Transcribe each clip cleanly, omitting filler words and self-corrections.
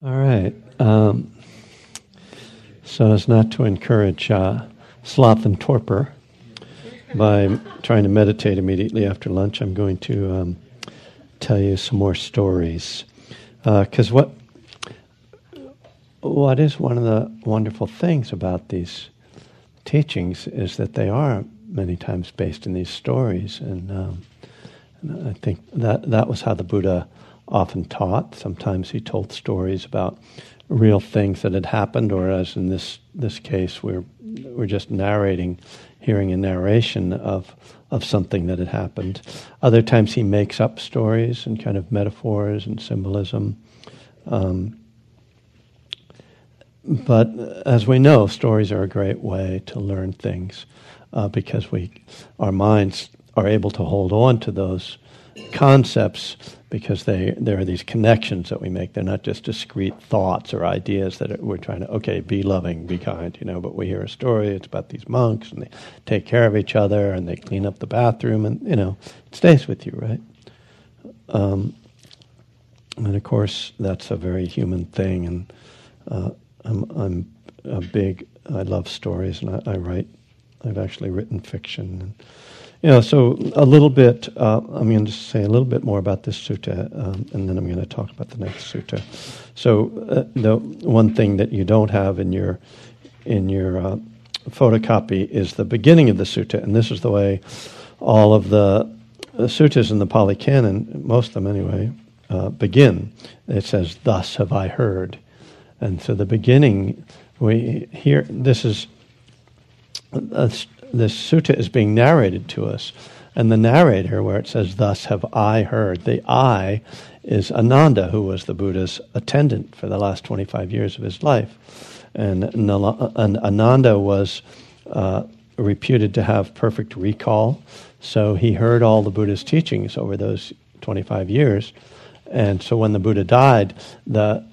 All right. So as not to encourage sloth and torpor by trying to meditate immediately after lunch, I'm going to tell you some more stories. Because what is one of the wonderful things about these teachings is that they are many times based in these stories. And I think that was how the Buddha often taught. Sometimes he told stories about real things that had happened, or as in this case, we're just hearing a narration of something that had happened. Other times he makes up stories and kind of metaphors and symbolism. But as we know, stories are a great way to learn things because our minds are able to hold on to those concepts because there are these connections that we make. They're not just discrete thoughts or ideas that we're trying to, be loving, be kind, but we hear a story, it's about these monks, and they take care of each other, and they clean up the bathroom, and, it stays with you, right? And of course, that's a very human thing, and I'm I love stories, and I've actually written fiction, and so a little bit, I'm going to say a little bit more about this sutta, and then I'm going to talk about the next sutta. So the one thing that you don't have in your photocopy is the beginning of the sutta, and this is the way all of the suttas in the Pali Canon, most of them anyway, begin. It says, "Thus have I heard." And so the beginning, we hear, this is this sutta is being narrated to us, and the narrator, where it says, "Thus have I heard," the I is Ananda, who was the Buddha's attendant for the last 25 years of his life. And Ananda was reputed to have perfect recall, so he heard all the Buddha's teachings over those 25 years. And so when the Buddha died, the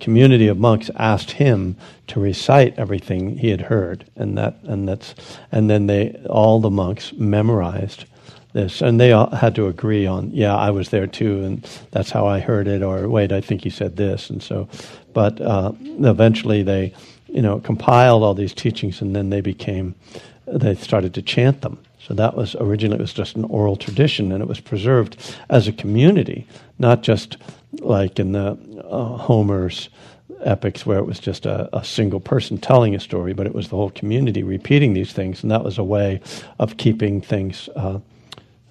community of monks asked him to recite everything he had heard, and then all the monks memorized this, and they all had to agree on, yeah, I was there too, and that's how I heard it, or wait, I think he said this, and so, but eventually they, compiled all these teachings, and then they started to chant them. So that was originally, it was just an oral tradition, and it was preserved as a community, not just like in the Homer's epics where it was just a single person telling a story, but it was the whole community repeating these things, and that was a way of keeping things,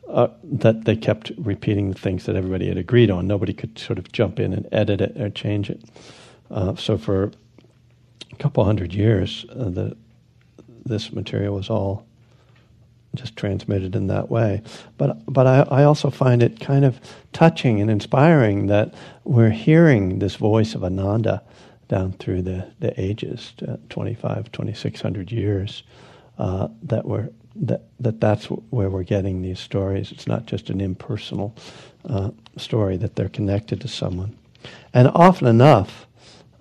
that they kept repeating the things that everybody had agreed on. Nobody could sort of jump in and edit it or change it. So for a couple hundred years, this material was all just transmitted in that way. But I also find it kind of touching and inspiring that we're hearing this voice of Ananda down through the ages, 2,600 years, that's where we're getting these stories. It's not just an impersonal story, that they're connected to someone. And often enough,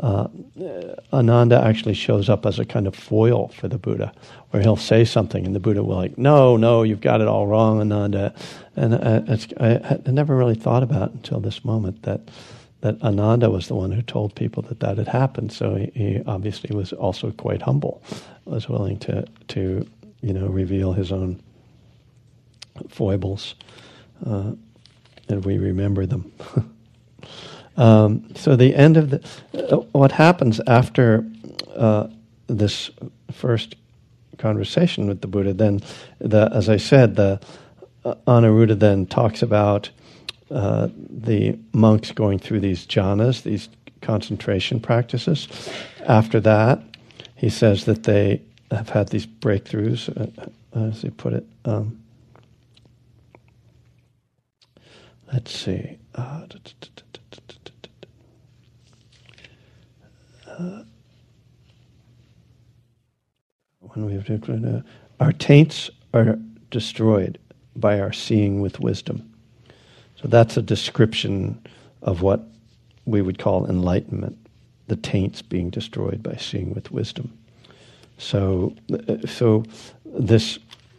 Ananda actually shows up as a kind of foil for the Buddha, where he'll say something, and the Buddha will like, no, you've got it all wrong, Ananda. And I never really thought about it until this moment that Ananda was the one who told people that had happened. So he obviously was also quite humble, was willing to reveal his own foibles, and we remember them. So the end of what happens after this first conversation with the Buddha, then, as I said, the Anuruddha then talks about the monks going through these jhanas, these concentration practices. After that, he says that they have had these breakthroughs, as he put it. Let's see. When we have to, our taints are destroyed by our seeing with wisdom. So that's a description of what we would call enlightenment, the taints being destroyed by seeing with wisdom. So this,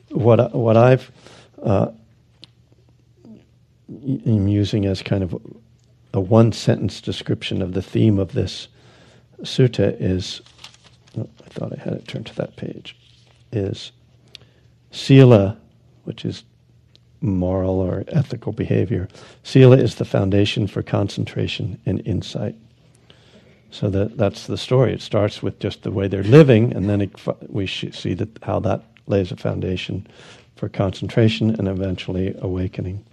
what I've am using as kind of the one-sentence description of the theme of this sutta is, I thought I had it turned to that page, is sila, which is moral or ethical behavior. Sila is the foundation for concentration and insight. So that's the story. It starts with just the way they're living, and then we see that how that lays a foundation for concentration and eventually awakening.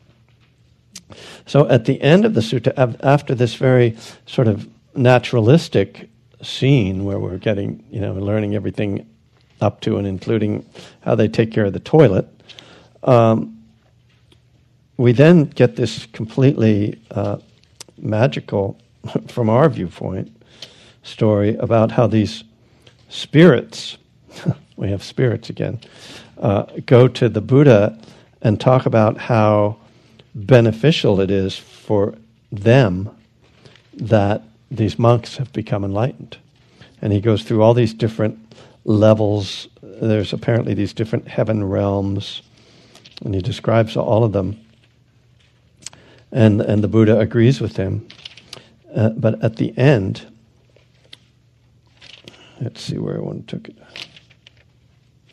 So at the end of the sutta, after this very sort of naturalistic scene where we're getting, learning everything up to and including how they take care of the toilet, we then get this completely magical, from our viewpoint, story about how these spirits, we have spirits again, go to the Buddha and talk about how beneficial it is for them that these monks have become enlightened. And he goes through all these different levels. There's apparently these different heaven realms, and he describes all of them. And the Buddha agrees with him. But at the end, let's see where one took it.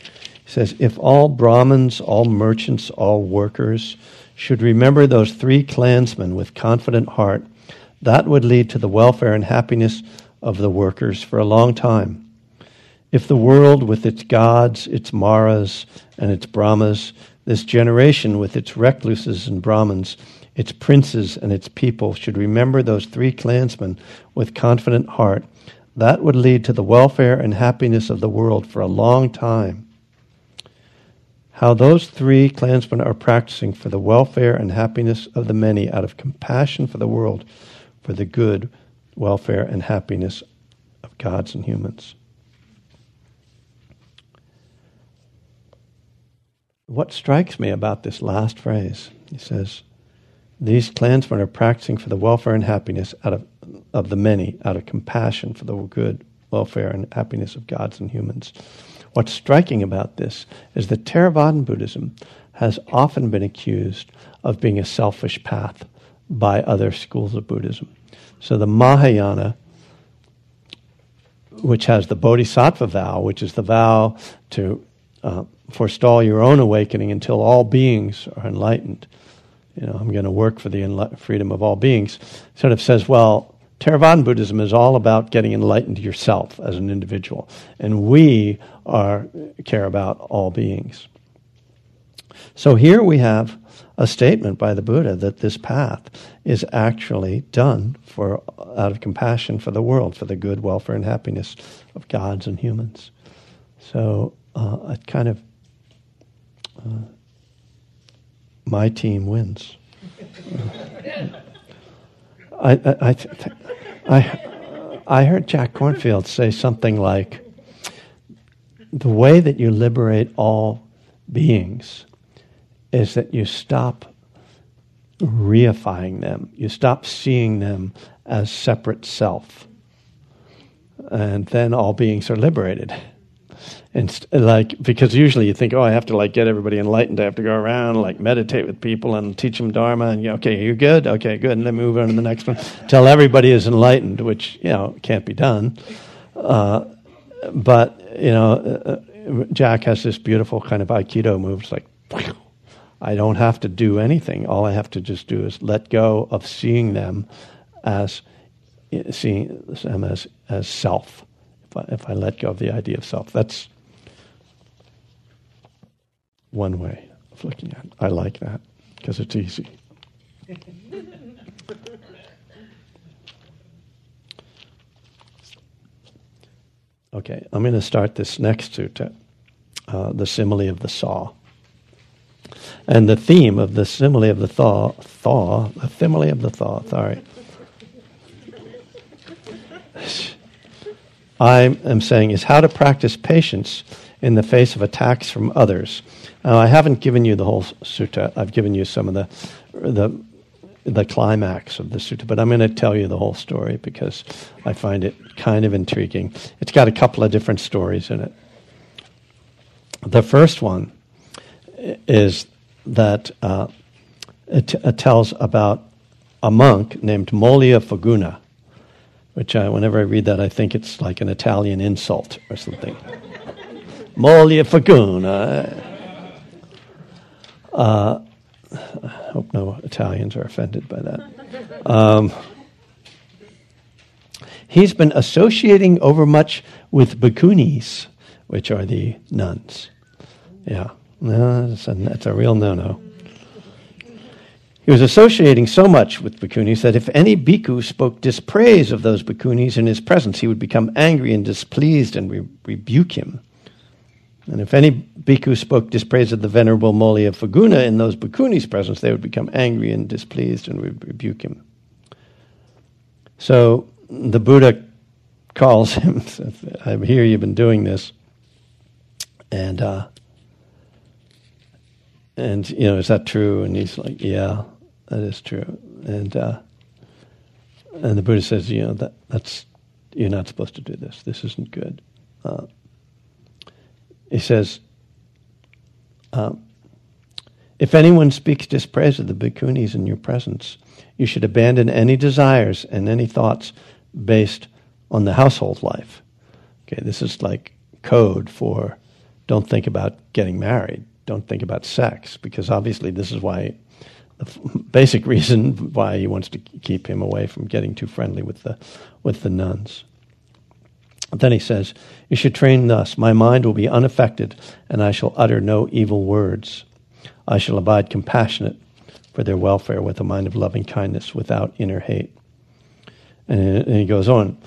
He says, if all Brahmins, all merchants, all workers should remember those three clansmen with confident heart, that would lead to the welfare and happiness of the workers for a long time. If the world with its gods, its maras, and its brahmas, this generation with its recluses and Brahmins, its princes and its people should remember those three clansmen with confident heart, that would lead to the welfare and happiness of the world for a long time. How those three clansmen are practicing for the welfare and happiness of the many out of compassion for the world, for the good welfare and happiness of gods and humans. What strikes me about this last phrase, he says, these clansmen are practicing for the welfare and happiness of the many, out of compassion for the good welfare and happiness of gods and humans. What's striking about this is that Theravadan Buddhism has often been accused of being a selfish path by other schools of Buddhism. So the Mahayana, which has the Bodhisattva vow, which is the vow to forestall your own awakening until all beings are enlightened, I'm going to work for the freedom of all beings, sort of says, well, Theravadan Buddhism is all about getting enlightened yourself as an individual, and we care about all beings. So here we have a statement by the Buddha that this path is actually done out of compassion for the world, for the good welfare and happiness of gods and humans. So it kind of... my team wins. I heard Jack Kornfield say something like, the way that you liberate all beings is that you stop reifying them. You stop seeing them as separate self. And then all beings are liberated. And because usually you think, I have to get everybody enlightened. I have to go around, meditate with people and teach them Dharma. And you're good. Okay, good. And then move on to the next one. Till everybody is enlightened, which, can't be done. But Jack has this beautiful kind of Aikido move. It's like, I don't have to do anything. All I have to just do is let go of seeing them as self. If I let go of the idea of self, that's one way of looking at it. I like that because it's easy. Okay, I'm going to start this next sutta, the simile of the saw. And the theme of the simile of the thaw. I am saying is how to practice patience in the face of attacks from others. Now, I haven't given you the whole sutta. I've given you some of the climax of the sutta, but I'm going to tell you the whole story because I find it kind of intriguing. It's got a couple of different stories in it. The first one is that it tells about a monk named Moliya Phagguna, which whenever I read that, I think it's like an Italian insult or something. Moliya Phagguna. I hope no Italians are offended by that. He's been associating overmuch with bhikkhunis, which are the nuns. Yeah, no, that's a real no-no. He was associating so much with bhikkhunis that if any bhikkhu spoke dispraise of those bhikkhunis in his presence, he would become angry and displeased and rebuke him. And if any bhikkhu spoke dispraise of the Venerable Moliya Phagguna in those bhikkhunis' presence, they would become angry and displeased and would rebuke him. So the Buddha calls him, I hear you've been doing this, and you know, is that true? And he's like, yeah, that is true. And the Buddha says, you know, that's you're not supposed to do this. This isn't good. He says, if anyone speaks dispraise of the bhikkhunis in your presence, you should abandon any desires and any thoughts based on the household life. Okay, this is like code for don't think about getting married, don't think about sex, because obviously this is why the basic reason why he wants to keep him away from getting too friendly with the nuns. Then he says, you should train thus. My mind will be unaffected, and I shall utter no evil words. I shall abide compassionate for their welfare with a mind of loving kindness without inner hate. And he goes on,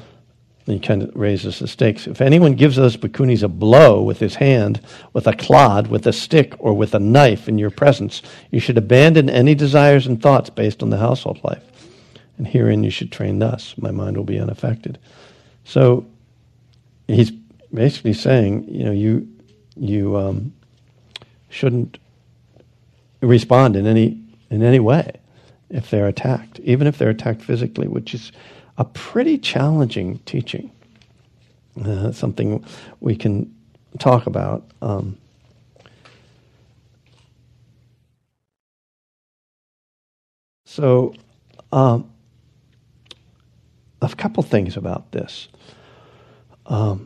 and he kind of raises the stakes. If anyone gives those bhikkhunis a blow with his hand, with a clod, with a stick, or with a knife in your presence, you should abandon any desires and thoughts based on the household life. And herein you should train thus. My mind will be unaffected. So he's basically saying, you know, you shouldn't respond in any way if they're attacked, even if they're attacked physically, which is a pretty challenging teaching. Something we can talk about. So, a couple things about this. I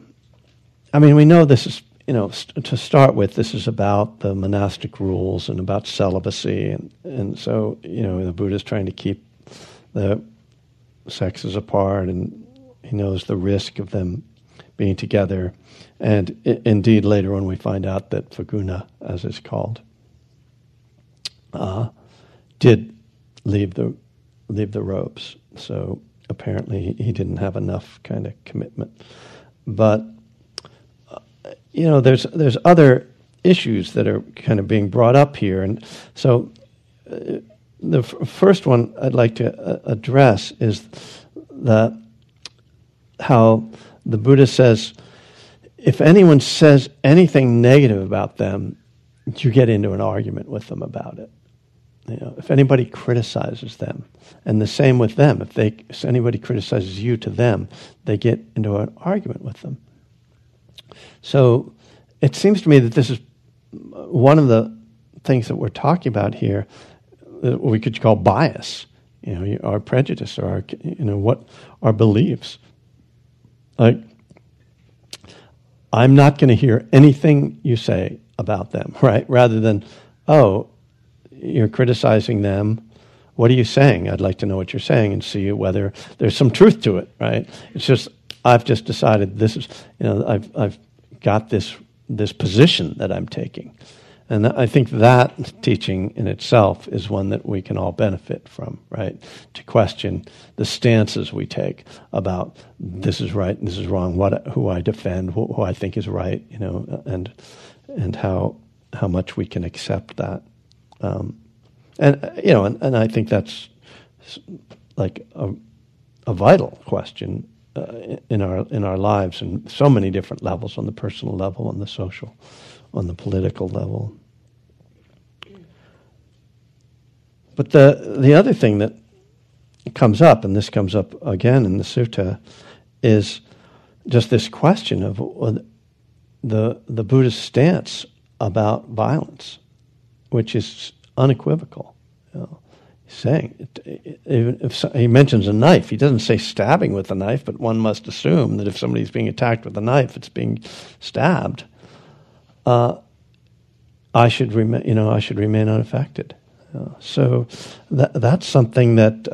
mean, we know this is, you know, to start with, this is about the monastic rules and about celibacy. And so, you know, the Buddha's trying to keep the sexes apart, and he knows the risk of them being together. And indeed, later on, we find out that Phagguna, as it's called, did leave the robes. So apparently he didn't have enough kind of commitment. But, you know, there's other issues that are kind of being brought up here. And so the first one I'd like to address is how the Buddha says, if anyone says anything negative about them, you get into an argument with them about it. You know, if anybody criticizes them, and the same with them, if anybody criticizes you to them, they get into an argument with them. So it seems to me that this is one of the things that we're talking about here, what we could call bias, you know, our prejudice, or our, you know, what our beliefs. Like, I'm not going to hear anything you say about them, right? Rather than, oh, you're criticizing them. What are you saying? I'd like to know what you're saying and see whether there's some truth to it, right? It's just, I've just decided this is, you know, I've got this position that I'm taking. And I think that teaching in itself is one that we can all benefit from, right? To question the stances we take about this is right and this is wrong, who I defend, who I think is right, you know, and how much we can accept that. And you know, and I think that's like a vital question in our lives, in so many different levels: on the personal level, on the social, on the political level. But the other thing that comes up, and this comes up again in the sutta, is just this question of the Buddhist stance about violence, which is unequivocal. You know, He's saying, even if he mentions a knife, he doesn't say stabbing with a knife, but one must assume that if somebody's being attacked with a knife, it's being stabbed. I should remain unaffected. So that's something that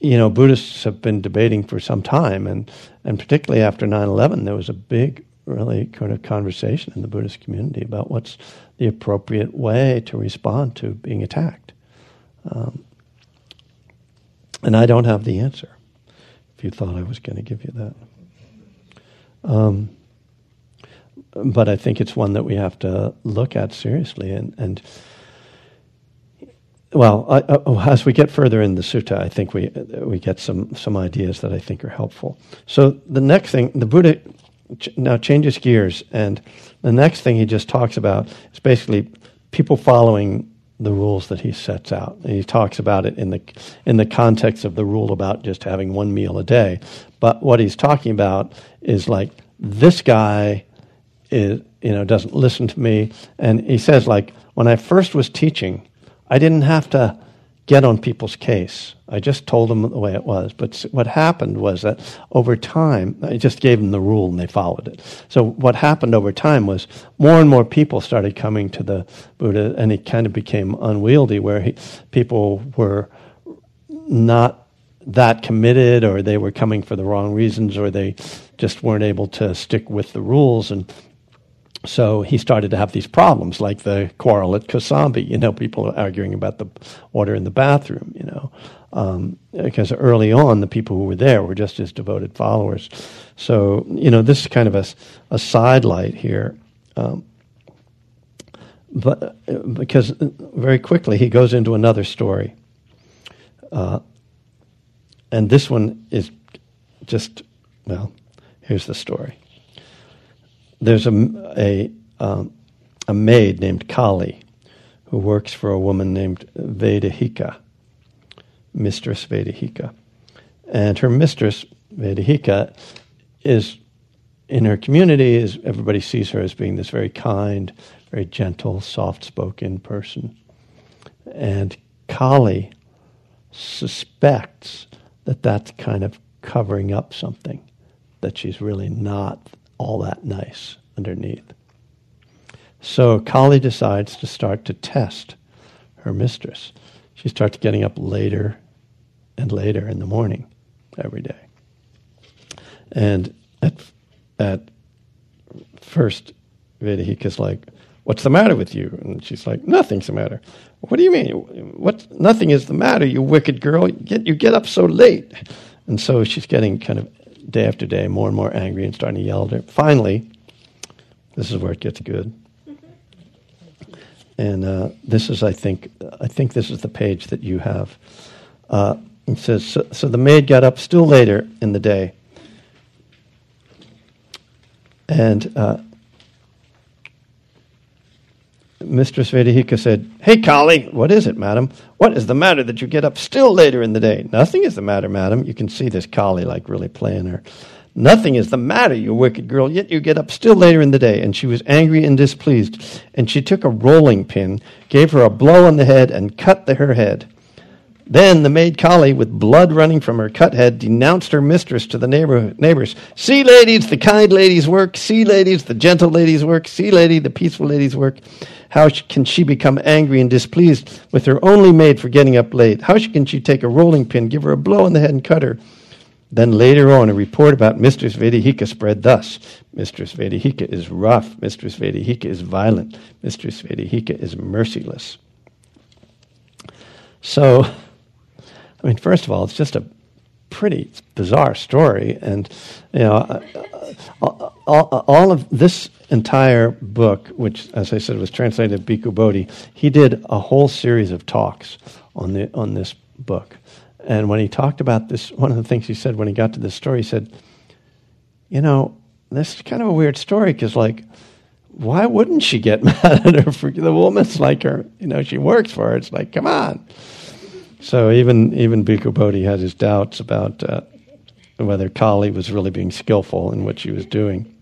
Buddhists have been debating for some time, and particularly after 9/11, there was a big, really kind of conversation in the Buddhist community about what's the appropriate way to respond to being attacked. And I don't have the answer, if you thought I was going to give you that. But I think it's one that we have to look at seriously. And as we get further in the sutta, I think we get some ideas that I think are helpful. So the next thing, the Buddha now changes gears, and the next thing he just talks about is basically people following the rules that he sets out. And he talks about it in the context of the rule about just having one meal a day. But what he's talking about is like, this guy is, doesn't listen to me. And he says, like, when I first was teaching, I didn't have to get on people's case. I just told them the way it was. But what happened was that over time, I just gave them the rule and they followed it. So what happened over time was more and more people started coming to the Buddha, and it kind of became unwieldy, where people were not that committed, or they were coming for the wrong reasons, or they just weren't able to stick with the rules. And so he started to have these problems, like the quarrel at Kosambi, people arguing about the water in the bathroom, because early on the people who were there were just his devoted followers. So, this is kind of a sidelight here. But because very quickly he goes into another story. And this one is just, here's the story. There's a maid named Kali who works for a woman named Vedehika, Mistress Vedehika. And her mistress, Vedehika, is in her community, everybody sees her as being this very kind, very gentle, soft-spoken person. And Kali suspects that that's kind of covering up something, that she's really not all that nice underneath. So Kali decides to start to test her mistress. She starts getting up later and later in the morning every day. And at first, Vedehika's like, "What's the matter with you?" And she's like, "Nothing's the matter." "What do you mean? What? Nothing is the matter, you wicked girl. You get up so late." And so she's getting kind of day after day, more and more angry and starting to yell at her. Finally, this is where it gets good. And this is, I think this is the page that you have. It says, so the maid got up still later in the day. And Mistress Vedehika said, "Hey, Kali, what is it, madam? What is the matter that you get up still later in the day?" "Nothing is the matter, madam." You can see this Kali like really playing her. "Nothing is the matter, you wicked girl, yet you get up still later in the day." And she was angry and displeased. And she took a rolling pin, gave her a blow on the head, and cut her head. Then the maid Kali, with blood running from her cut head, denounced her mistress to the neighbors. "See, ladies, the kind ladies' work. See, ladies, the gentle ladies' work. See, lady, the peaceful ladies' work. How can she become angry and displeased with her only maid for getting up late? How can she take a rolling pin, give her a blow on the head, and cut her?" Then later on, a report about Mistress Vedehika spread thus: "Mistress Vedehika is rough. Mistress Vedehika is violent. Mistress Vedehika is merciless." So, first of all, it's just a pretty bizarre story. And, all of this entire book, which, as I said, was translated by Bhikkhu Bodhi, he did a whole series of talks on this book. And when he talked about this, one of the things he said when he got to this story, he said, this is kind of a weird story, because, why wouldn't she get mad at her? For the woman's like her, she works for her. It's like, come on. So even Bhikkhu Bodhi had his doubts about whether Kali was really being skillful in what she was doing.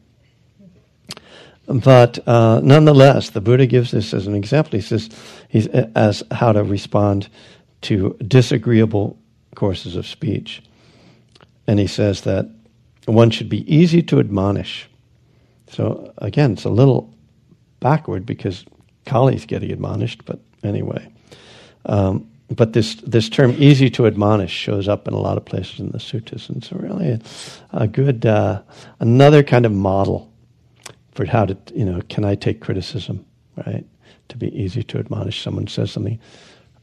But nonetheless, the Buddha gives this as an example. He says, as how to respond to disagreeable courses of speech. And he says that one should be easy to admonish. So again, it's a little backward because Kali's getting admonished, but anyway. But this term easy to admonish shows up in a lot of places in the suttas. And so really a good, another kind of model for how to, can I take criticism, right? To be easy to admonish. Someone says something,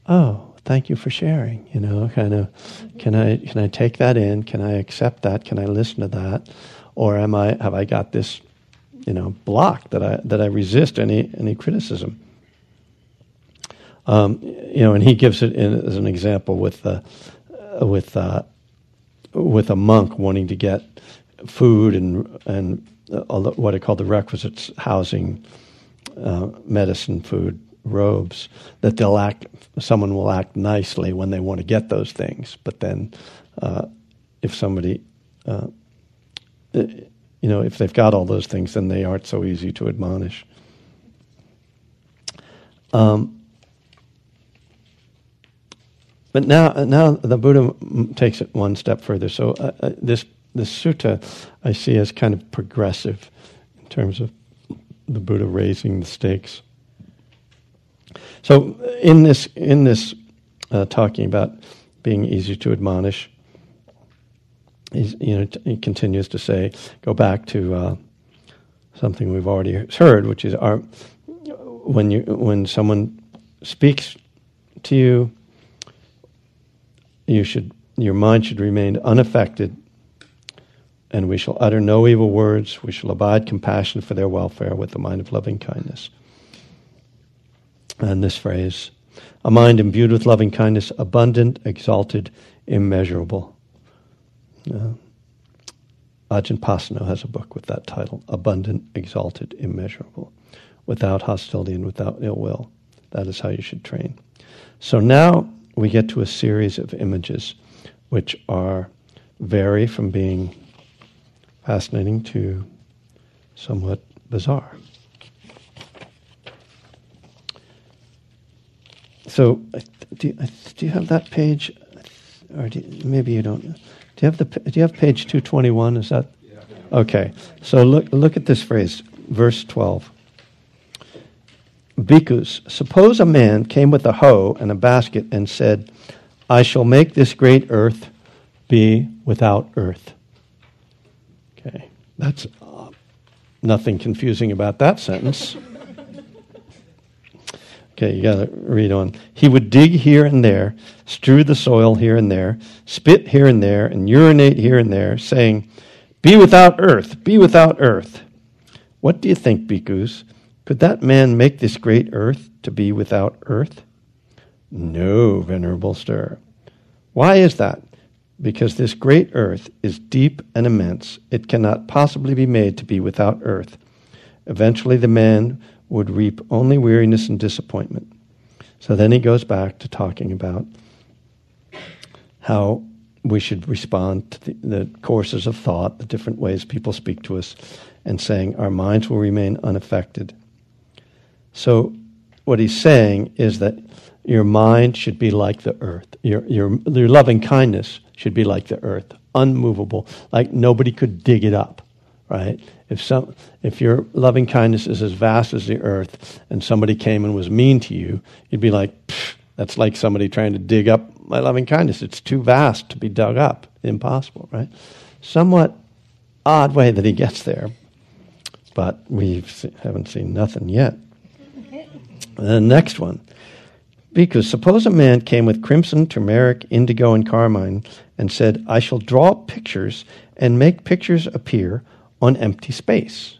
oh, thank you for sharing, kind of, can I take that in? Can I accept that? Can I listen to that? Or have I got this, block that I resist any criticism? And he gives it as an example with a monk wanting to get food and what I call the requisites, housing, medicine, food, robes, that someone will act nicely when they want to get those things. But then if somebody, if they've got all those things, then they aren't so easy to admonish. But now the Buddha takes it one step further. So this sutta I see as kind of progressive in terms of the Buddha raising the stakes. So in this talking about being easy to admonish, he continues to say, go back to something we've already heard, which is when someone speaks to you, your mind should remain unaffected, and we shall utter no evil words. We shall abide compassion for their welfare with the mind of loving kindness. And this phrase, a mind imbued with loving kindness, abundant, exalted, immeasurable. Ajahn Pasano has a book with that title, Abundant, Exalted, Immeasurable, without hostility and without ill will. That is how you should train. So now we get to a series of images which vary from being fascinating to somewhat bizarre. So do you have that page? Or maybe you don't. Do you have page 221? Is that? Yeah. Okay. So look at this phrase, verse 12. Bhikkhus, suppose a man came with a hoe and a basket and said, I shall make this great earth be without earth. Okay, that's nothing confusing about that sentence. Okay, you got to read on. He would dig here and there, strew the soil here and there, spit here and there, and urinate here and there, saying, be without earth, be without earth. What do you think, bhikkhus? Could that man make this great earth to be without earth? No, venerable sir. Why is that? Because this great earth is deep and immense. It cannot possibly be made to be without earth. Eventually the man would reap only weariness and disappointment. So then he goes back to talking about how we should respond to the courses of thought, the different ways people speak to us, and saying our minds will remain unaffected. So what he's saying is that your mind should be like the earth. Your loving kindness should be like the earth, unmovable, like nobody could dig it up, right? If your loving kindness is as vast as the earth and somebody came and was mean to you, you'd be like, that's like somebody trying to dig up my loving kindness. It's too vast to be dug up, impossible, right? Somewhat odd way that he gets there, but we haven't seen nothing yet. The next one. Because suppose a man came with crimson, turmeric, indigo, and carmine and said, I shall draw pictures and make pictures appear on empty space.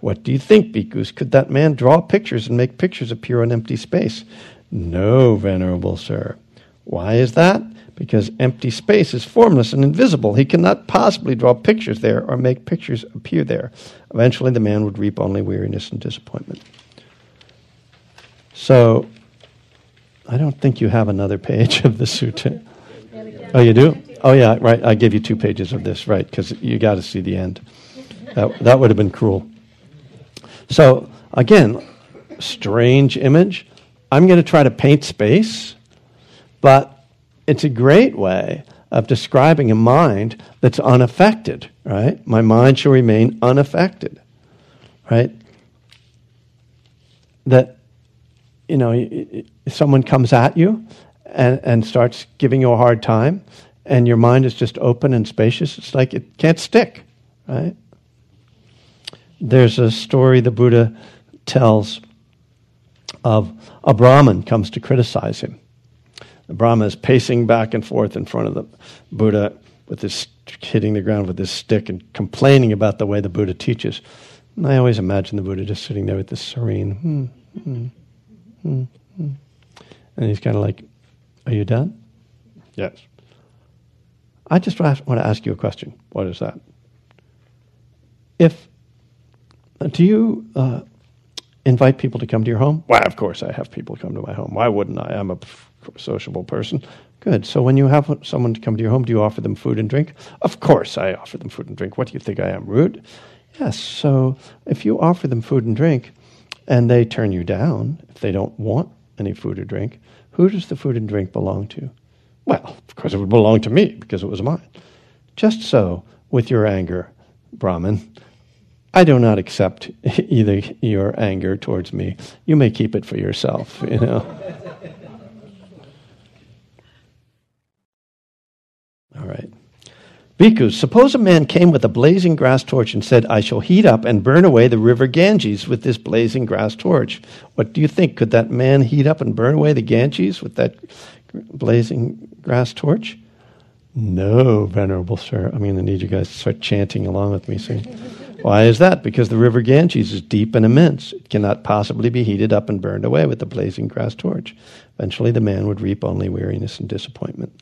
What do you think, bhikkhus? Could that man draw pictures and make pictures appear on empty space? No, venerable sir. Why is that? Because empty space is formless and invisible. He cannot possibly draw pictures there or make pictures appear there. Eventually the man would reap only weariness and disappointment. So I don't think you have another page of the sutta. Oh, you do? Oh, yeah, right. I gave you 2 pages of this, right, because you got to see the end. That would have been cruel. So, again, strange image. I'm going to try to paint space, But it's a great way of describing a mind that's unaffected, right? My mind shall remain unaffected, right? That, you know, if someone comes at you and starts giving you a hard time, and your mind is just open and spacious, it's like it can't stick, right? There's a story the Buddha tells of a Brahmin comes to criticize him. The Brahmin is pacing back and forth in front of the Buddha, with his hitting the ground with his stick and complaining about the way the Buddha teaches. And I always imagine the Buddha just sitting there with this serene, and he's kind of like, "Are you done?" "Yes." "I just want to ask you a question." "What is that?" Do you invite people to come to your home?" "Why, of course I have people come to my home. Why wouldn't I? I'm a sociable person." "Good. So when you have someone to come to your home, do you offer them food and drink?" "Of course I offer them food and drink. What do you think I am, rude?" "Yes. So if you offer them food and drink and they turn you down, if they don't want any food or drink, who does the food and drink belong to?" "Well, of course it would belong to me because it was mine." "Just so with your anger, Brahmin. I do not accept either your anger towards me. You may keep it for yourself, you know." All right. Bhikkhus, suppose a man came with a blazing grass torch and said, "I shall heat up and burn away the river Ganges with this blazing grass torch." What do you think? Could that man heat up and burn away the Ganges with that blazing grass torch? No, Venerable Sir. I'm going to need you guys to start chanting along with me soon. Why is that? Because the river Ganges is deep and immense. It cannot possibly be heated up and burned away with the blazing grass torch. Eventually the man would reap only weariness and disappointment.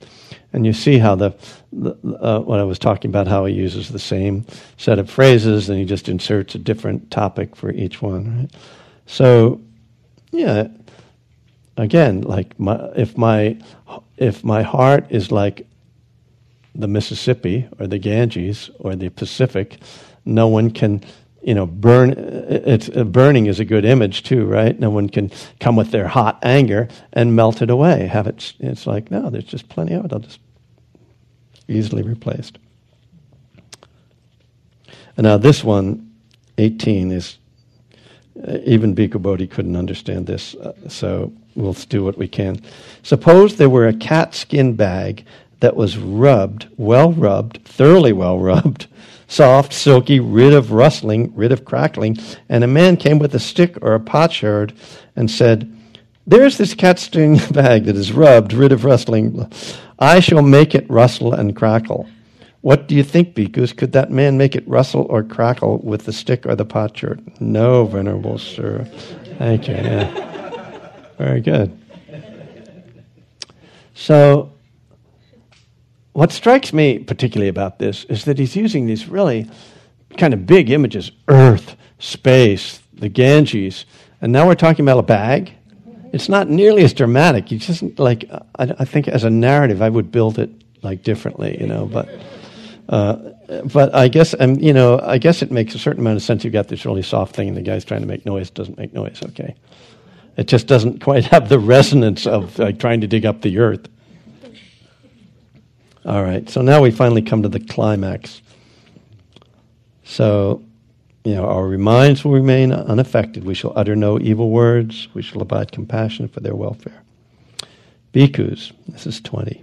And you see how what I was talking about, how he uses the same set of phrases and he just inserts a different topic for each one, right? So, yeah, again, like if my heart is like the Mississippi or the Ganges or the Pacific, no one can, you know, burn. Burning is a good image too, right? No one can come with their hot anger and melt it away. It's like, no, there's just plenty of it. I'll just easily replaced. And now this one, 18, is, even Bhikkhu Bodhi couldn't understand this, so we'll do what we can. Suppose there were a cat skin bag that was well rubbed, thoroughly well rubbed, soft, silky, rid of rustling, rid of crackling, and a man came with a stick or a potsherd and said, "There's this cat skin bag that is rubbed, rid of rustling. I shall make it rustle and crackle." What do you think, Bhikkhus? Could that man make it rustle or crackle with the stick or the potsherd? No, Venerable Sir. Thank you. Yeah. Very good. So, what strikes me particularly about this is that he's using these really kind of big images, earth, space, the Ganges, and now we're talking about a bag. It's not nearly as dramatic. It's just like, I think as a narrative, I would build it like differently, you know, but I guess, you know, I guess it makes a certain amount of sense. You've got this really soft thing and the guy's trying to make noise, doesn't make noise, okay. It just doesn't quite have the resonance of like trying to dig up the earth. All right, so now we finally come to the climax. So, you know, our minds will remain unaffected. We shall utter no evil words. We shall abide compassionate for their welfare. Bhikkhus, this is 20.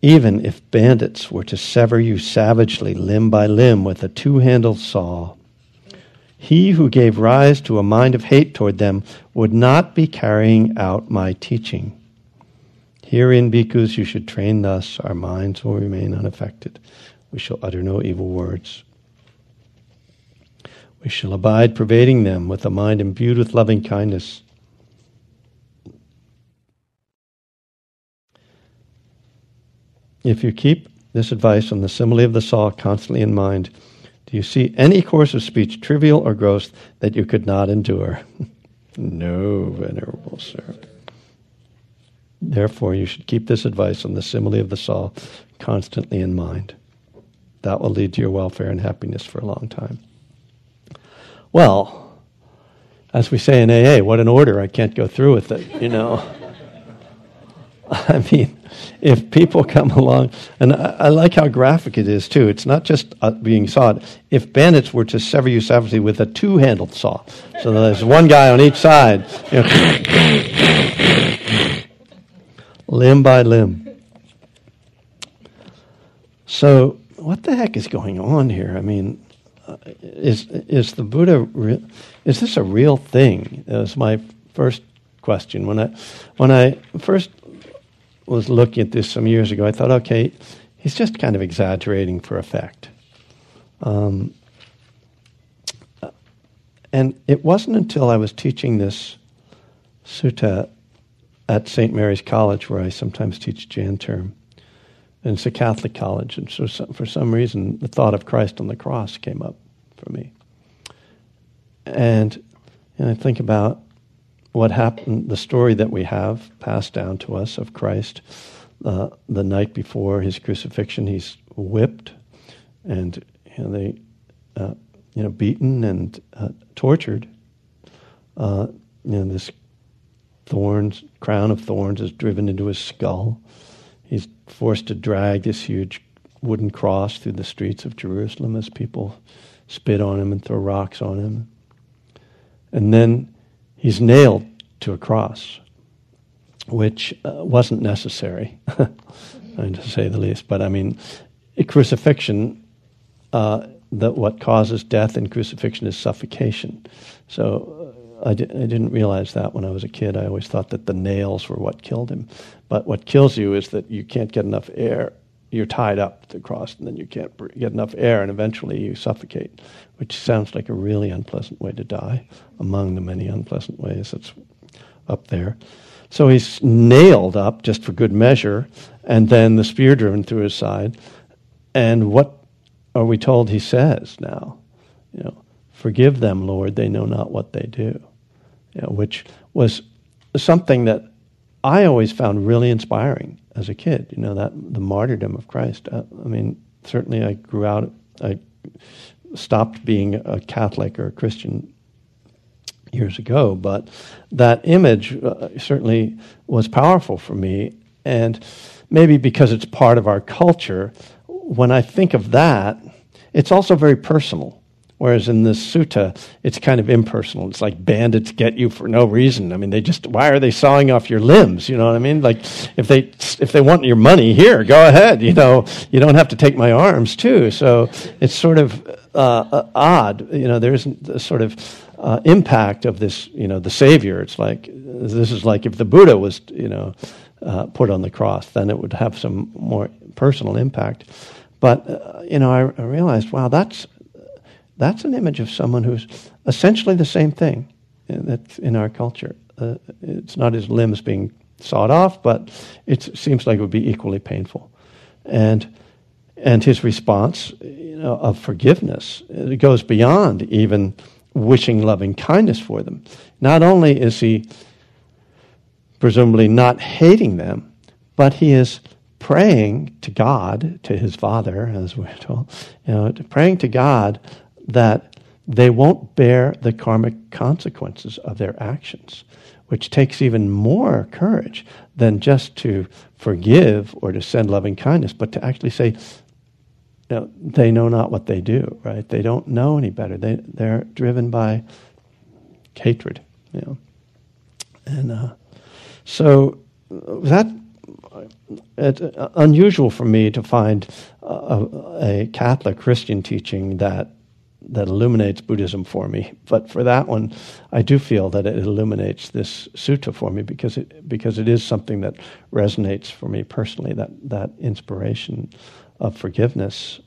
Even if bandits were to sever you savagely, limb by limb, with a two-handled saw, he who gave rise to a mind of hate toward them would not be carrying out my teaching. Herein, bhikkhus, you should train thus. Our minds will remain unaffected. We shall utter no evil words. We shall abide pervading them with a mind imbued with loving kindness. If you keep this advice on the simile of the saw constantly in mind, do you see any course of speech, trivial or gross, that you could not endure? No, Venerable Sir. Therefore, you should keep this advice on the simile of the saw constantly in mind. That will lead to your welfare and happiness for a long time. Well, as we say in AA, what an order. I can't go through with it, you know. I mean, if people come along, and I like how graphic it is too. It's not just being sawed. If bandits were to sever you savagely with a two-handled saw, so there's one guy on each side, you know, limb by limb. So what the heck is going on here? I mean, is the Buddha? Is this a real thing? That's my first question. When I first was looking at this some years ago, I thought, okay, he's just kind of exaggerating for effect. And it wasn't until I was teaching this sutta at St. Mary's College, where I sometimes teach Jan term, and it's a Catholic college, and so for some reason the thought of Christ on the cross came up for me. And I think about what happened, the story that we have passed down to us of Christ. The night before his crucifixion, he's whipped and beaten and tortured. This crown of thorns is driven into his skull. He's forced to drag this huge wooden cross through the streets of Jerusalem as people spit on him and throw rocks on him. And then he's nailed to a cross, which wasn't necessary, to say the least. But I mean, crucifixion, that what causes death in crucifixion is suffocation. So I didn't realize that when I was a kid. I always thought that the nails were what killed him. But what kills you is that you can't get enough air. You're tied up to the cross, and then you can't get enough air, and eventually you suffocate, which sounds like a really unpleasant way to die, among the many unpleasant ways that's up there. So he's nailed up, just for good measure, and then the spear driven through his side. And what are we told he says now? You know, forgive them, Lord, they know not what they do, which was something that I always found really inspiring as a kid, that the martyrdom of Christ. I mean, certainly I grew out. I stopped being a Catholic or a Christian years ago, but that image certainly was powerful for me. And maybe because it's part of our culture, when I think of that, it's also very personal. Whereas in this sutta, it's kind of impersonal. It's like bandits get you for no reason. I mean, why are they sawing off your limbs? You know what I mean? Like, if they want your money, here, go ahead. You don't have to take my arms too. So it's sort of odd. There isn't the sort of impact of this. The Savior. It's like this is like if the Buddha was put on the cross, then it would have some more personal impact. But I realized, wow, that's an image of someone who's essentially the same thing that's in our culture. It's not his limbs being sawed off, but it seems like it would be equally painful. And his response, of forgiveness, it goes beyond even wishing loving kindness for them. Not only is he presumably not hating them, but he is praying to God, to his Father, as we're told, praying to God that they won't bear the karmic consequences of their actions, which takes even more courage than just to forgive or to send loving kindness, but to actually say, they know not what they do, right? They don't know any better. They're driven by hatred, And so that, it's unusual for me to find a Catholic Christian teaching that illuminates Buddhism for me. But for that one, I do feel that it illuminates this sutta for me because it is something that resonates for me personally, that inspiration of forgiveness.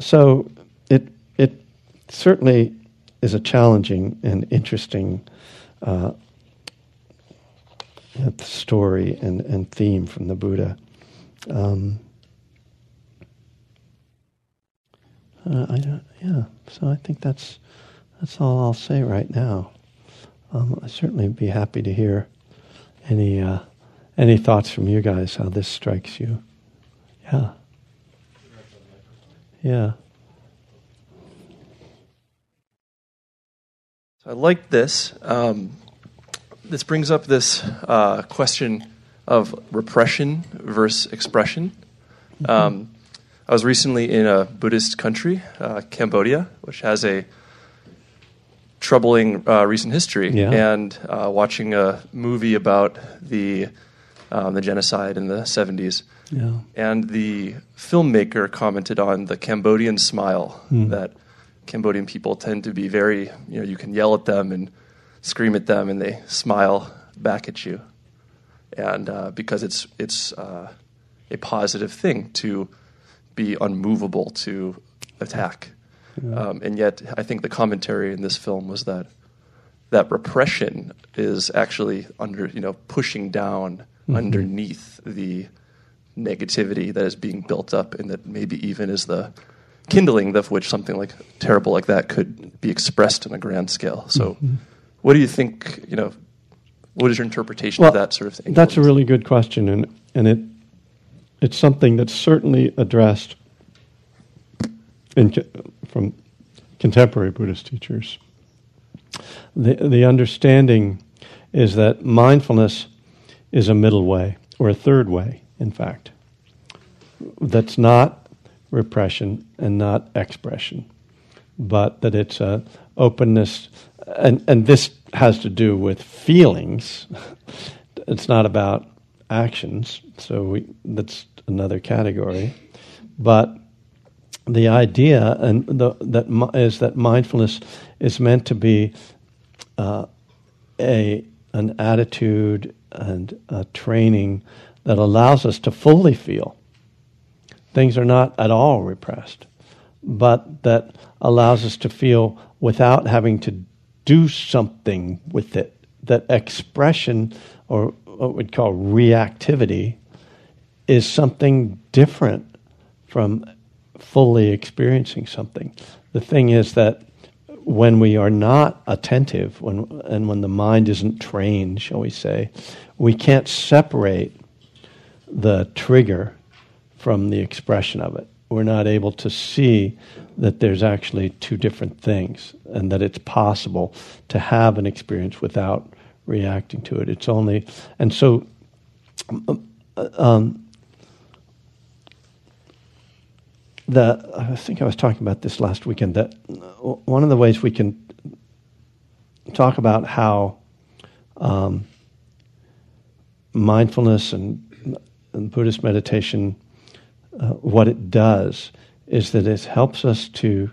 So it certainly is a challenging and interesting story and theme from the Buddha. So I think that's all I'll say right now. I'd certainly be happy to hear any thoughts from you guys, how this strikes you. Yeah. Yeah. So I like this. this brings up this question of repression versus expression. I was recently in a Buddhist country, Cambodia, which has a troubling recent history, and watching a movie about the genocide in the 70s. Yeah. And the filmmaker commented on the Cambodian smile, that Cambodian people tend to be very, you can yell at them and scream at them and they smile back at you. And because it's a positive thing to be unmovable to attack. Yeah. And yet I think the commentary in this film was that repression is actually under, pushing down underneath the negativity that is being built up, and that maybe even is the kindling of which something like terrible like that could be expressed on a grand scale. So what do you think, what is your interpretation of that sort of thing? That's a really good question, and it's something that's certainly addressed from contemporary Buddhist teachers. The understanding is that mindfulness is a middle way, or a third way, in fact, that's not repression and not expression, but that it's an openness, and this has to do with feelings. It's not about actions, so that's another category. But the idea is that mindfulness is meant to be an attitude and a training that allows us to fully feel. Things are not at all repressed, but that allows us to feel without having to do something with it. That expression, or what we'd call reactivity, is something different from fully experiencing something. The thing is that when we are not attentive, when the mind isn't trained, shall we say, we can't separate the trigger from the expression of it. We're not able to see that there's actually two different things, and that it's possible to have an experience without reacting to it. It's only, and so I think I was talking about this last weekend, that one of the ways we can talk about how mindfulness and Buddhist meditation, what it does is that it helps us to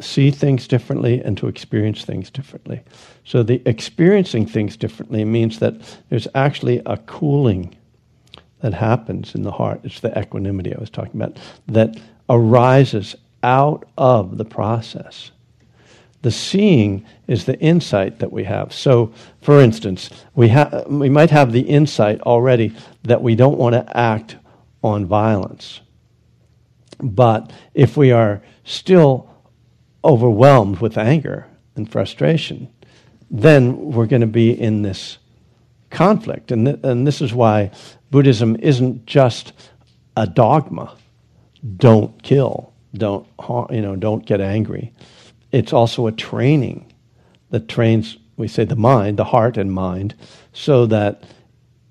see things differently and to experience things differently. So the experiencing things differently means that there's actually a cooling that happens in the heart. It's the equanimity I was talking about that arises out of the process. The seeing is the insight that we have. So, for instance, we might have the insight already that we don't want to act on violence. But if we are still overwhelmed with anger and frustration, then we're going to be in this conflict. And this is why Buddhism isn't just a dogma. Don't kill. Don't harm, don't get angry. It's also a training that trains, we say, the mind, the heart and mind, so that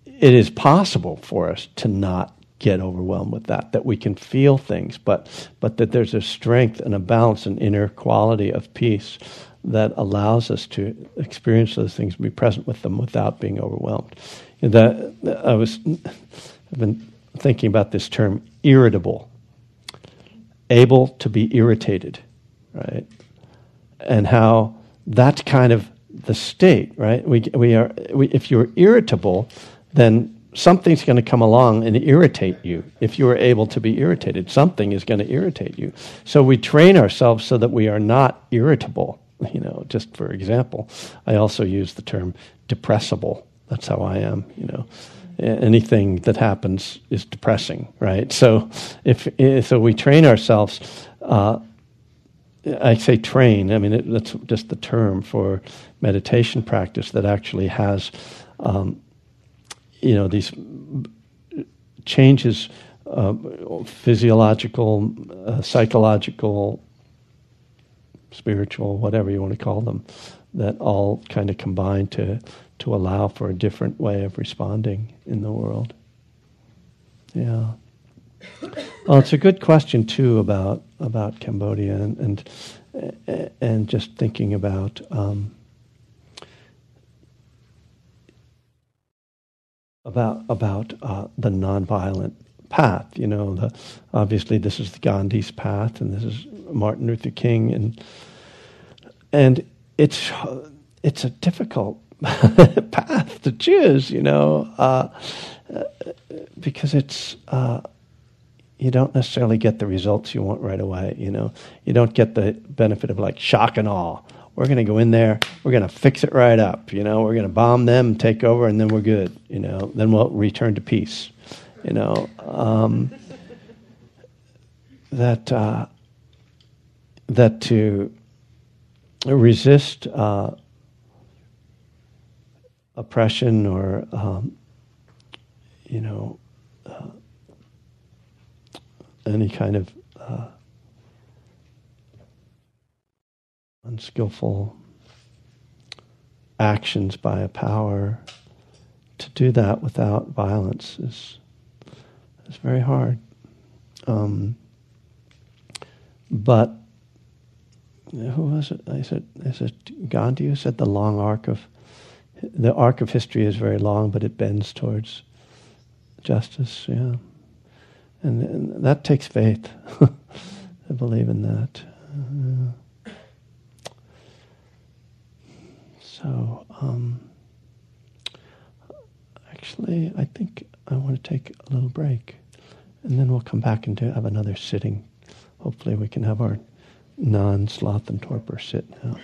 it is possible for us to not get overwhelmed with that we can feel things, but that there's a strength and a balance and inner quality of peace that allows us to experience those things, be present with them without being overwhelmed. I've been thinking about this term, irritable, able to be irritated, right? And how that's kind of the state, right? We if you're irritable, then something's going to come along and irritate you. If you are able to be irritated, something is going to irritate you. So we train ourselves so that we are not irritable. Just for example, I also use the term depressible. That's how I am. Anything that happens is depressing, right? So so we train ourselves. I say train. I mean, that's just the term for meditation practice that actually has, these changes, physiological, psychological, spiritual, whatever you want to call them, that all kind of combine to allow for a different way of responding in the world. Yeah. Well, it's a good question too about Cambodia and just thinking about the nonviolent path. You know, obviously this is Gandhi's path, and this is Martin Luther King, and it's a difficult path to choose. You know, because it's. You don't necessarily get the results you want right away, you know. You don't get the benefit of, like, shock and awe. We're going to go in there, we're going to fix it right up, you know. We're going to bomb them, take over, and then we're good, you know. Then we'll return to peace, you know. That to resist oppression or, you know, any kind of unskillful actions by a power, to do that without violence is very hard. But who was it? Is it Gandhi who said the arc of history is very long, but it bends towards justice? Yeah. And that takes faith. I believe in that. Actually, I think I want to take a little break, and then we'll come back and have another sitting. Hopefully, we can have our non-sloth and torpor sit now.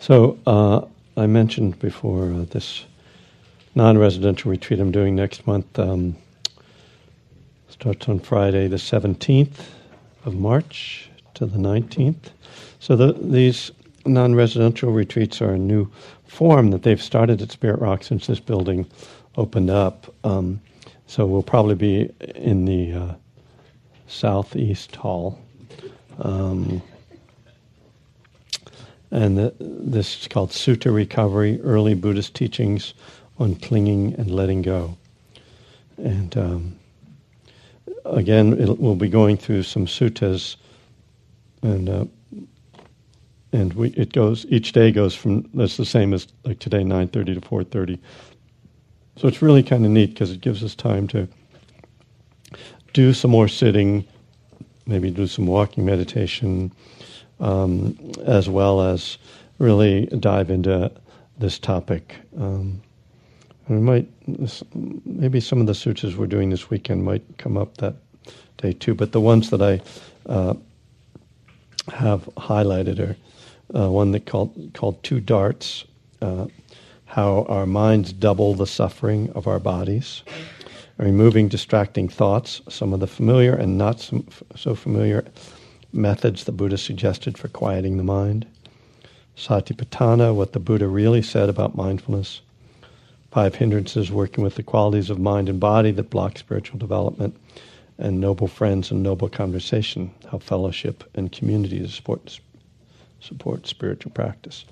So I mentioned before this non-residential retreat I'm doing next month starts on Friday the 17th of March to the 19th. So these non-residential retreats are a new form that they've started at Spirit Rock since this building opened up. So we'll probably be in the southeast hall. And this is called Sutta Recovery, Early Buddhist Teachings on Clinging and Letting Go. And again, we'll be going through some suttas, and each day goes from, that's the same as like today, 9:30 to 4:30. So it's really kind of neat because it gives us time to do some more sitting, maybe do some walking meditation, as well as really dive into this topic. And maybe some of the sutras we're doing this weekend might come up that day too, but the ones that I have highlighted are one that called Two Darts, how our minds double the suffering of our bodies, removing distracting thoughts, some of the familiar and not so familiar methods the Buddha suggested for quieting the mind, Satipatthana, what the Buddha really said about mindfulness, 5 hindrances, working with the qualities of mind and body that block spiritual development, and noble friends and noble conversation, how fellowship and community support spiritual practice.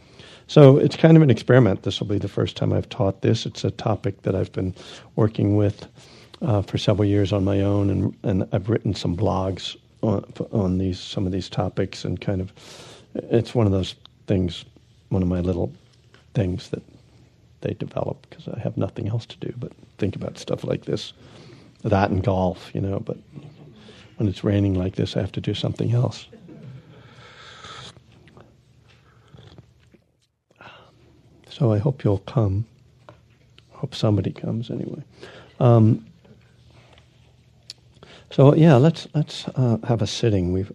So it's kind of an experiment. This will be the first time I've taught this. It's a topic that I've been working with for several years on my own, and I've written some blogs on these, some of these topics, and kind of, it's one of those things, one of my little things that they develop because I have nothing else to do but think about stuff like this, that and golf, you know, but when it's raining like this, I have to do something else. So I hope you'll come. I hope somebody comes anyway. So yeah, let's have a sitting.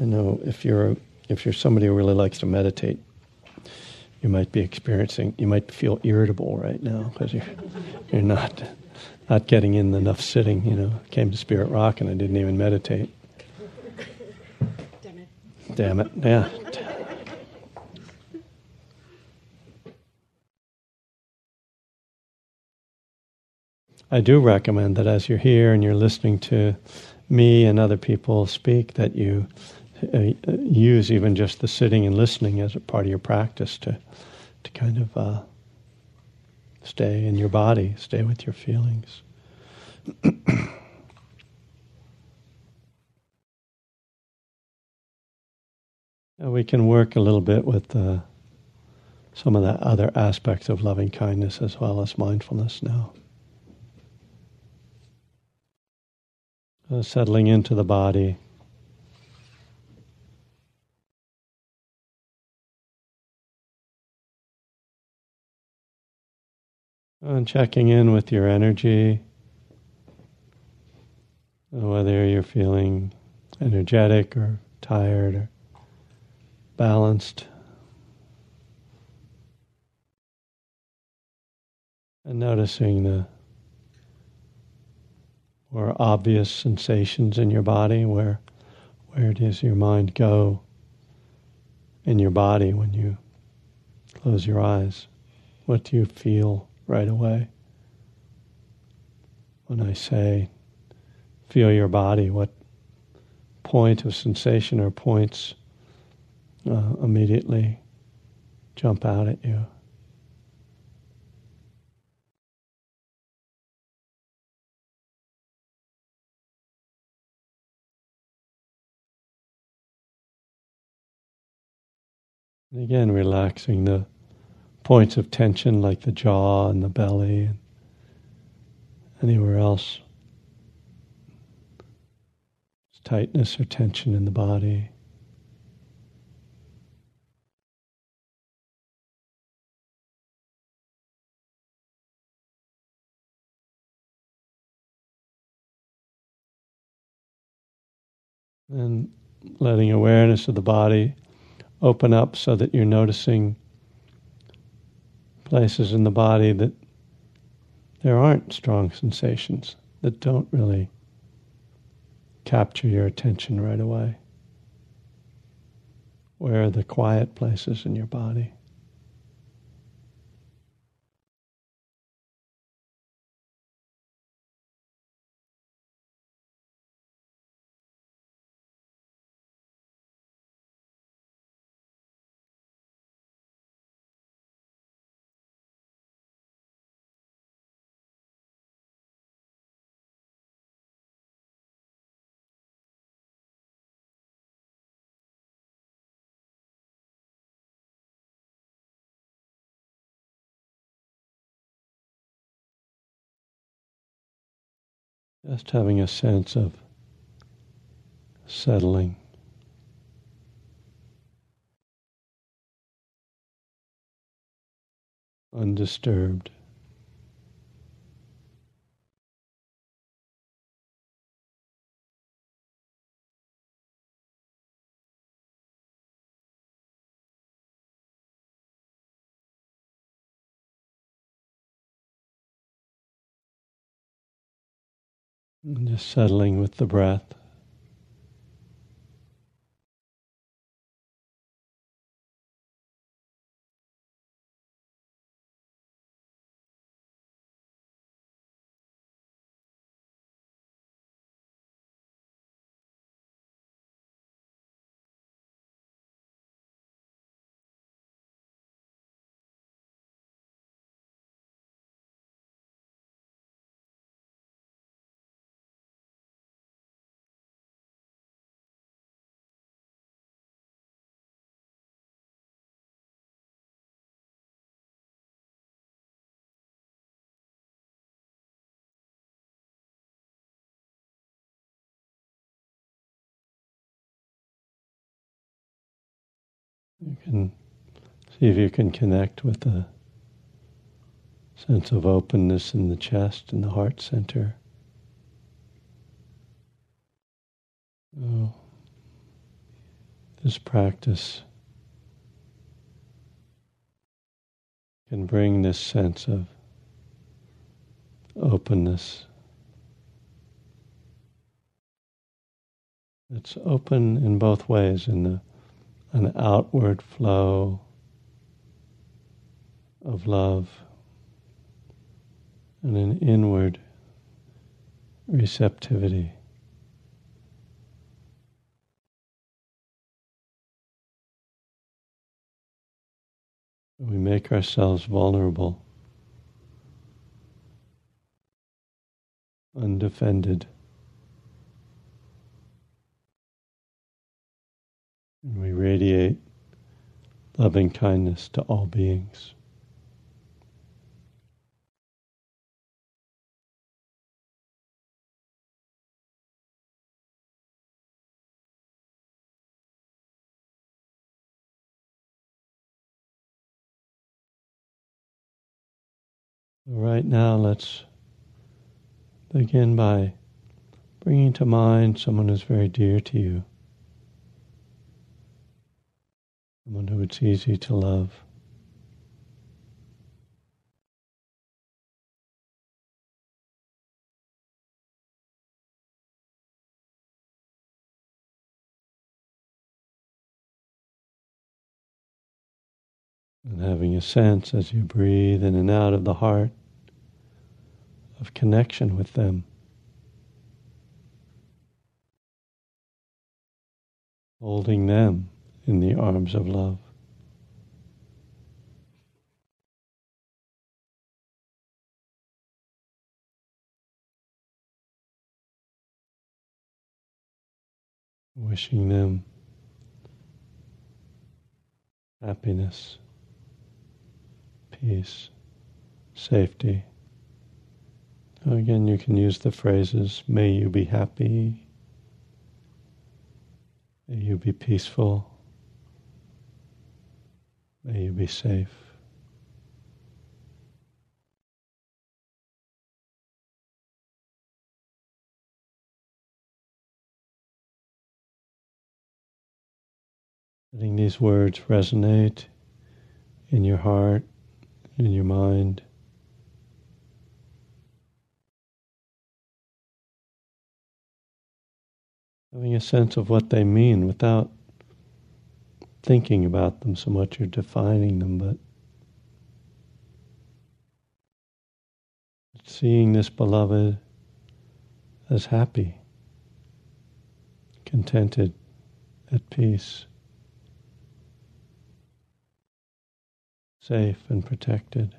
I know if you're somebody who really likes to meditate, you might be experiencing. You might feel irritable right now because you're not getting in enough sitting. You know, I came to Spirit Rock and I didn't even meditate. Damn it! Yeah. I do recommend that as you're here and you're listening to me and other people speak, that you use even just the sitting and listening as a part of your practice to kind of stay in your body, stay with your feelings. Now we can work a little bit with some of the other aspects of loving kindness as well as mindfulness now. Settling into the body. And checking in with your energy, whether you're feeling energetic or tired or balanced. And noticing the or obvious sensations in your body, where does your mind go in your body when you close your eyes? What do you feel right away? When I say feel your body, what point of sensation or points immediately jump out at you? And again, relaxing the points of tension like the jaw and the belly and anywhere else. There's tightness or tension in the body. And letting awareness of the body open up so that you're noticing places in the body that there aren't strong sensations, that don't really capture your attention right away. Where are the quiet places in your body? Just having a sense of settling. Undisturbed. And just settling with the breath. You can see if you can connect with a sense of openness in the chest and the heart center. Oh, this practice can bring this sense of openness. It's open in both ways, in an outward flow of love and an inward receptivity. We make ourselves vulnerable, undefended. And we radiate loving kindness to all beings. Right now, let's begin by bringing to mind someone who's very dear to you. Someone who it's easy to love. And having a sense as you breathe in and out of the heart of connection with them. Holding them in the arms of love. Wishing them happiness, peace, safety. Again, you can use the phrases, may you be happy, may you be peaceful, may you be safe. Letting these words resonate in your heart, in your mind. Having a sense of what they mean without thinking about them so much or defining them, but seeing this beloved as happy, contented, at peace, safe and protected.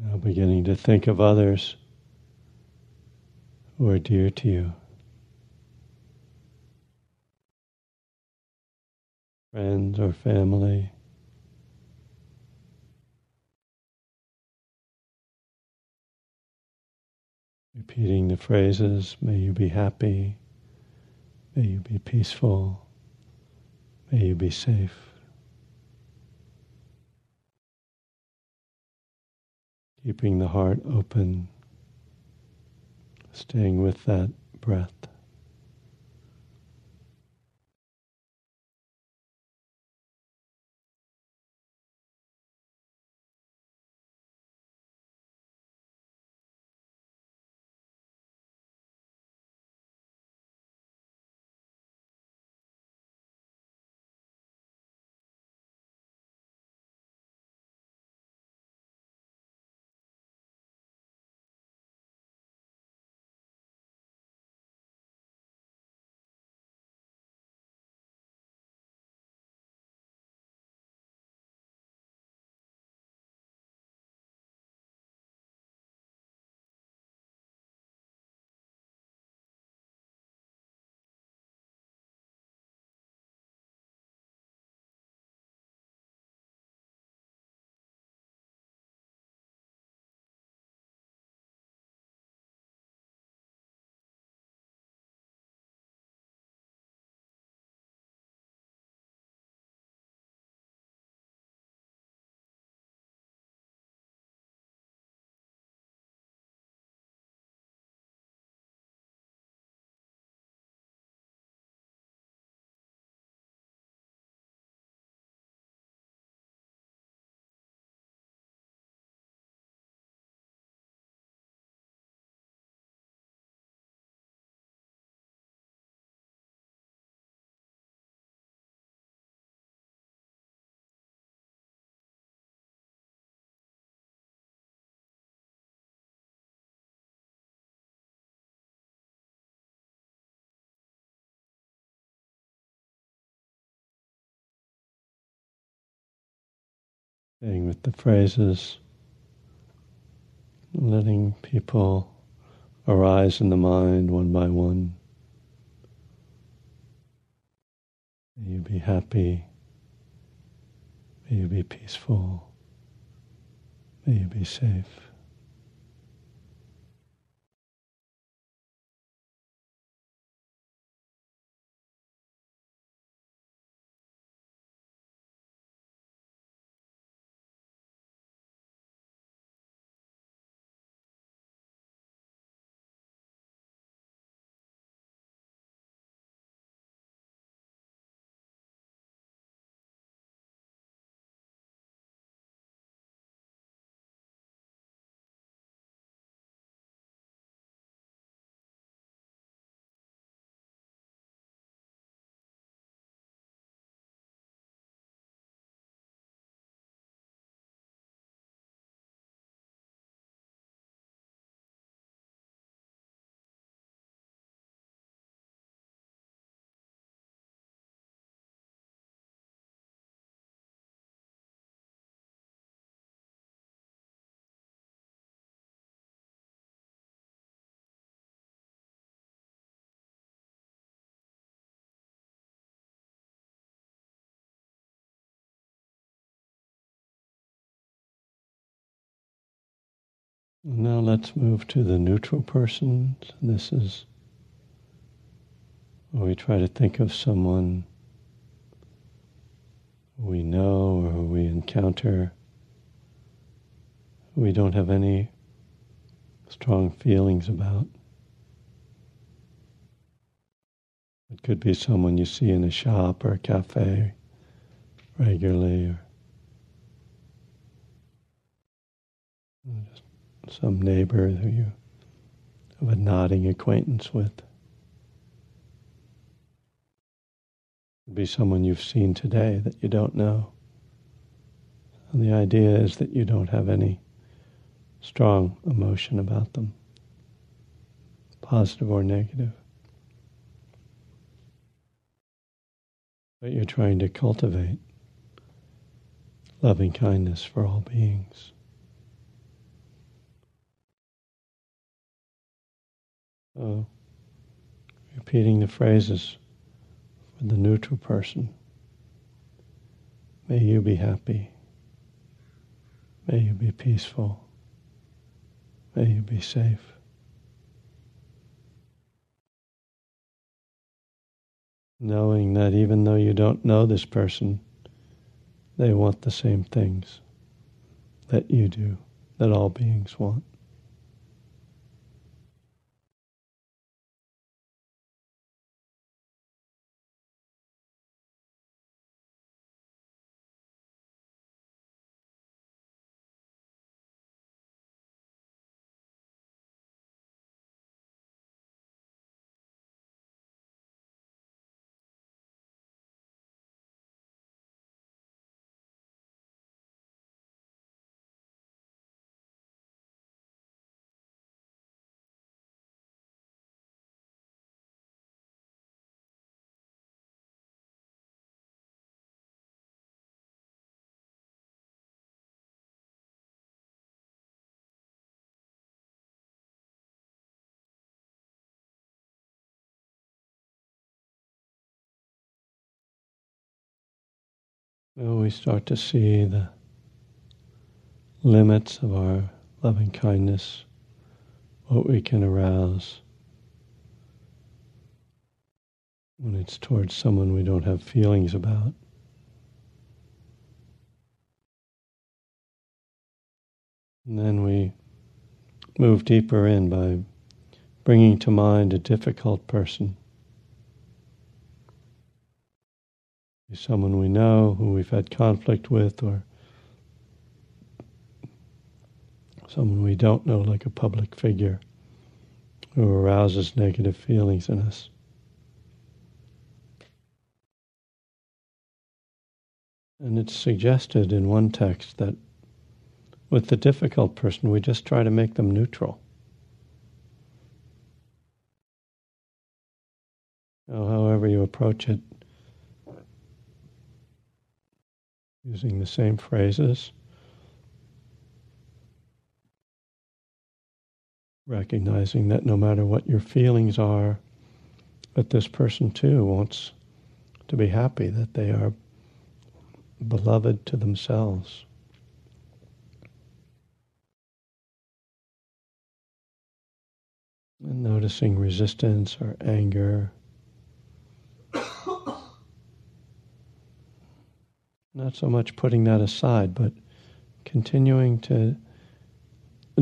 Now beginning to think of others who are dear to you. Friends or family. Repeating the phrases, may you be happy, may you be peaceful, may you be safe. Keeping the heart open, staying with that breath. Staying with the phrases, letting people arise in the mind one by one. May you be happy, may you be peaceful, may you be safe. Now let's move to the neutral person. This is where we try to think of someone we know or who we encounter. We don't have any strong feelings about. It could be someone you see in a shop or a cafe regularly, or just some neighbor who you have a nodding acquaintance with. It could be someone you've seen today that you don't know. And the idea is that you don't have any strong emotion about them, positive or negative. But you're trying to cultivate loving kindness for all beings. So, repeating the phrases for the neutral person. May you be happy. May you be peaceful. May you be safe. Knowing that even though you don't know this person, they want the same things that you do, that all beings want. We start to see the limits of our loving kindness, what we can arouse when it's towards someone we don't have feelings about. And then we move deeper in by bringing to mind a difficult person. Someone we know, who we've had conflict with, or someone we don't know, like a public figure, who arouses negative feelings in us. And it's suggested in one text that with the difficult person, we just try to make them neutral. Now, however you approach it, using the same phrases, recognizing that no matter what your feelings are, that this person too wants to be happy, that they are beloved to themselves. And noticing resistance or anger, not so much putting that aside, but continuing to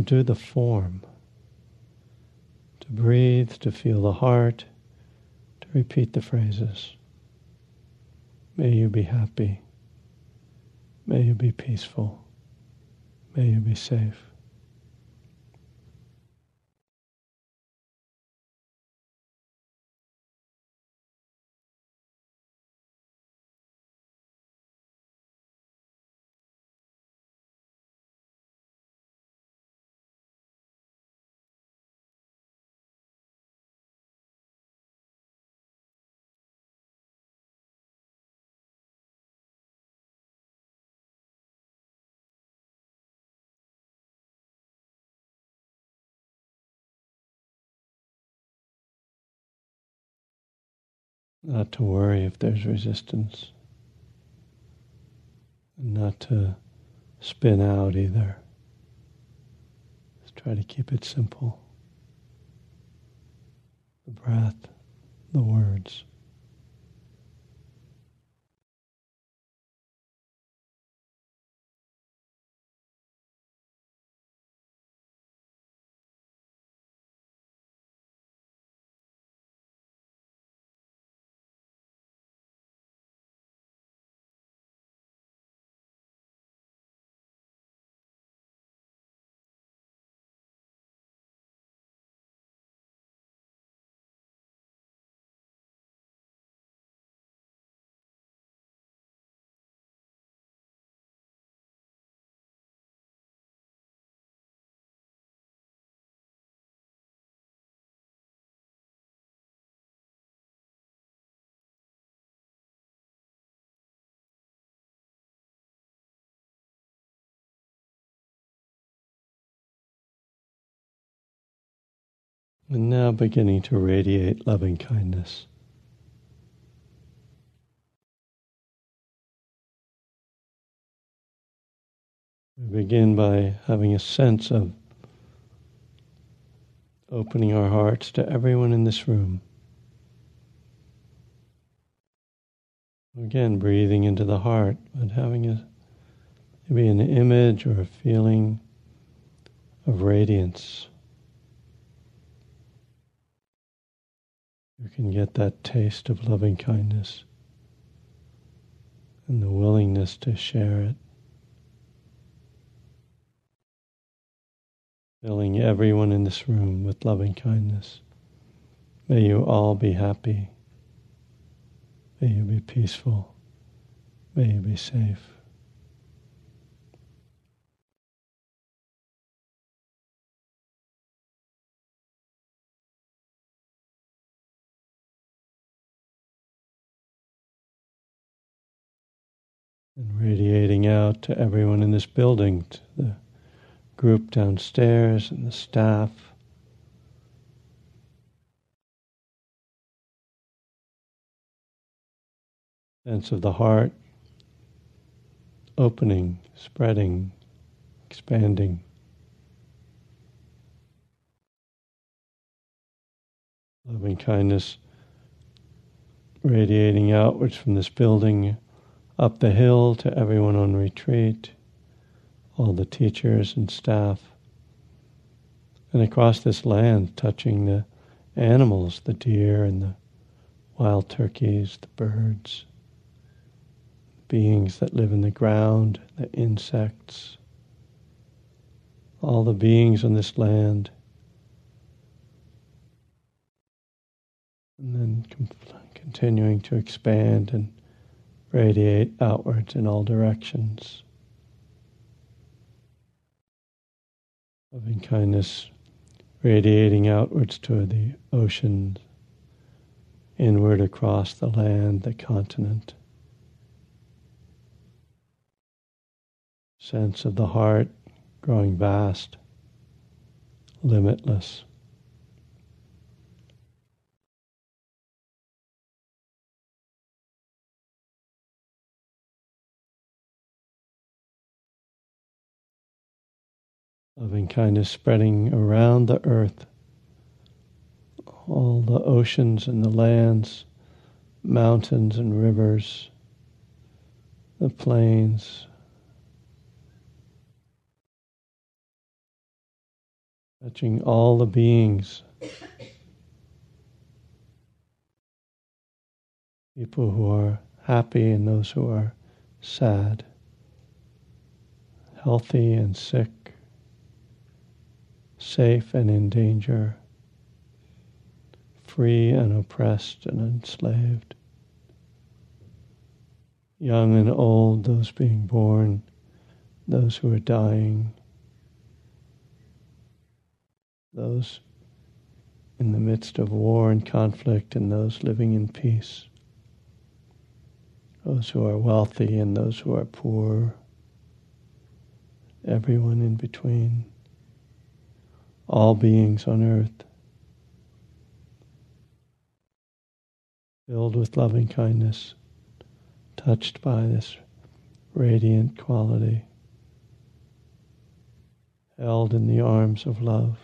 do the form, to breathe, to feel the heart, to repeat the phrases. May you be happy. May you be peaceful. May you be safe. Not to worry if there's resistance, and not to spin out either. Just Try to keep it simple. The breath, the words. And now beginning to radiate loving kindness. We begin by having a sense of opening our hearts to everyone in this room. Again, breathing into the heart and having maybe an image or a feeling of radiance. You can get that taste of loving kindness and the willingness to share it, filling everyone in this room with loving kindness. May you all be happy. May you be peaceful. May you be safe. And radiating out to everyone in this building, to the group downstairs and the staff. Sense of the heart opening, spreading, expanding. Loving kindness radiating outwards from this building, up the hill to everyone on retreat, all the teachers and staff, and across this land, touching the animals, the deer and the wild turkeys, the birds, beings that live in the ground, the insects, all the beings on this land, and then continuing to expand and radiate outwards in all directions. Loving kindness radiating outwards to the ocean, inward across the land, the continent. Sense of the heart growing vast, limitless. Loving kindness spreading around the earth, all the oceans and the lands, mountains and rivers, the plains, touching all the beings, people who are happy and those who are sad, healthy and sick, safe and in danger, free and oppressed and enslaved, young and old, those being born, those who are dying, those in the midst of war and conflict and those living in peace, those who are wealthy and those who are poor, everyone in between. All beings on earth, filled with loving kindness, touched by this radiant quality, held in the arms of love.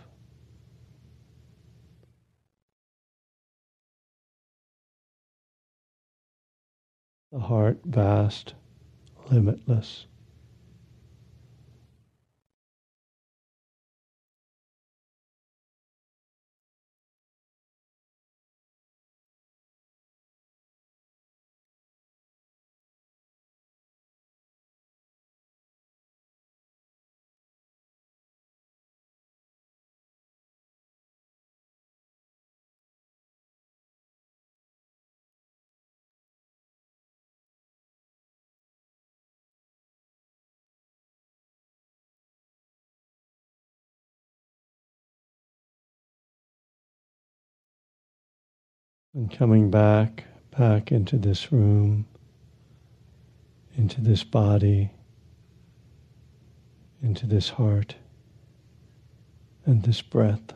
The heart vast, limitless. And coming back into this room, into this body, into this heart, and this breath.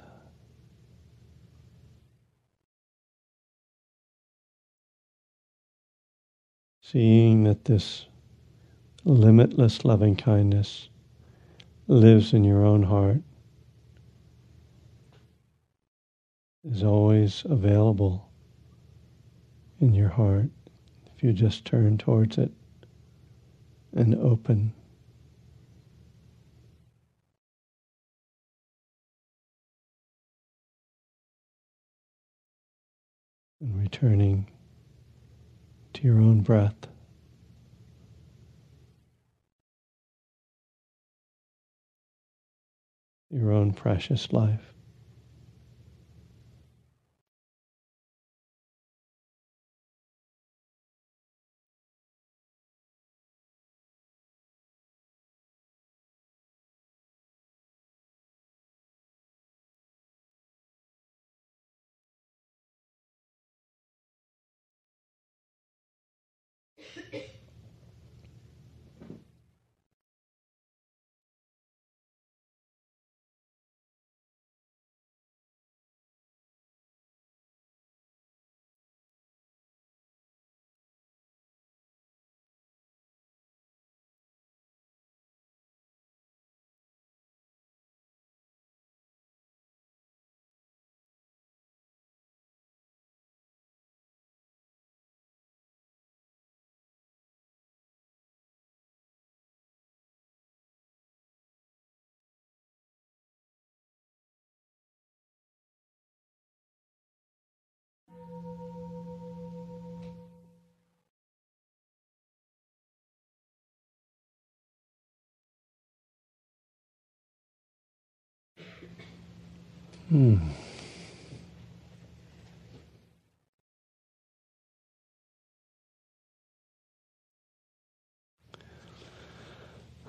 Seeing that this limitless loving kindness lives in your own heart, is always available in your heart, if you just turn towards it and open. And returning to your own breath. Your own precious life.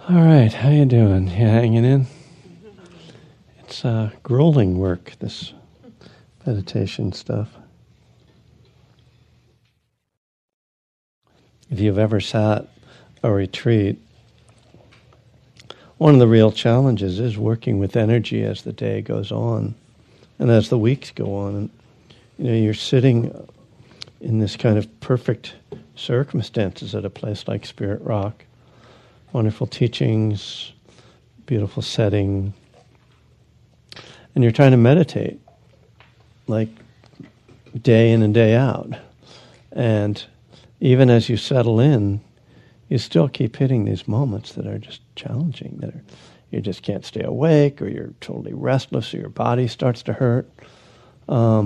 All right, how you doing? You hanging in? It's grueling work, this meditation stuff. If you've ever sat a retreat, one of the real challenges is working with energy as the day goes on. And as the weeks go on, and, you're sitting in this kind of perfect circumstances at a place like Spirit Rock. Wonderful teachings, beautiful setting. And you're trying to meditate, like day in and day out. And even as you settle in, you still keep hitting these moments that are just challenging, that are... You just can't stay awake, or you're totally restless, or your body starts to hurt. And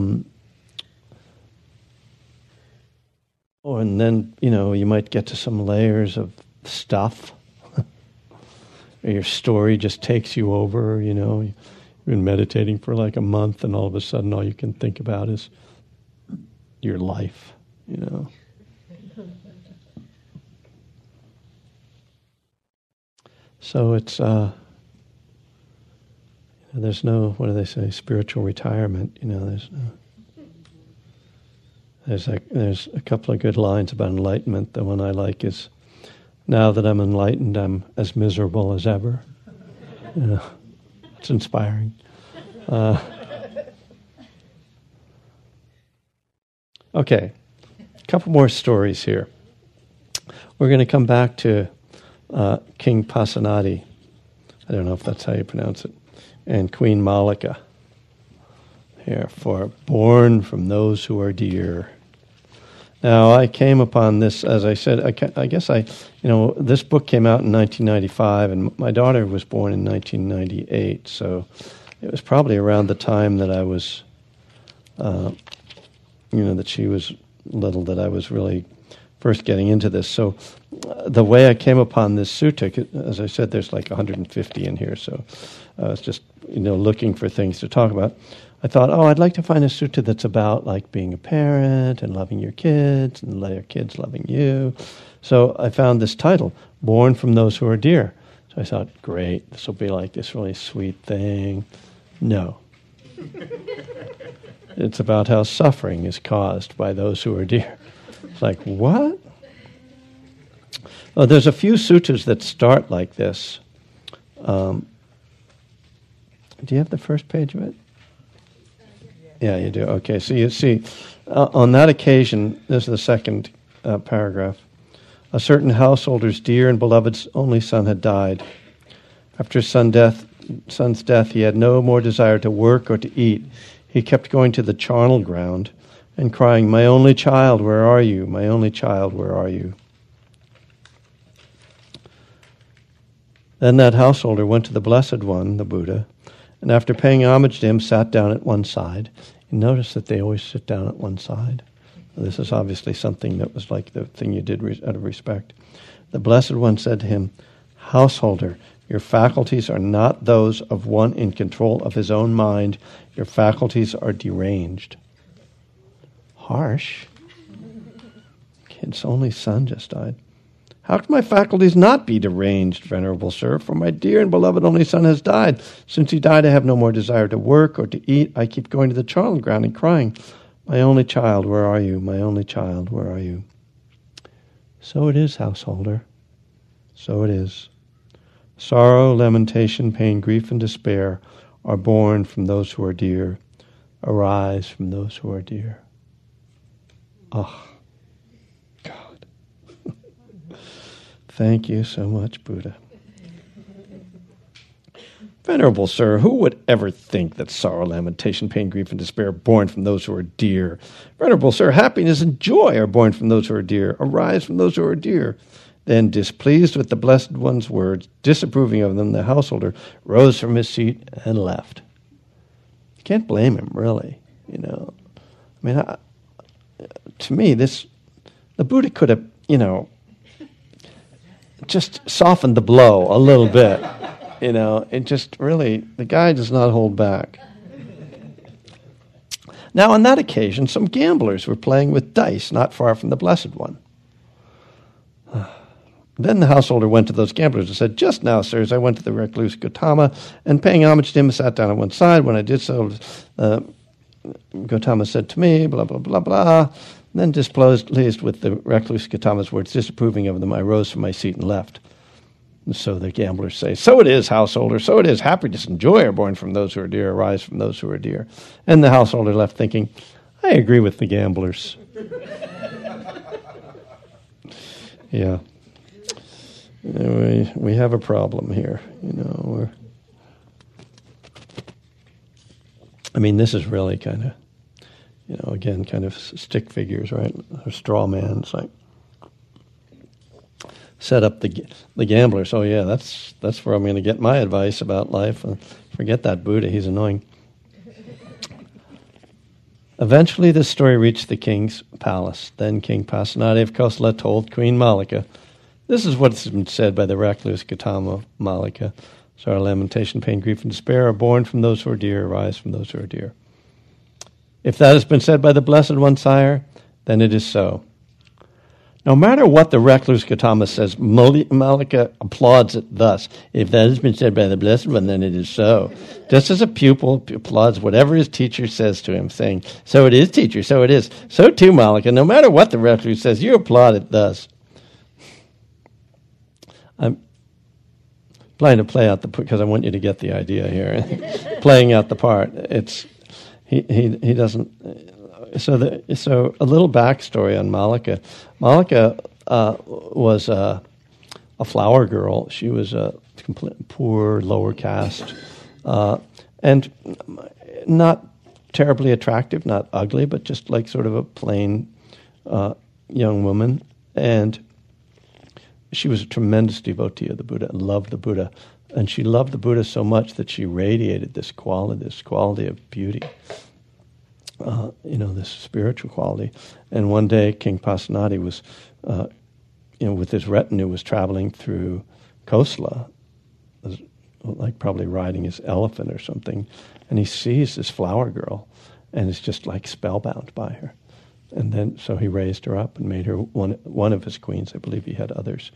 then, you might get to some layers of stuff. Or your story just takes you over, You've been meditating for like a month, and all of a sudden all you can think about is your life, So it's... there's no, what do they say, spiritual retirement, there's no... There's a couple of good lines about enlightenment. The one I like is, now that I'm enlightened, I'm as miserable as ever. It's inspiring. Okay, a couple more stories here. We're going to come back to King Pasenadi. I don't know if that's how you pronounce it, and Queen Malika here for born from those who are dear. Now, I came upon this, as I said, I guess this book came out in 1995, and my daughter was born in 1998, so it was probably around the time that I was, that she was little, that I was really first getting into this. So the way I came upon this sutta, as I said, there's like 150 in here, so it's just, looking for things to talk about. I thought, I'd like to find a sutta that's about like being a parent and loving your kids and your kids loving you. So I found this title, Born from Those Who Are Dear. So I thought, great, this will be like this really sweet thing. No. It's about how suffering is caused by those who are dear. It's like, what? Oh, there's a few suttas that start like this. Do you have the first page of it? Yeah, you do. Okay, so you see, on that occasion, this is the second paragraph, a certain householder's dear and beloved's only son had died. After his son's death, he had no more desire to work or to eat. He kept going to the charnel ground and crying, "My only child, where are you? My only child, where are you?" Then that householder went to the Blessed One, the Buddha, and after paying homage to him, sat down at one side. And notice that they always sit down at one side. This is obviously something that was like the thing you did out of respect. The Blessed One said to him, "Householder, your faculties are not those of one in control of his own mind. Your faculties are deranged." Harsh. Kid's only son just died. "How can my faculties not be deranged, venerable sir? For my dear and beloved only son has died. Since he died, I have no more desire to work or to eat. I keep going to the charnel ground and crying, 'My only child, where are you? My only child, where are you?'" So it is, householder. So it is. Sorrow, lamentation, pain, grief, and despair are born from those who are dear, arise from those who are dear. Ah. Thank you so much, Buddha. "Venerable sir, who would ever think that sorrow, lamentation, pain, grief, and despair are born from those who are dear? Venerable sir, happiness and joy are born from those who are dear, arise from those who are dear." Then, displeased with the Blessed One's words, disapproving of them, the householder rose from his seat and left. You can't blame him, really. To me, the Buddha could have, just softened the blow a little bit, It just really, the guy does not hold back. Now, on that occasion, some gamblers were playing with dice not far from the Blessed One. Then the householder went to those gamblers and said, "Just now, sirs, I went to the recluse Gautama, and paying homage to him, sat down on one side. When I did so, Gautama said to me, blah, blah, blah, blah. Then, displeased with the recluse Gautama's words, disapproving of them, I rose from my seat and left." And so the gamblers say, "So it is, householder, so it is. Happiness and joy are born from those who are dear, arise from those who are dear." And the householder left thinking, "I agree with the gamblers." Yeah. We have a problem here, this is really kind of, again, kind of stick figures, right? Or straw man. It's like set up the gamblers. "Oh yeah, that's where I'm going to get my advice about life. Forget that Buddha. He's annoying." Eventually, this story reached the king's palace. Then King Pasenadi of Kosala told Queen Malika, "This is what's been said by the recluse Gautama, Malika. So our lamentation, pain, grief, and despair are born from those who are dear, arise from those who are dear. If that has been said by the Blessed One, sire, then it is so." No matter what the recluse Gautama says, Malika applauds it thus: "If that has been said by the Blessed One, then it is so." Just as a pupil applauds whatever his teacher says to him, saying, "So it is, teacher, so it is." So too, Malika, no matter what the recluse says, you applaud it thus. I'm trying to play out because I want you to get the idea here. Playing out the part. It's... He doesn't. So a little backstory on Malika. Malika was a flower girl. She was a complete poor, lower caste, and not terribly attractive, not ugly, but just like sort of a plain young woman. And she was a tremendous devotee of the Buddha and loved the Buddha. And she loved the Buddha so much that she radiated this quality of beauty, this spiritual quality. And one day, King Pasenadi was, with his retinue, was traveling through Kosala, like probably riding his elephant or something, and he sees this flower girl and is just like spellbound by her. And then, so he raised her up and made her one of his queens. I believe he had others.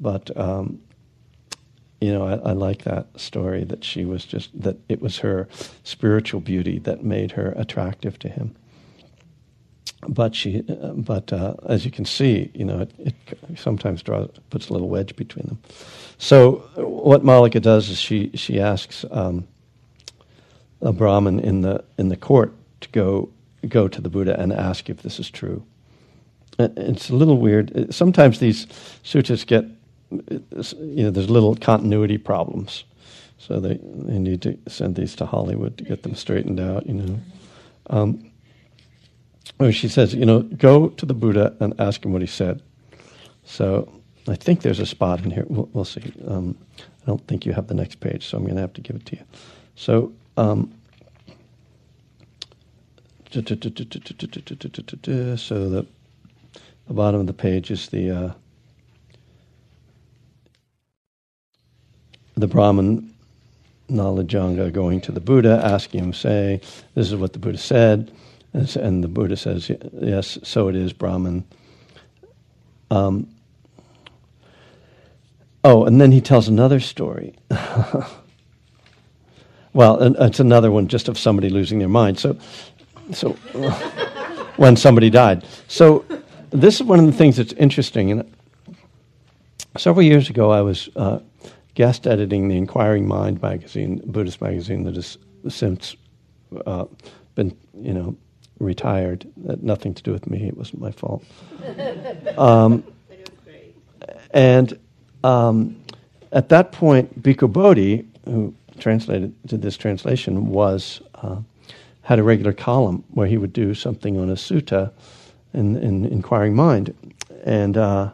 But, I like that story that she was just, that it was her spiritual beauty that made her attractive to him. But as you can see, it sometimes puts a little wedge between them. So what Malika does is she asks a Brahmin in the court to go to the Buddha and ask if this is true. It's a little weird. Sometimes these suttas get, there's little continuity problems. So they need to send these to Hollywood to get them straightened out, she says, go to the Buddha and ask him what he said. So I think there's a spot in here. We'll see. I don't think you have the next page, so I'm going to have to give it to you. So, so the bottom of the page is the Brahmin Nalajanga going to the Buddha, asking him, say, this is what the Buddha said. And the Buddha says, yes, so it is, Brahmin. And then he tells another story. Well, and it's another one just of somebody losing their mind. So when somebody died. So this is one of the things that's interesting. And several years ago, I was guest editing the Inquiring Mind magazine, Buddhist magazine that has since been, retired. That had nothing to do with me. It wasn't my fault. At that point, Bhikkhu Bodhi, who did this translation, had a regular column where he would do something on a sutta in Inquiring Mind, and the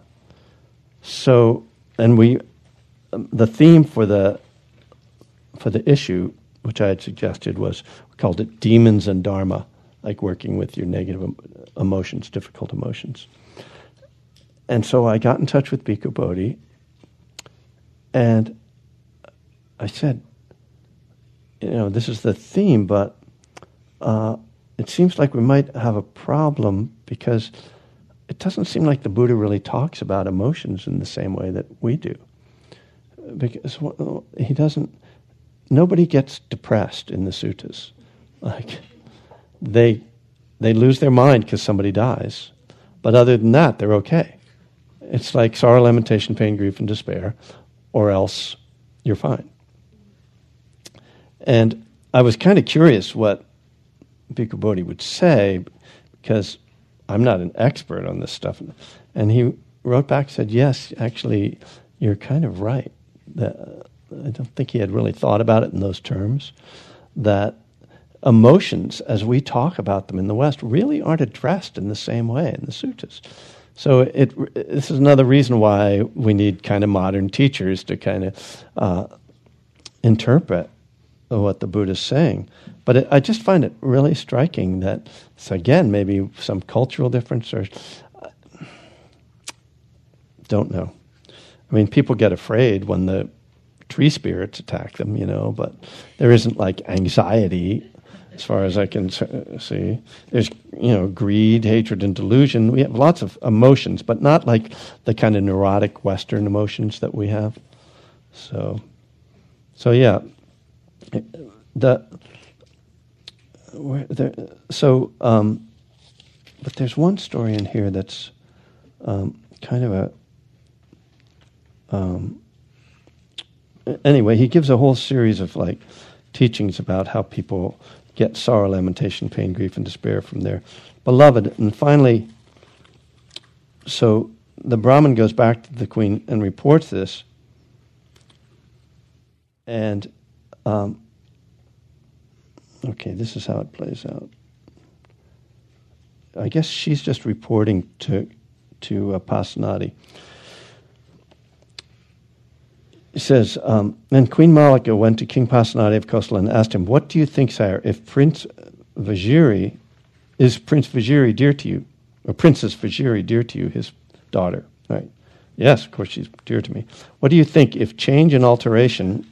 theme for the issue, which I had suggested, we called it Demons and Dharma, like working with your negative emotions, difficult emotions. And so I got in touch with Bhikkhu Bodhi, and I said, this is the theme, but it seems like we might have a problem because it doesn't seem like the Buddha really talks about emotions in the same way that we do. Because nobody gets depressed in the suttas. Like, they lose their mind because somebody dies. But other than that, they're okay. It's like sorrow, lamentation, pain, grief, and despair, or else you're fine. And I was kind of curious what Bhikkhu Bodhi would say, because I'm not an expert on this stuff. And he wrote back and said, yes, actually, you're kind of right. I don't think he had really thought about it in those terms, that emotions, as we talk about them in the West, really aren't addressed in the same way in the suttas. So this is another reason why we need kind of modern teachers to kind of interpret what the Buddha's saying. But I just find it really striking that, so again, maybe some cultural difference or don't know. I mean, people get afraid when the tree spirits attack them, but there isn't like anxiety as far as I can see. There's, greed, hatred, and delusion. We have lots of emotions, but not like the kind of neurotic Western emotions that we have. So yeah. But there's one story in here that's kind of a. Anyway, he gives a whole series of like teachings about how people get sorrow, lamentation, pain, grief, and despair from their beloved. And finally, so the Brahmin goes back to the queen and reports this, and okay, this is how it plays out. I guess she's just reporting to Pasenadi. He says, then Queen Malika went to King Pasenadi of Kosala and asked him, "What do you think, sire, if Prince Vajiri dear to you, or Princess Vajiri dear to you, his daughter?" Right? Yes, of course she's dear to me. "What do you think if change and alteration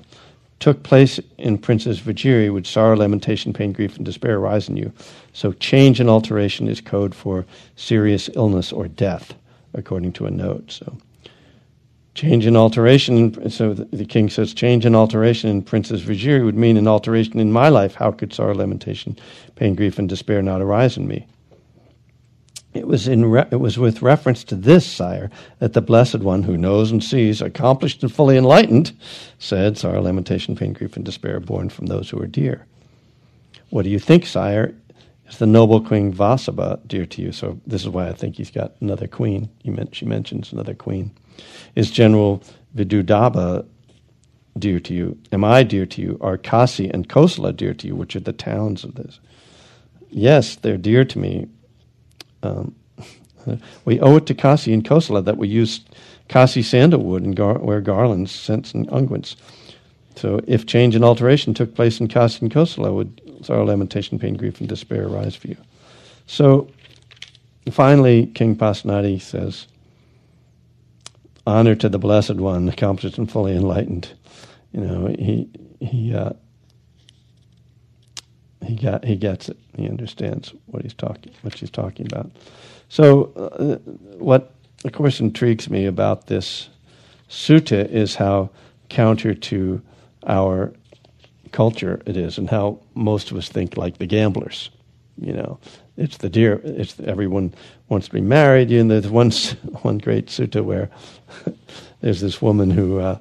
took place in Princess Vajiri, would sorrow, lamentation, pain, grief, and despair arise in you?" So change and alteration is code for serious illness or death, according to a note. So change and alteration, so the king says, change and alteration in Princess Vajiri would mean an alteration in my life. How could sorrow, lamentation, pain, grief, and despair not arise in me? It was with reference to this, sire, that the Blessed One, who knows and sees, accomplished and fully enlightened, said, sorrow, lamentation, pain, grief, and despair are born from those who are dear. What do you think, sire? Is the noble Queen Vasubha dear to you? So this is why I think he's got another queen. She mentions another queen. Is General Vidudaba dear to you? Am I dear to you? Are Kasi and Kosala dear to you, which are the towns of this? Yes, they're dear to me. We owe it to Kasi and Kosala that we use Kasi sandalwood and wear garlands, scents, and unguents. So if change and alteration took place in Kasi and Kosala, would sorrow, lamentation, pain, grief, and despair arise for you? So finally, King Pasenadi says, honor to the Blessed One, accomplished and fully enlightened. You know, he gets it. He understands what she's talking about. So, what of course intrigues me about this sutta is how counter to our culture it is, and how most of us think like the gamblers. You know, it's the dear. It's everyone wants to be married. You know, there's one great sutta where there's this woman who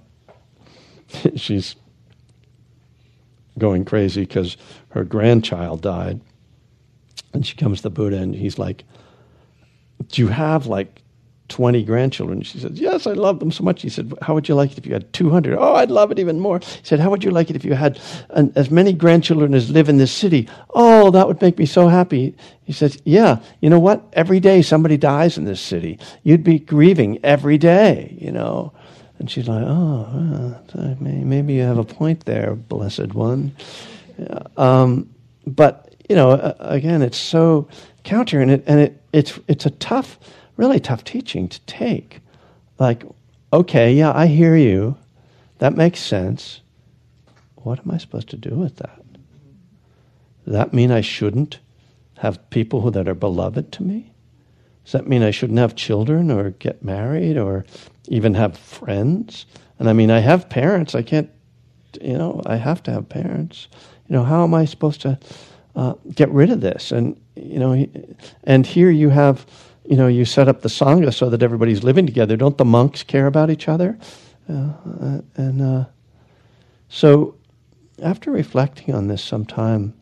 she's going crazy because her grandchild died, and she comes to the Buddha and he's like, "Do you have like 20 grandchildren?" She says, "Yes, I love them so much." He said, "How would you like it if you had 200? "Oh, I'd love it even more." He said, "How would you like it if you had as many grandchildren as live in this city?" "Oh, that would make me so happy." He says, "Yeah, you know what? Every day somebody dies in this city. You'd be grieving every day, you know." And she's like, "Oh, maybe you have a point there, Blessed One." But you know, again, it's so counter, and it's a tough, really tough teaching to take. Like, okay, yeah, I hear you. That makes sense. What am I supposed to do with that? Does that mean I shouldn't have people that are beloved to me? Does that mean I shouldn't have children or get married or even have friends? And I mean, I have parents. I can't, you know, I have to have parents. You know, how am I supposed to get rid of this? And, you know, and here you have, you know, you set up the Sangha so that everybody's living together. Don't the monks care about each other? So after reflecting on this some time,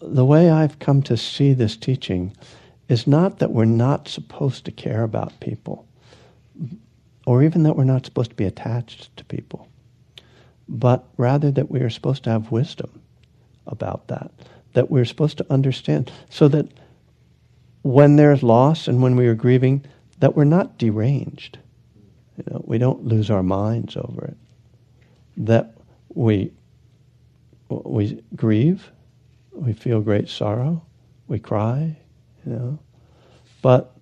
the way I've come to see this teaching is not that we're not supposed to care about people, or even that we're not supposed to be attached to people, but rather that we are supposed to have wisdom about that, that we're supposed to understand, so that when there's loss and when we are grieving, that we're not deranged. You know, we don't lose our minds over it. That we grieve, we feel great sorrow, we cry, you know, but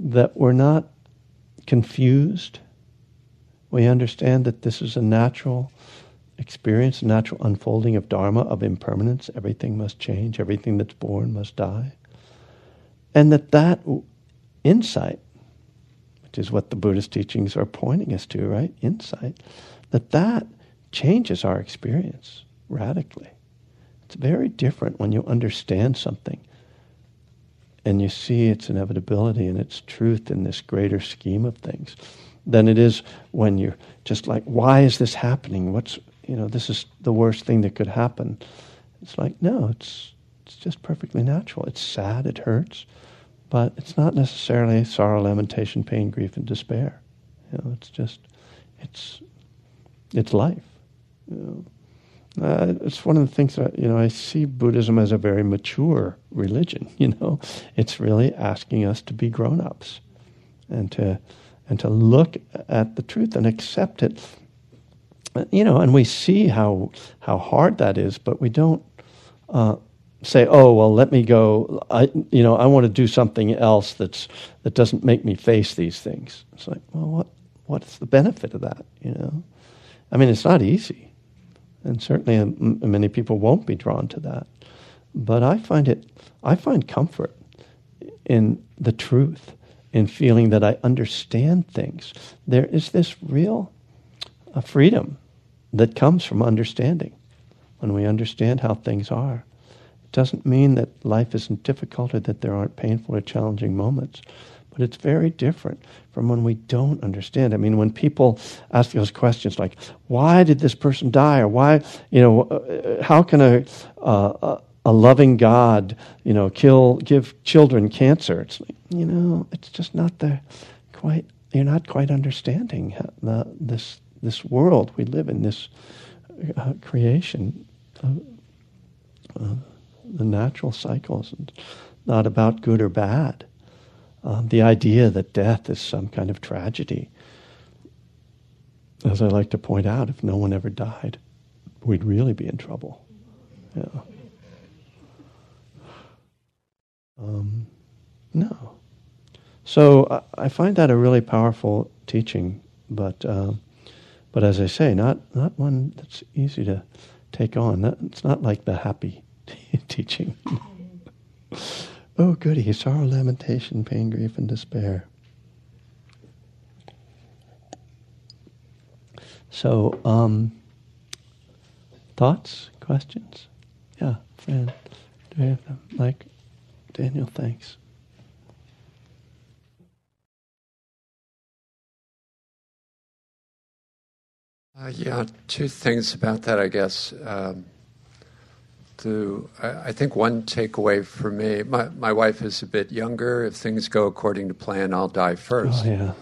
that we're not confused. We understand that this is a natural experience, a natural unfolding of dharma, of impermanence. Everything must change. Everything that's born must die. And that insight, which is what the Buddhist teachings are pointing us to, right? Insight, that changes our experience radically. It's very different when you understand something and you see its inevitability and its truth in this greater scheme of things than it is when you're just like, why is this happening? This is the worst thing that could happen. It's like, no, it's just perfectly natural. It's sad, it hurts, But it's not necessarily sorrow, lamentation, pain, grief, and despair. You know, it's just, it's life. You know? It's one of the things that, you know, I see Buddhism as a very mature religion, you know. It's really asking us to be grown-ups and to look at the truth and accept it. You know, and we see how hard that is, but we don't say, "Oh, well, let me go. I want to do something else that doesn't make me face these things." It's like, well, what's the benefit of that? You know, I mean, it's not easy, and certainly many people won't be drawn to that. But I find comfort in the truth, in feeling that I understand things. There is this real freedom that comes from understanding. When we understand how things are, it doesn't mean that life isn't difficult or that there aren't painful or challenging moments, but it's very different from when we don't understand. I mean, when people ask those questions like, why did this person die? Or why, you know, how can a loving God, you know, give children cancer? It's like, you know, it's just not you're not quite understanding this world we live in, this creation, the natural cycles, and not about good or bad. The idea that death is some kind of tragedy. As I like to point out, if no one ever died, we'd really be in trouble. Yeah. No. So I find that a really powerful teaching, but as I say, not one that's easy to take on. It's not like the happy teaching. Oh, goody, sorrow, lamentation, pain, grief, and despair. So, thoughts, questions? Yeah, Fran, do we have them? Mike, Daniel, thanks. Yeah, two things about that, I guess. I think one takeaway for me, my wife is a bit younger. If things go according to plan, I'll die first. Oh, yeah.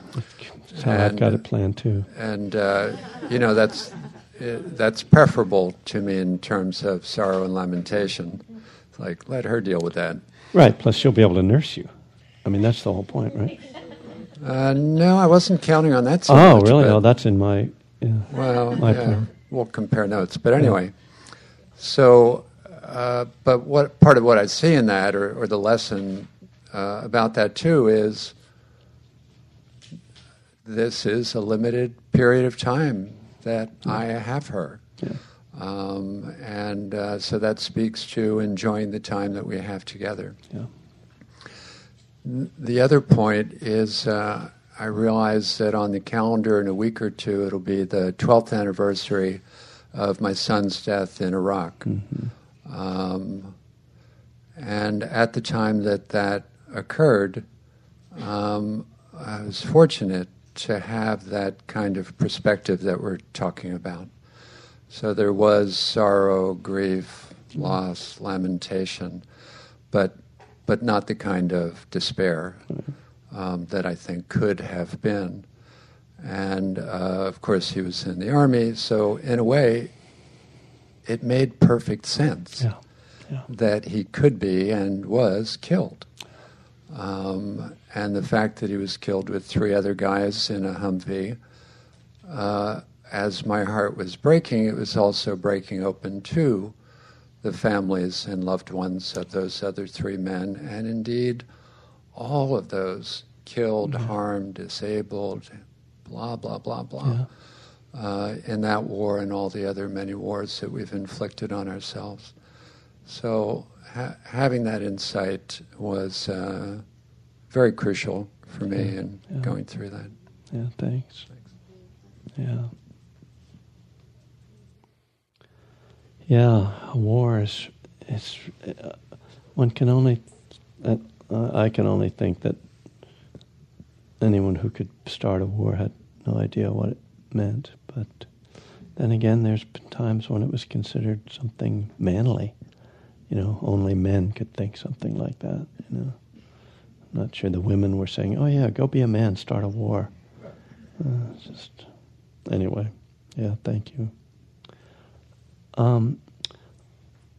That's how I've got it planned, too. And, you know, that's preferable to me in terms of sorrow and lamentation. It's like, let her deal with that. Right, plus she'll be able to nurse you. I mean, that's the whole point, right? No, I wasn't counting on that so much. Oh, really? No, that's in my... Yeah. Well, yeah, we'll compare notes. But anyway, so, but what part of what I see in that, or the lesson about that too, is this is a limited period of time that I have her. Yeah. So that speaks to enjoying the time that we have together. Yeah. The other point is... I realize that on the calendar in a week or two, it'll be the 12th anniversary of my son's death in Iraq. Mm-hmm. And at the time that occurred, I was fortunate to have that kind of perspective that we're talking about. So there was sorrow, grief, loss, lamentation, but not the kind of despair. Mm-hmm. That I think could have been. And, of course, he was in the Army, so in a way, it made perfect sense that he could be and was killed. And the fact that he was killed with three other guys in a Humvee, as my heart was breaking, it was also breaking open to the families and loved ones of those other three men, and indeed... all of those killed, harmed, disabled, blah, blah, blah, blah, in that war and all the other many wars that we've inflicted on ourselves. So having that insight was very crucial for me in going through that. Yeah, thanks. Yeah. Yeah, war is one can only... I can only think that anyone who could start a war had no idea what it meant. But then again, there's been times when it was considered something manly. You know, only men could think something like that. You know, Not sure the women were saying, "Oh yeah, go be a man, start a war." Just anyway, yeah. Thank you.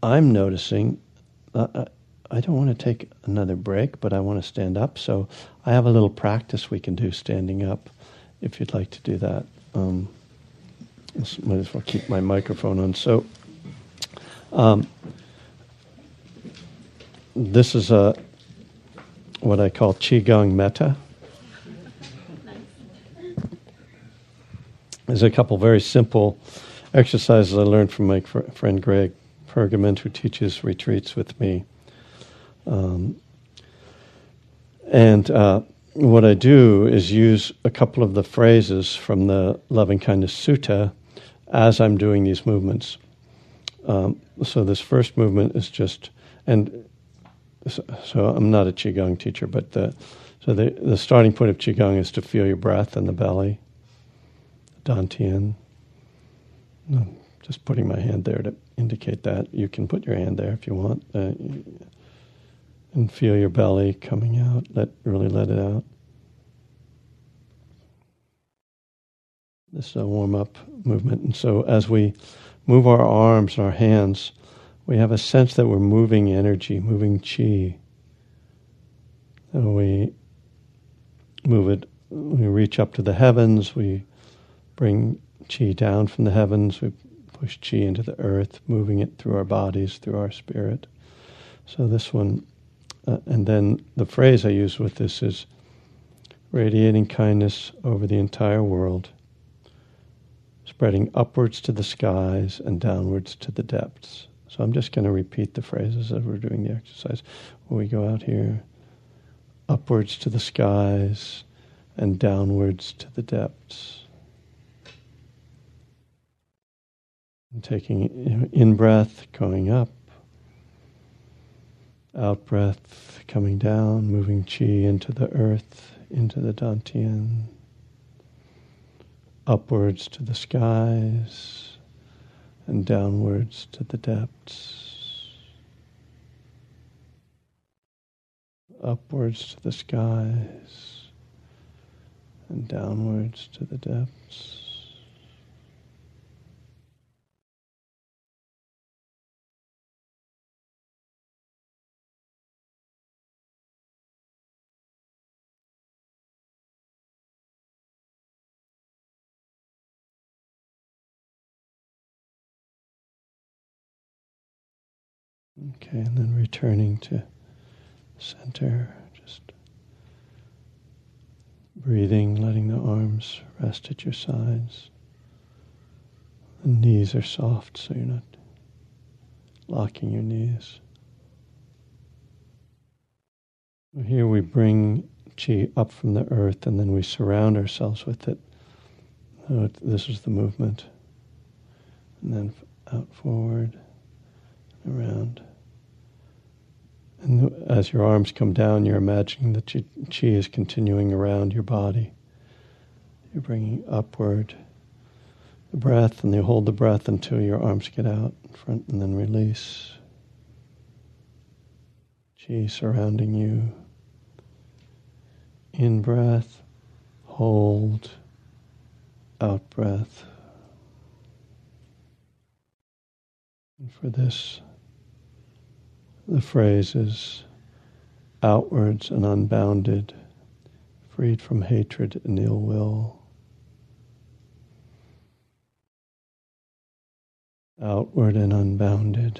I'm noticing. I don't want to take another break, but I want to stand up. So I have a little practice we can do standing up, if you'd like to do that. Might as well keep my microphone on. So this is what I call Qigong Metta. There's a couple very simple exercises I learned from my friend Greg Pergament, who teaches retreats with me. What I do is use a couple of the phrases from the Loving Kindness Sutta as I'm doing these movements. So this first movement is just, and so I'm not a Qigong teacher, but the starting point of Qigong is to feel your breath in the belly. Dantian. I'm just putting my hand there to indicate that. You can put your hand there if you want. And feel your belly coming out. Really let it out. This is a warm-up movement. And so as we move our arms and our hands, we have a sense that we're moving energy, moving chi. And we move it, we reach up to the heavens, we bring chi down from the heavens, we push chi into the earth, moving it through our bodies, through our spirit. So this one... and then the phrase I use with this is radiating kindness over the entire world, spreading upwards to the skies and downwards to the depths. So I'm just going to repeat the phrases as we're doing the exercise. When we go out here, upwards to the skies and downwards to the depths. And taking in-breath, going up. Out-breath, coming down, moving chi into the earth, into the Dantian, upwards to the skies, and downwards to the depths, upwards to the skies, and downwards to the depths. Okay, and then returning to center, just breathing, letting the arms rest at your sides. The knees are soft, so you're not locking your knees. Here we bring chi up from the earth, and then we surround ourselves with it. So this is the movement. And then out forward, around. And as your arms come down, you're imagining that chi is continuing around your body. You're bringing upward the breath, and you hold the breath until your arms get out in front, and then release. Chi surrounding you. In breath, hold, out breath. And for this, the phrase is outwards and unbounded, freed from hatred and ill will. Outward and unbounded,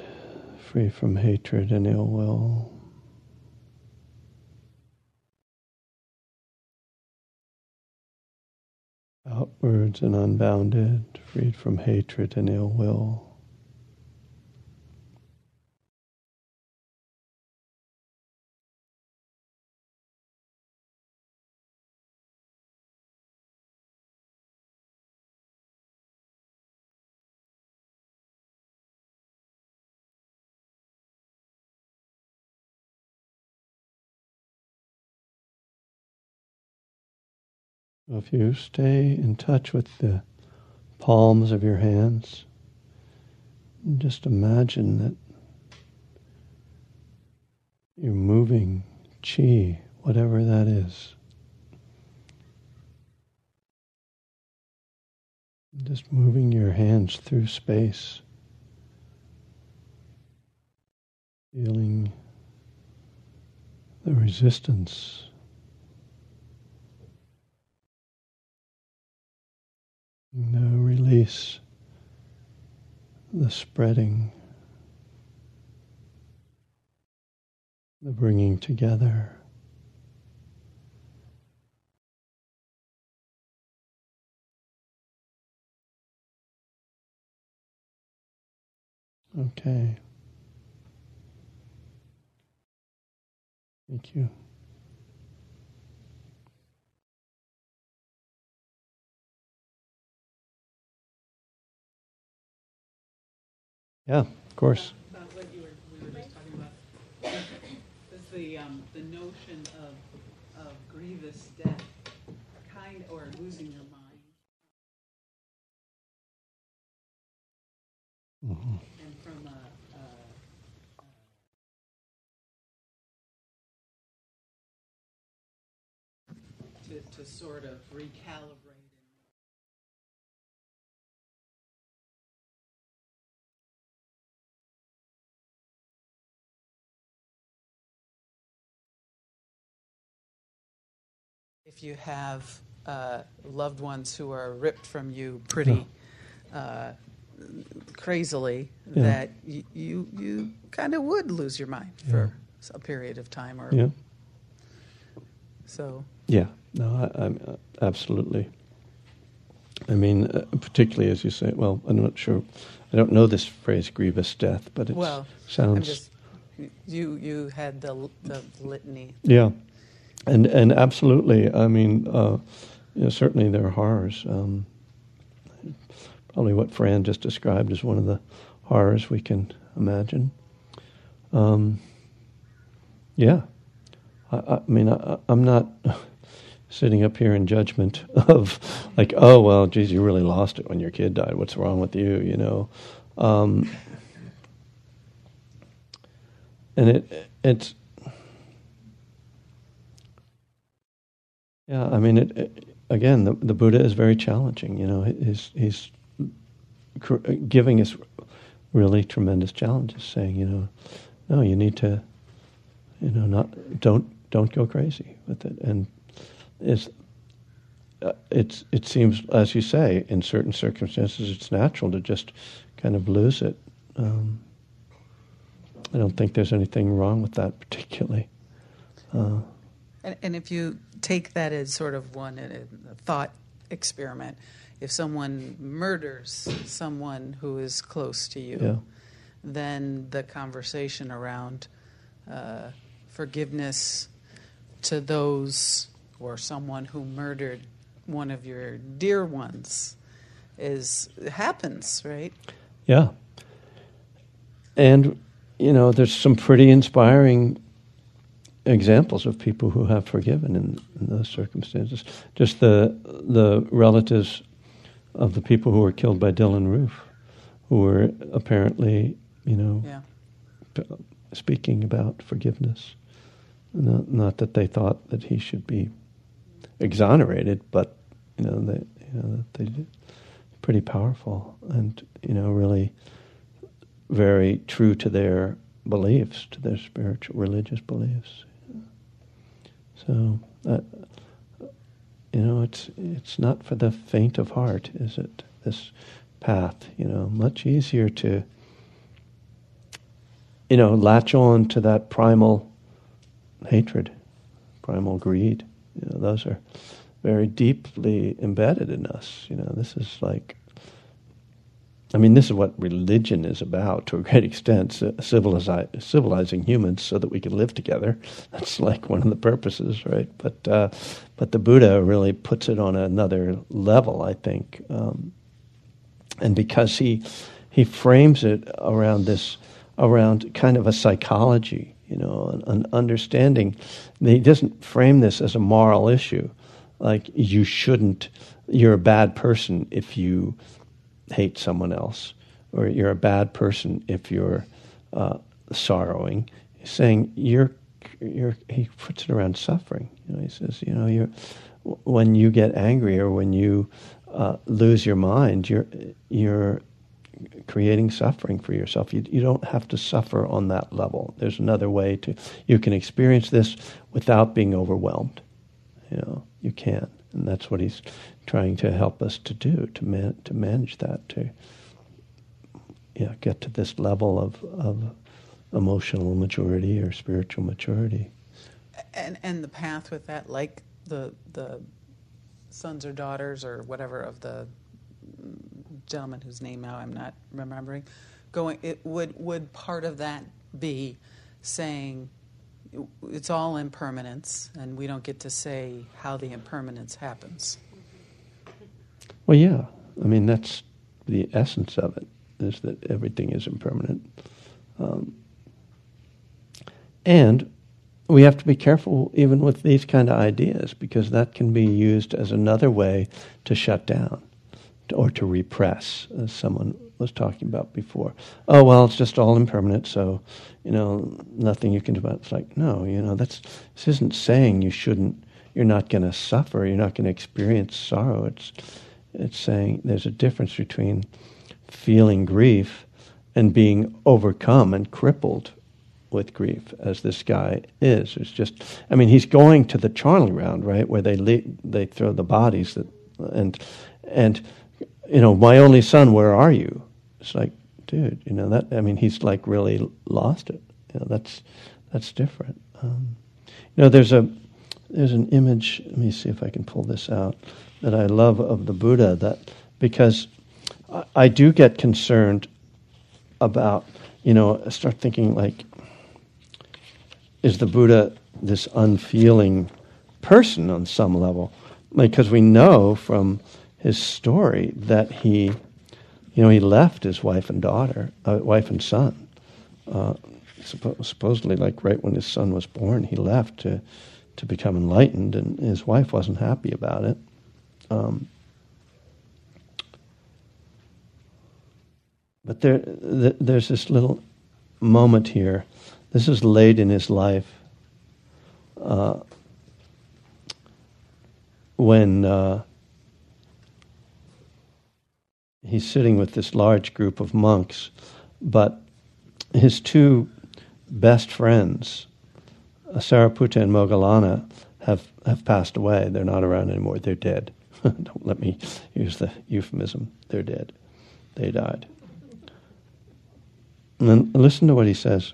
free from hatred and ill will. Outwards and unbounded, freed from hatred and ill will. If you stay in touch with the palms of your hands, just imagine that you're moving chi whatever that is. Just moving your hands through space, feeling the resistance, the release, the spreading, the bringing together. Okay. Thank you. Yeah, of course. About what we were just talking about. Is the notion of grievous death, or losing your mind. Mm-hmm. And from to sort of recalibrate. If you have loved ones who are ripped from you pretty crazily, yeah, that you kind of would lose your mind, yeah, for a period of time, or yeah. So yeah, no, I'm absolutely. I mean, particularly as you say. Well, I'm not sure. I don't know this phrase "grievous death," but it sounds. I'm just, you had the litany. Yeah. And absolutely, I mean, you know, certainly there are horrors. Probably what Fran just described is one of the horrors we can imagine. Yeah, I mean, I'm not sitting up here in judgment of like, oh, well, geez, you really lost it when your kid died. What's wrong with you, you know? And it's... Yeah, I mean, again, the Buddha is very challenging. You know, he's giving us really tremendous challenges, saying, you know, no, you need to, you know, don't go crazy with it. And it seems, as you say, in certain circumstances, it's natural to just kind of lose it. I don't think there's anything wrong with that particularly. And if you take that as sort of one a thought experiment, if someone murders someone who is close to you, yeah, then the conversation around forgiveness to those or someone who murdered one of your dear ones happens, right? Yeah. And, you know, there's some pretty inspiring examples of people who have forgiven in those circumstances. Just the relatives of the people who were killed by Dylan Roof, who were apparently, you know, yeah, speaking about forgiveness. Not that they thought that he should be exonerated, but they did. Pretty powerful, and you know, really very true to their beliefs, to their spiritual, religious beliefs. So, you know, it's not for the faint of heart, is it? This path, you know, much easier to, you know, latch on to that primal hatred, primal greed. You know, those are very deeply embedded in us. You know, this is like, I mean, this is what religion is about, to a great extent, civilizing humans so that we can live together. That's like one of the purposes, right? But the Buddha really puts it on another level, I think. And because he frames it around this, around kind of a psychology, you know, an understanding. He doesn't frame this as a moral issue, like you're a bad person if you hate someone else, or you're a bad person if you're sorrowing. He's saying you're he puts it around suffering. You know, he says, you know, when you get angry or when you lose your mind, you're creating suffering for yourself. You don't have to suffer on that level. There's another way to. You can experience this without being overwhelmed. You know, you can, and that's what he's trying to help us to do, to manage that, to get to this level of emotional maturity or spiritual maturity. And the path with that, like the sons or daughters or whatever of the gentleman whose name now I'm not remembering, would part of that be saying it's all impermanence and we don't get to say how the impermanence happens? Well, yeah. I mean, that's the essence of it, is that everything is impermanent. And we have to be careful even with these kind of ideas, because that can be used as another way to shut down or to repress, as someone was talking about before. Oh, well, it's just all impermanent, so, you know, nothing you can do about it. It's like, no, you know, this isn't saying you shouldn't, you're not going to suffer, you're not going to experience sorrow. It's saying there's a difference between feeling grief and being overcome and crippled with grief, as this guy is. It's just, I mean, he's going to the charnel round, right, where they throw the bodies, that, and you know, my only son, where are you? It's like, dude, you know that. I mean, he's like really lost it. You know, that's different. You know, there's an image. Let me see if I can pull this out, that I love of the Buddha. That, because I do get concerned about, you know, I start thinking like, is the Buddha this unfeeling person on some level? Because we know from his story that he, you know, he left his wife and daughter, wife and son. Supposedly, like right when his son was born, he left to become enlightened, and his wife wasn't happy about it. But there's this little moment here. This is late in his life, when he's sitting with this large group of monks, but his two best friends, Sariputta and Moggallana, have passed away. They're not around anymore. They're dead. Don't let me use the euphemism. They're dead. They died. And then listen to what he says.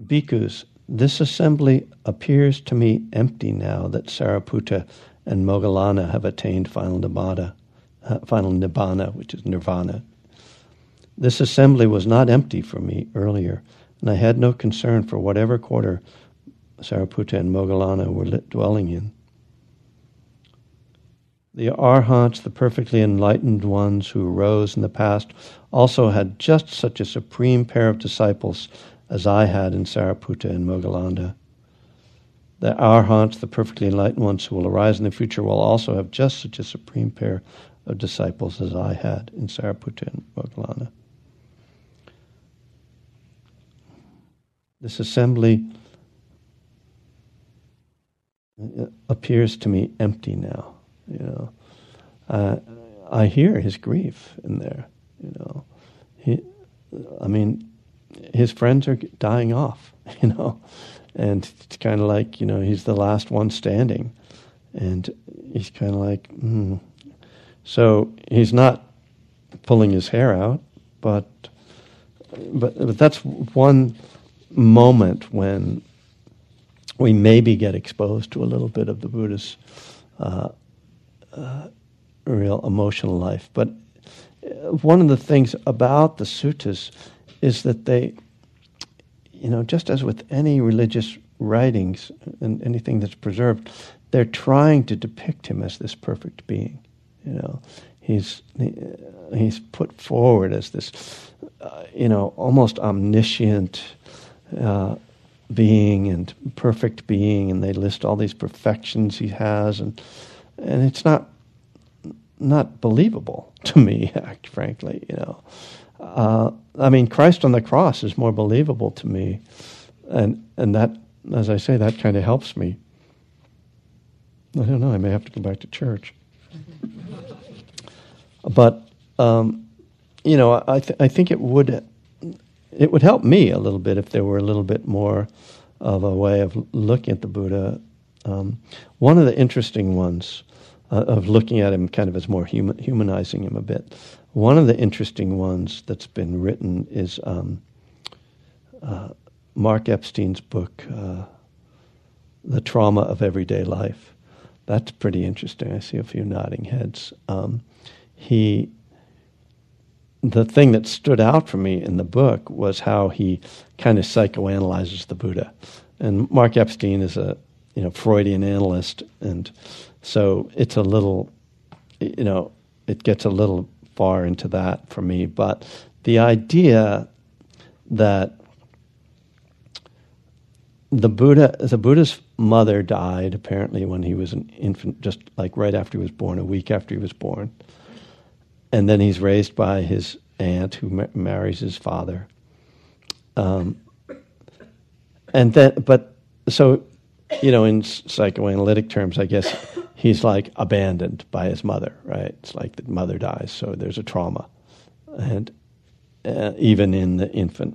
Bhikkhus, this assembly appears to me empty now that Sariputta and Moggallana have attained final nibbana, which is nirvana. This assembly was not empty for me earlier, and I had no concern for whatever quarter Sariputta and Moggallana were dwelling in. The arhants, the perfectly enlightened ones who arose in the past, also had just such a supreme pair of disciples as I had in Sariputta and Moggallana. The arhants, the perfectly enlightened ones who will arise in the future, will also have just such a supreme pair of disciples as I had in Sariputta and Moggallana. This assembly appears to me empty now. You know, I hear his grief in there. You know, his friends are dying off. You know. And it's kind of like, you know, he's the last one standing. And he's kind of like, So he's not pulling his hair out, but that's one moment when we maybe get exposed to a little bit of the Buddha's real emotional life. But one of the things about the suttas is that they... You know, just as with any religious writings and anything that's preserved, they're trying to depict him as this perfect being. You know, he's put forward as this, you know, almost omniscient being and perfect being, and they list all these perfections he has, and it's not believable to me, frankly. You know, Christ on the cross is more believable to me, and that, as I say, that kind of helps me. I don't know. I may have to go back to church, but I think it would help me a little bit if there were a little bit more of a way of looking at the Buddha. One of the interesting ones of looking at him kind of as more humanizing him a bit. One of the interesting ones that's been written is Mark Epstein's book, The Trauma of Everyday Life. That's pretty interesting. I see a few nodding heads. The thing that stood out for me in the book was how he kind of psychoanalyzes the Buddha. And Mark Epstein is a Freudian analyst, and so it's a little, it gets a little far into that for me. But the idea that the Buddha's mother died apparently when he was an infant, just like right after he was born, a week after he was born. And then he's raised by his aunt who marries his father. In psychoanalytic terms, I guess he's like abandoned by his mother, right? It's like the mother dies, so there's a trauma. And even in the infant,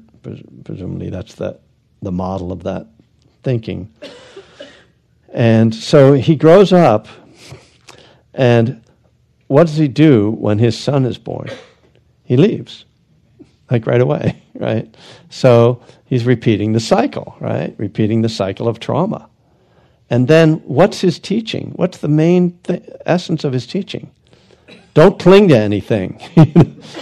presumably that's the model of that thinking. And so he grows up, and what does he do when his son is born? He leaves, like right away, right? So he's repeating the cycle, right? Repeating the cycle of trauma. And then what's his teaching? What's the main essence of his teaching? Don't cling to anything.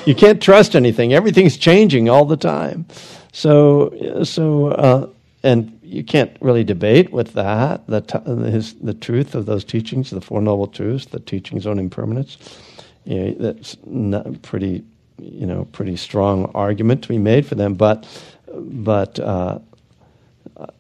You can't trust anything. Everything's changing all the time. So and you can't really debate with that, the truth of those teachings, the Four Noble Truths, the teachings on impermanence. That's not pretty, pretty strong argument to be made for them. But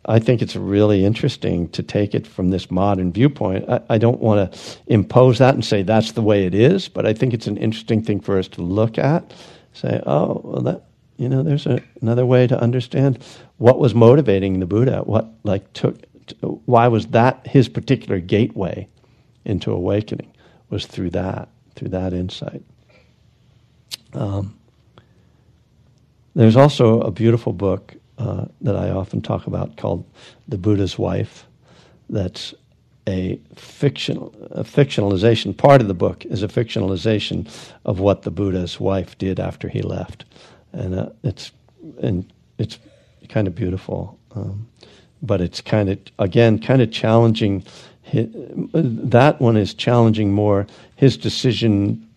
I think it's really interesting to take it from this modern viewpoint. I don't want to impose that and say that's the way it is, but I think it's an interesting thing for us to look at. Say, oh, well, that. There's another way to understand what was motivating the Buddha. Why was that his particular gateway into awakening? Was through that insight. There's also a beautiful book that I often talk about called "The Buddha's Wife." That's a fictionalization. Part of the book is a fictionalization of what the Buddha's wife did after he left. And it's kind of beautiful, but it's kind of challenging. That one is challenging more his decision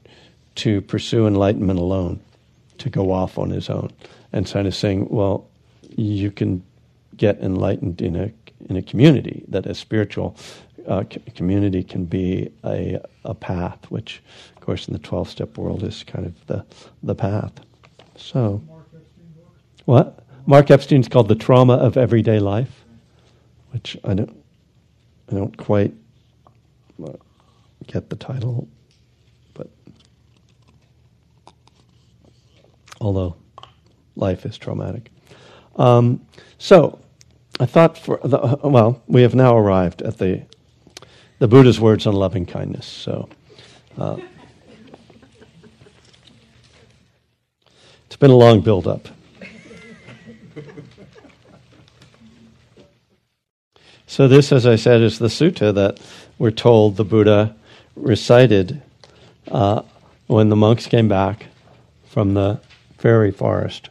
to pursue enlightenment alone, to go off on his own, and kind of saying, well, you can get enlightened in a community, that a spiritual community can be a path, which of course in the 12-step world is kind of the path. So, what? Mark Epstein's called The Trauma of Everyday Life, which I don't quite get the title, but although life is traumatic. So, I thought we have now arrived at the Buddha's words on loving kindness. So. It's been a long build-up. So this, as I said, is the sutta that we're told the Buddha recited when the monks came back from the fairy forest.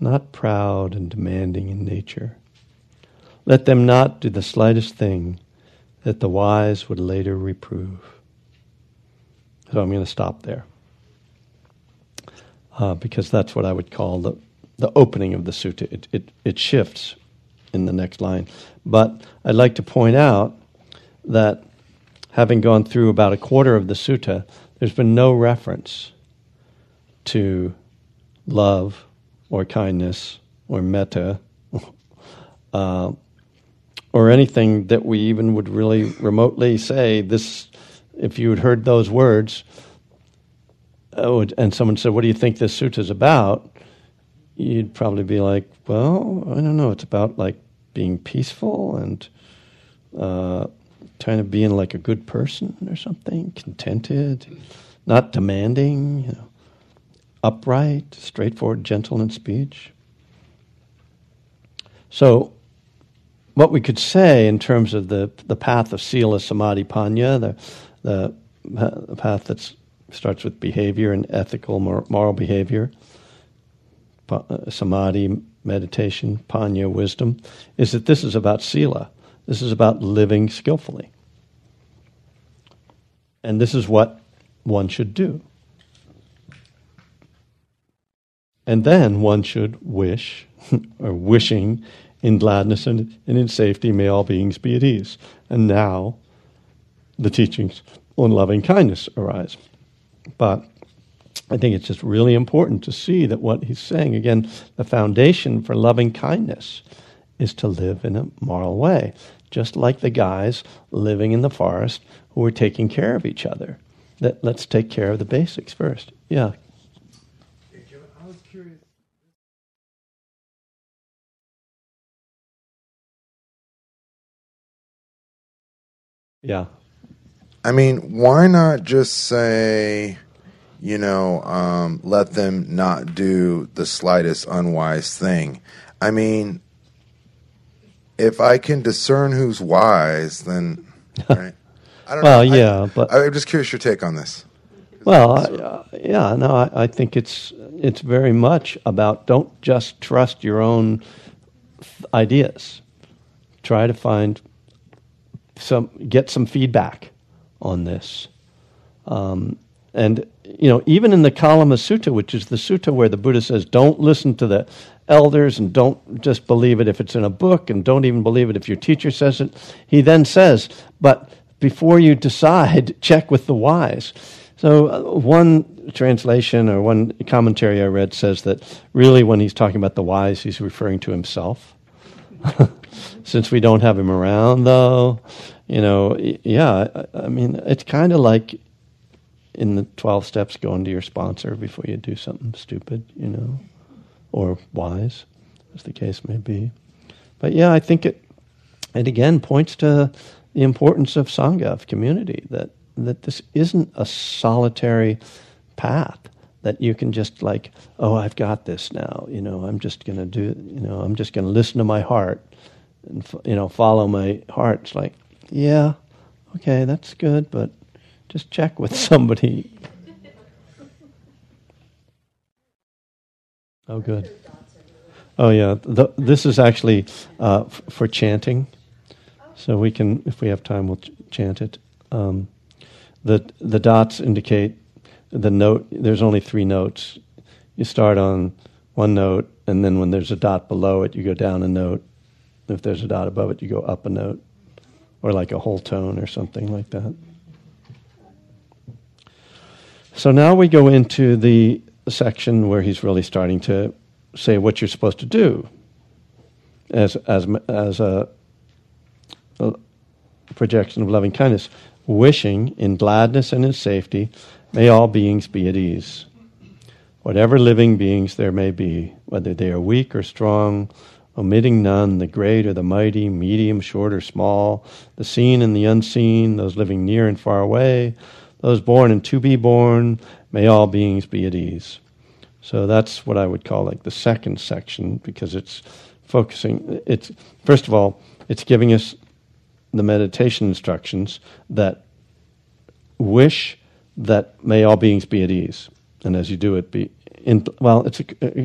not proud and demanding in nature. Let them not do the slightest thing that the wise would later reprove. So I'm going to stop there because that's what I would call the opening of the sutta. It shifts in the next line. But I'd like to point out that having gone through about a quarter of the sutta, there's been no reference to love or kindness or metta or anything that we even would really remotely say this. If you had heard those words and someone said, what do you think this sutta is about? You'd probably be like, well, I don't know. It's about like being peaceful and trying to be in like a good person or something, contented, not demanding, you know, upright, straightforward, gentle in speech. So what we could say in terms of the path of sila, samadhi, panya, the path that starts with behavior and ethical, moral behavior, samadhi, meditation, panya, wisdom, is that this is about sila. This is about living skillfully. And this is what one should do. And then one should wish, or wishing in gladness and in safety may all beings be at ease. And now the teachings on loving kindness arise. But I think it's just really important to see that what he's saying, again, the foundation for loving kindness is to live in a moral way, just like the guys living in the forest who are taking care of each other. Let's take care of the basics first. Yeah. I was curious. Yeah. I mean, why not just say, you know, let them not do the slightest unwise thing? I mean, if I can discern who's wise, then, right? I don't know. Well, yeah, but I'm just curious your take on this. Well, I think it's very much about don't just trust your own ideas. Try to find get some feedback on this. And, you know, even in the Kalama Sutta, which is the sutta where the Buddha says, don't listen to the elders and don't just believe it if it's in a book and don't even believe it if your teacher says it, he then says, but before you decide, check with the wise. So one translation or one commentary I read says that really when he's talking about the wise, he's referring to himself. Since we don't have him around, though, you know, yeah, I mean, it's kind of like in the 12 steps, going to your sponsor before you do something stupid, you know, or wise, as the case may be. But yeah, I think it again points to the importance of Sangha, of community, that this isn't a solitary path that you can just like, oh, I've got this now, you know, I'm just going to listen to my heart and, you know, follow my heart. It's like, yeah, okay, that's good, but just check with somebody. Oh, good. Oh, yeah. This is actually for chanting, so we can, if we have time, we'll chant it. The dots indicate the note. There's only three notes. You start on one note, and then when there's a dot below it, you go down a note. If there's a dot above it, you go up a note, or like a whole tone or something like that. So now we go into the section where he's really starting to say what you're supposed to do as a projection of loving kindness. Wishing in gladness and in safety, may all beings be at ease. Whatever living beings there may be, whether they are weak or strong, omitting none, the great or the mighty, medium, short or small, the seen and the unseen, those living near and far away, those born and to be born, may all beings be at ease. So that's what I would call like the second section, because it's focusing, it's first of all, it's giving us the meditation instructions that wish that may all beings be at ease. And as you do it,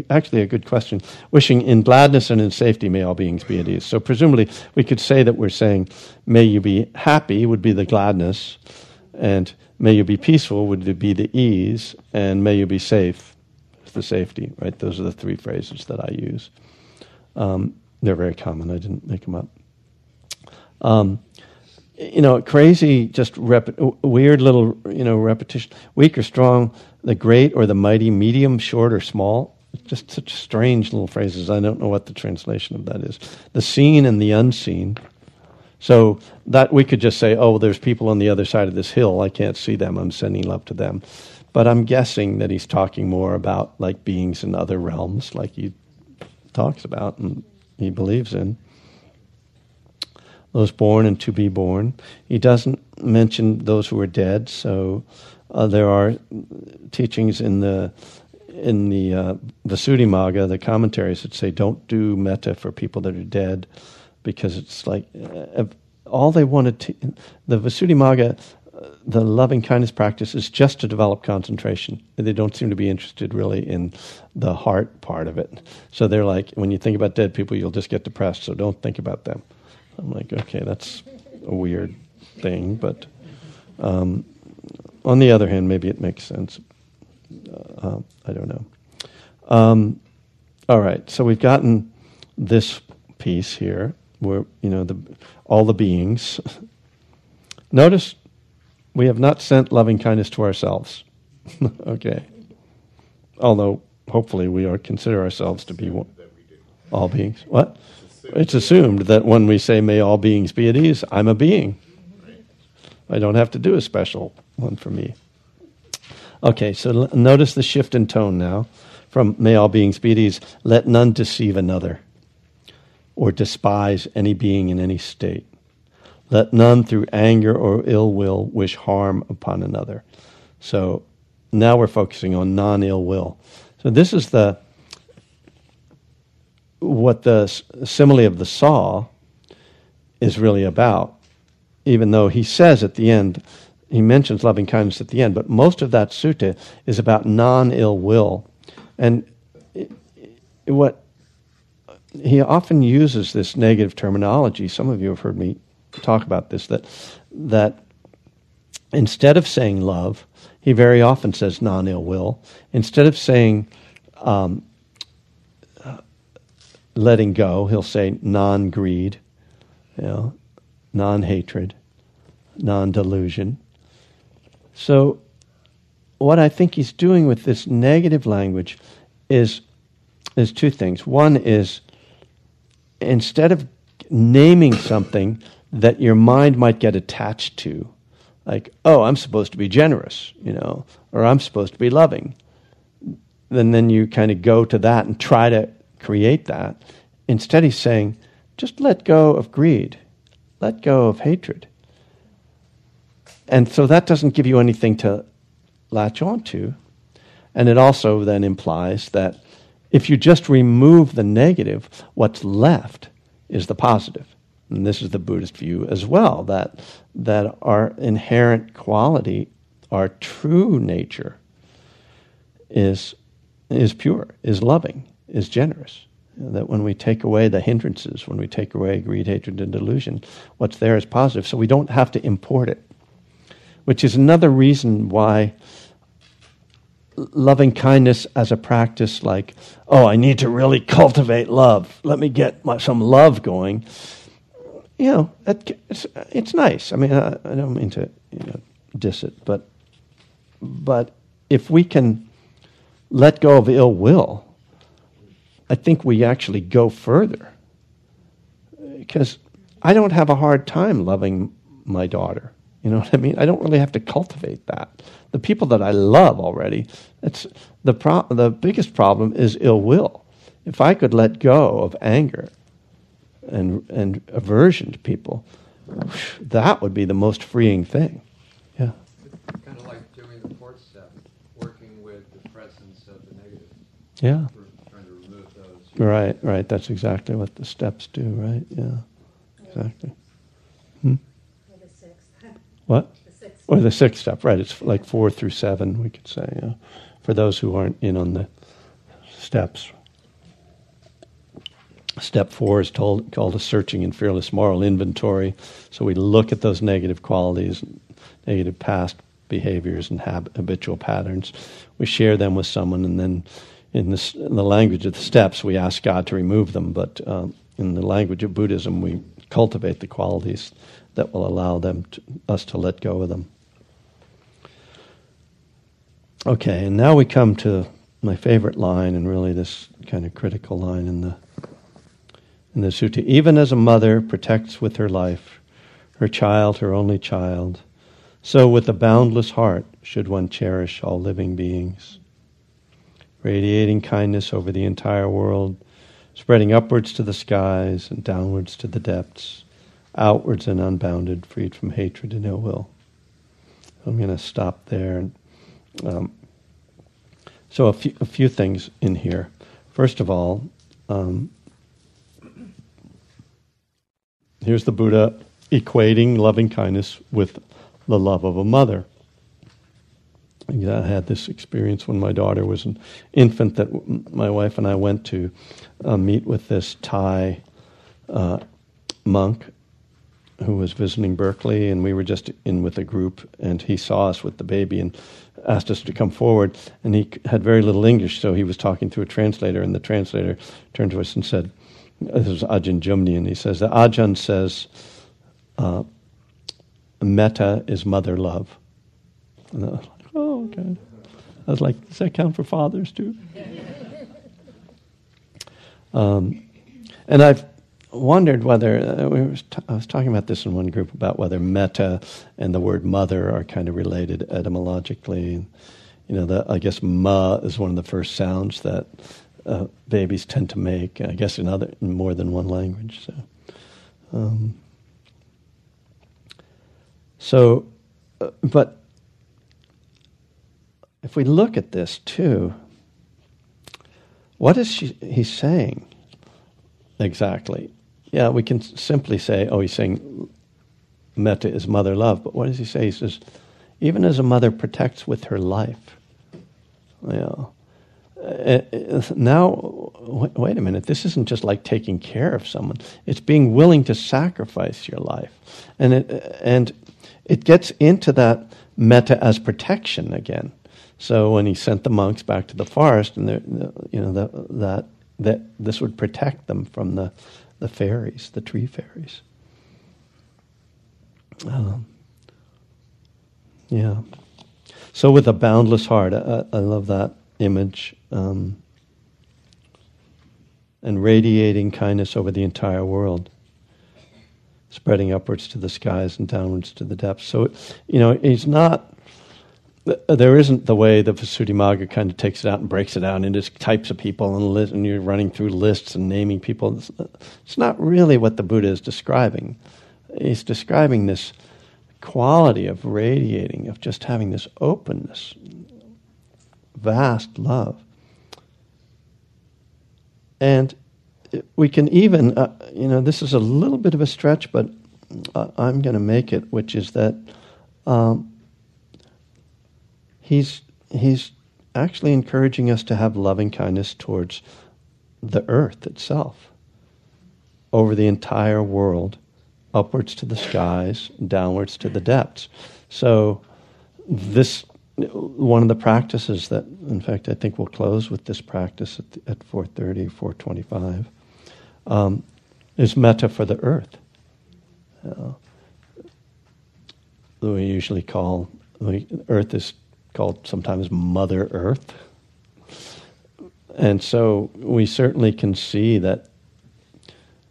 actually a good question. Wishing in gladness and in safety may all beings be at ease. So presumably we could say that we're saying may you be happy would be the gladness, And may you be peaceful would be the ease, and may you be safe, the safety, right? Those are the three phrases that I use. They're very common. I didn't make them up. Crazy, just weird little, repetition. Weak or strong, the great or the mighty, medium, short or small. Just such strange little phrases. I don't know what the translation of that is. The seen and the unseen. So that we could just say, oh, there's people on the other side of this hill. I can't see them. I'm sending love to them. But I'm guessing that he's talking more about like beings in other realms, like he talks about and he believes in. Those born and to be born. He doesn't mention those who are dead. So there are teachings in the Visuddhimagga, the commentaries that say don't do metta for people that are dead, because it's like all they wanted to. The Visuddhimagga, the loving kindness practice is just to develop concentration. They don't seem to be interested really in the heart part of it. So they're like, when you think about dead people, you'll just get depressed, so don't think about them. I'm like, okay, that's a weird thing, but on the other hand, maybe it makes sense. I don't know. All right, so we've gotten this piece here, where, all the beings. Notice we have not sent loving kindness to ourselves. Okay. Although, hopefully, we are consider ourselves to be all beings. What? It's assumed that when we say, may all beings be at ease, I'm a being. I don't have to do a special one for me. Okay, so notice the shift in tone now from may all beings be at ease, let none deceive another or despise any being in any state. Let none through anger or ill will wish harm upon another. So now we're focusing on non-ill will. So this is what the simile of the saw is really about, even though he says at the end, he mentions loving kindness at the end, but most of that sutta is about non-ill will. And what he often uses this negative terminology, some of you have heard me talk about this, that instead of saying love, he very often says non-ill will. Instead of saying letting go, he'll say non-greed, non-hatred, non-delusion. So what I think he's doing with this negative language is two things. One is, instead of naming something that your mind might get attached to, like, oh, I'm supposed to be generous, or I'm supposed to be loving, then you kind of go to that and try to create that. Instead, he's saying, just let go of greed, let go of hatred. And so that doesn't give you anything to latch onto. And it also then implies that if you just remove the negative, what's left is the positive. And this is the Buddhist view as well, that our inherent quality, our true nature is pure, is loving, is generous. That when we take away the hindrances, when we take away greed, hatred, and delusion, what's there is positive. So we don't have to import it, which is another reason why loving kindness as a practice, like, oh, I need to really cultivate love. Let me get some love going. It's nice. I mean, I don't mean to diss it, but if we can let go of ill will, I think we actually go further. Because I don't have a hard time loving my daughter. You know what I mean? I don't really have to cultivate that. The people that I love already, it's the biggest problem is ill will. If I could let go of anger and aversion to people, that would be the most freeing thing. Yeah. It's kind of like doing the fourth step, working with the presence of the negative. Yeah. We're trying to remove those. Right. That's exactly what the steps do, right? Yeah, exactly. Hmm? What? The sixth step, right. It's like 4 through 7, we could say, for those who aren't in on the steps. Step 4 is called a searching and fearless moral inventory. So we look at those negative qualities negative past behaviors and habitual patterns. We share them with someone, and then in the language of the steps, we ask God to remove them. But in the language of Buddhism, we cultivate the qualities that will allow us to let go of them. Okay, and now we come to my favorite line, and really this kind of critical line in the sutta. Even as a mother protects with her life her child, her only child, so with a boundless heart should one cherish all living beings. Radiating kindness over the entire world, spreading upwards to the skies and downwards to the depths, outwards and unbounded, freed from hatred and ill will. I'm going to stop there. So a few things in here. First of all, here's the Buddha equating loving kindness with the love of a mother. I had this experience when my daughter was an infant that my wife and I went to meet with this Thai monk who was visiting Berkeley, and we were just in with a group, and he saw us with the baby and asked us to come forward, and he had very little English, so he was talking through a translator, and the translator turned to us and said, this was Ajahn Jumni, and he says, the Ajahn says, metta is mother love. And I was like, oh, okay. I was like, does that count for fathers too? And I've wondered whether, I was talking about this in one group, about whether metta and the word mother are kind of related etymologically. You know, I guess ma is one of the first sounds that babies tend to make, I guess in more than one language. But if we look at this too, what is he saying exactly? Yeah, we can simply say, oh, he's saying metta is mother love, but what does he say? He says, even as a mother protects with her life. You know, now, wait a minute, this isn't just like taking care of someone. It's being willing to sacrifice your life. And it gets into that metta as protection again. So when he sent the monks back to the forest, and that this would protect them from the fairies, the tree fairies. So with a boundless heart, I love that image. And radiating kindness over the entire world, spreading upwards to the skies and downwards to the depths. So, you know, he's not... There isn't the way the Visuddhimagga kind of takes it out and breaks it down into types of people and you're running through lists and naming people. It's not really what the Buddha is describing. He's describing this quality of radiating, of just having this openness, vast love. And we can even, this is a little bit of a stretch, but I'm going to make it, which is that... He's actually encouraging us to have loving kindness towards the earth itself, over the entire world, upwards to the skies, downwards to the depths. So this, one of the practices that, in fact, I think we'll close with this practice at 4:30, 4:25, is metta for the earth. We usually call, earth is called sometimes Mother Earth. And so we certainly can see that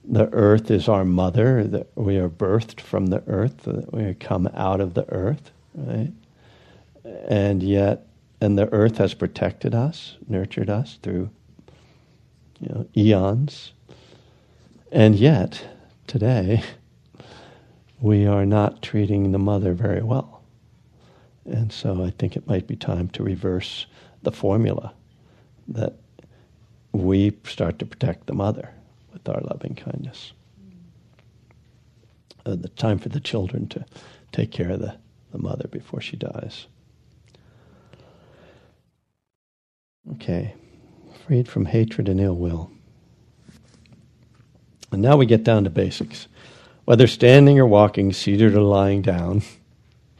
the earth is our mother, that we are birthed from the earth, that we come out of the earth, right? And the earth has protected us, nurtured us through eons. And yet, today, we are not treating the mother very well. And so I think it might be time to reverse the formula, that we start to protect the mother with our loving kindness. The time for the children to take care of the mother before she dies. Okay, freed from hatred and ill will. And now we get down to basics. Whether standing or walking, seated or lying down,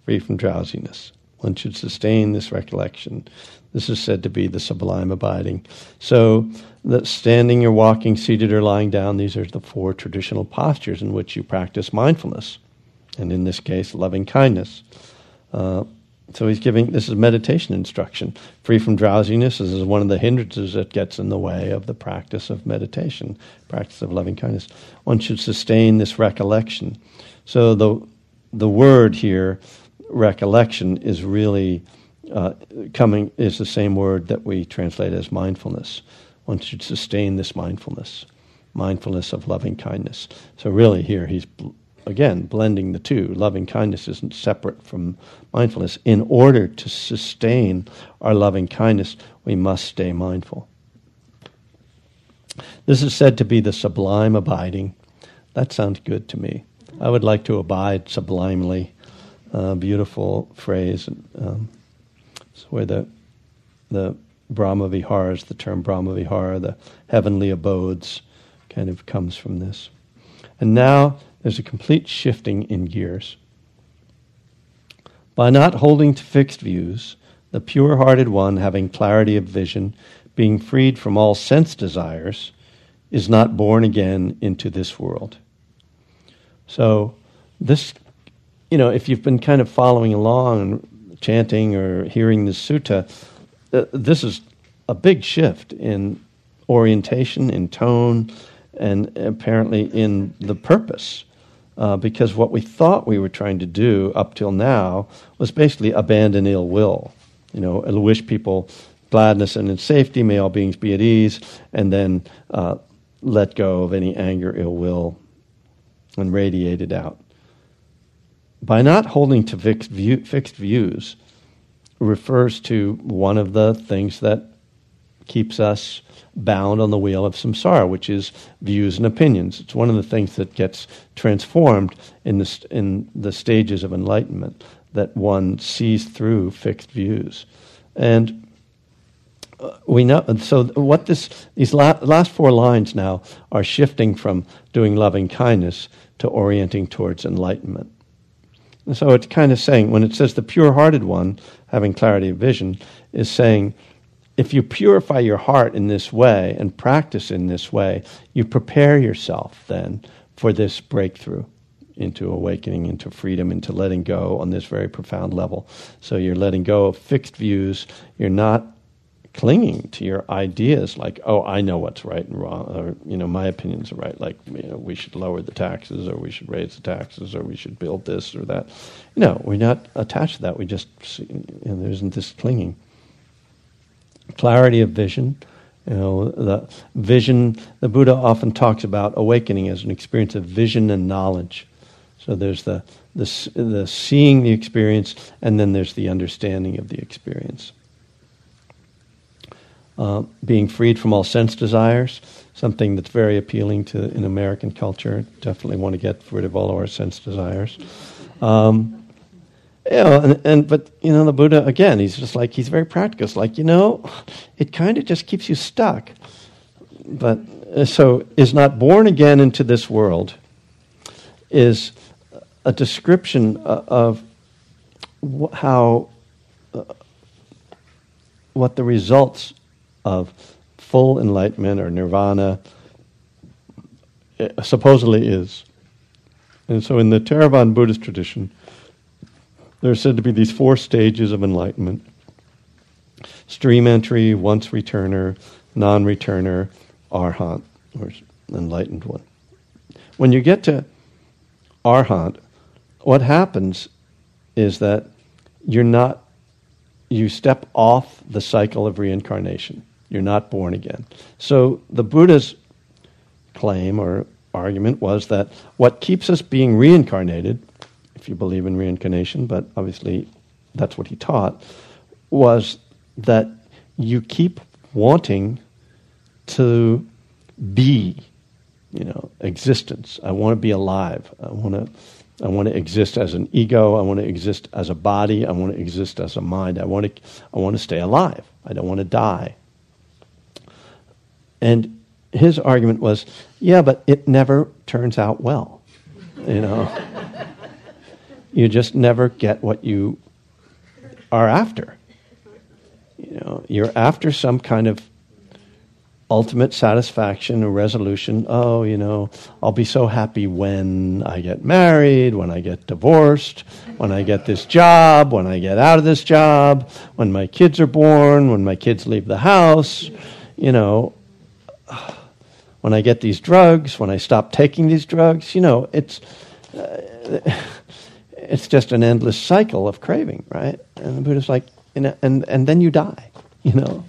free from drowsiness. One should sustain this recollection. This is said to be the sublime abiding. So that standing or walking, seated or lying down, these are the four traditional postures in which you practice mindfulness. And in this case, loving kindness. So he's giving, this is meditation instruction. Free from drowsiness, this is one of the hindrances that gets in the way of the practice of meditation, practice of loving kindness. One should sustain this recollection. So the word here, recollection, is really is the same word that we translate as mindfulness. One should sustain this mindfulness of loving kindness. So really here he's again blending the two. Loving kindness isn't separate from mindfulness. In order to sustain our loving kindness, we must stay mindful. This is said to be the sublime abiding. That sounds good to me. I would like to abide sublimely. Beautiful phrase. It's where the Brahma Viharas, the term Brahma Vihara, the heavenly abodes, kind of comes from this. And now there's a complete shifting in gears. By not holding to fixed views, the pure-hearted one, having clarity of vision, being freed from all sense desires, is not born again into this world. So this, you know, if you've been kind of following along and chanting or hearing the sutta, this is a big shift in orientation, in tone, and apparently in the purpose. Because what we thought we were trying to do up till now was basically abandon ill will. You know, it'll wish people gladness and in safety, may all beings be at ease, and then let go of any anger, ill will, and radiate it out. By not holding to fixed views refers to one of the things that keeps us bound on the wheel of samsara, which is views and opinions. It's one of the things that gets transformed in the stages of enlightenment, that one sees through fixed views. And we know. And so what these last four lines now are shifting from doing loving kindness to orienting towards enlightenment. And so it's kind of saying, when it says the pure-hearted one, having clarity of vision, is saying, if you purify your heart in this way and practice in this way, you prepare yourself then for this breakthrough into awakening, into freedom, into letting go on this very profound level. So you're letting go of fixed views. You're not clinging to your ideas like, oh, I know what's right and wrong, or, you know, my opinions are right, like, you know, we should lower the taxes, or we should raise the taxes, or we should build this or that. You know, we're not attached to that. We just, you know, there isn't this clinging. Clarity of vision. You know, the vision, the Buddha often talks about awakening as an experience of vision and knowledge. So there's the seeing the experience, and then there's the understanding of the experience. Being freed from all sense desires, something that's very appealing to in American culture. Definitely want to get rid of all of our sense desires. You know, but you know, the Buddha, again, he's just like, he's very practical. It's like, you know, it kind of just keeps you stuck. But so, is not born again into this world is a description of how what the results of full enlightenment or nirvana supposedly is. And so in the Theravadan Buddhist tradition, there are said to be these four stages of enlightenment: stream entry, once returner, non-returner, arhant, or enlightened one. When you get to arhant, what happens is that you step off the cycle of reincarnation. You're not born again. So the Buddha's claim or argument was that what keeps us being reincarnated, if you believe in reincarnation, but obviously that's what he taught, was that you keep wanting to be, you know, existence. I want to be alive. I want to exist as an ego. I want to exist as a body. I want to exist as a mind. I want to stay alive. I don't want to die. And his argument was, yeah, but it never turns out well, you know. You just never get what you are after. You know, you're after some kind of ultimate satisfaction or resolution. Oh, you know, I'll be so happy when I get married, when I get divorced, when I get this job, when I get out of this job, when my kids are born, when my kids leave the house, you know, when I get these drugs, when I stop taking these drugs. You know, it's just an endless cycle of craving, right? And the Buddha's like, and then you die, you know.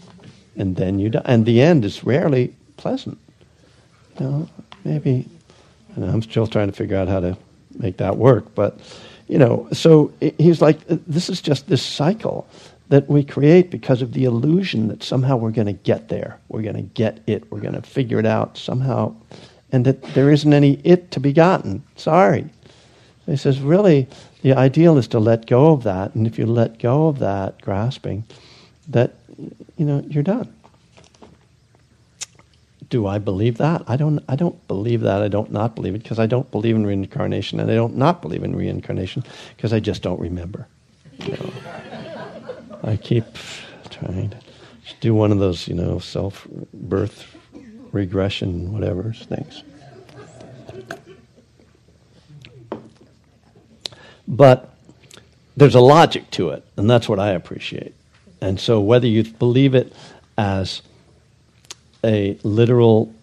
And then you die. And the end is rarely pleasant. You know, maybe, you know, I'm still trying to figure out how to make that work. But, you know, so he's like, this is just this cycle that we create because of the illusion that somehow we're going to get there. We're going to get it. We're going to figure it out somehow. And that there isn't any it to be gotten. Sorry. So he says, really, the ideal is to let go of that. And if you let go of that grasping, that, you know, you're done. Do I believe that? I don't believe that. I don't not believe it because I don't believe in reincarnation, and I don't not believe in reincarnation because I just don't remember. You know. I keep trying to do one of those, you know, self-birth regression, whatever things. But there's a logic to it, and that's what I appreciate. And so whether you believe it as a literal,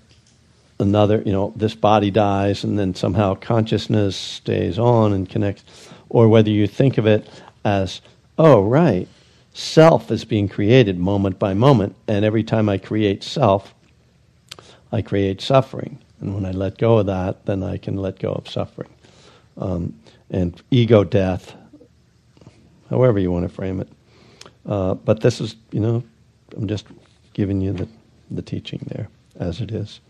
another, you know, this body dies and then somehow consciousness stays on and connects, or whether you think of it as, oh, right, self is being created moment by moment, and every time I create self, I create suffering. And when I let go of that, then I can let go of suffering. And ego death, however you want to frame it. But this is, you know, I'm just giving you the teaching there as it is.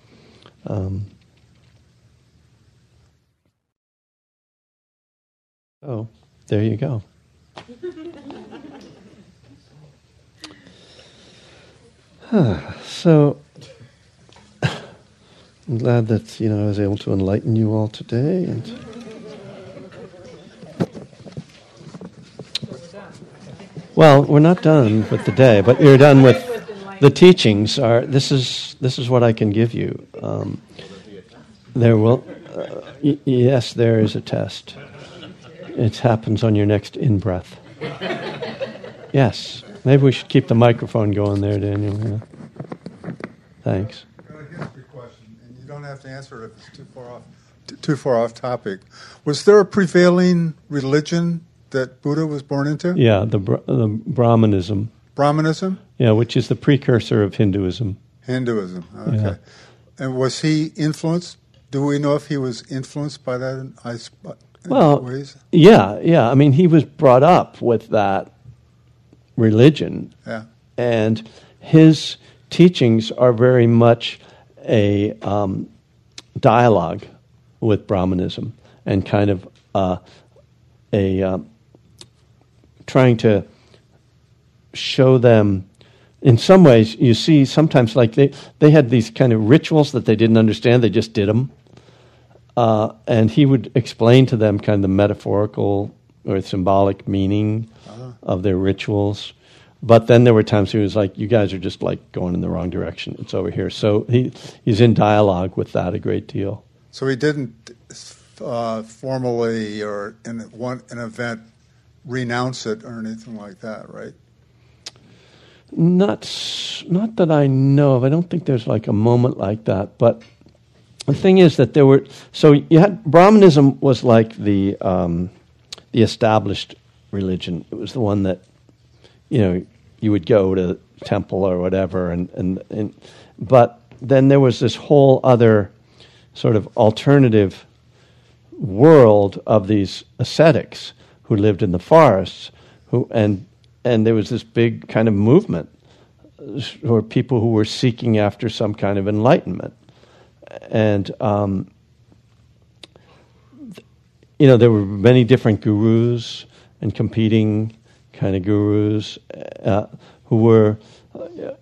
Oh, there you go. So I'm glad that, you know, I was able to enlighten you all today. And well, we're not done with the day, but we're done with the teachings. This is what I can give you. Yes, there is a test. It happens on your next in-breath. Yes, maybe we should keep the microphone going there, Daniel. Thanks. Here's a quick question, and you don't have to answer it if it's too far off topic. Was there a prevailing religion that Buddha was born into? Yeah, the Brahminism. Brahminism? Yeah, which is the precursor of Hinduism. Hinduism, okay. Yeah. And was he influenced? Do we know if he was influenced by that in ways? Yeah. I mean, he was brought up with that religion. Yeah. And his teachings are very much a dialogue with Brahminism and kind of trying to show them, in some ways, you see sometimes like they had these kind of rituals that they didn't understand, they just did them. And he would explain to them kind of the metaphorical or symbolic meaning of their rituals. But then there were times he was like, you guys are just like going in the wrong direction, it's over here. So he's in dialogue with that a great deal. So he didn't formally or in an event renounce it or anything like that, right? Not that I know of. I don't think there's like a moment like that. But the thing is that there were, so you had, Brahminism was like the established religion. It was the one that, you know, you would go to temple or whatever, and but then there was this whole other sort of alternative world of these ascetics who lived in the forests, and there was this big kind of movement or people who were seeking after some kind of enlightenment, and you know, there were many different gurus and competing kind of gurus who were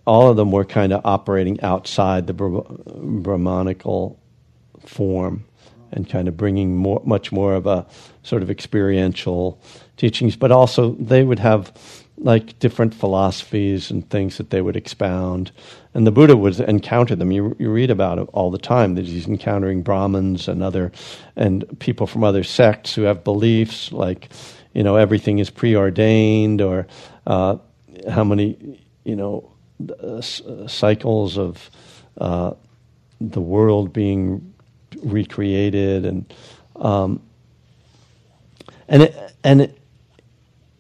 all of them were kind of operating outside the Brahmanical form. and kind of bringing much more of a sort of experiential teachings. But also they would have like different philosophies and things that they would expound. And the Buddha would encounter them. You read about it all the time, that he's encountering Brahmins and people from other sects who have beliefs like, you know, everything is preordained, or how many, you know, cycles of the world being recreated, and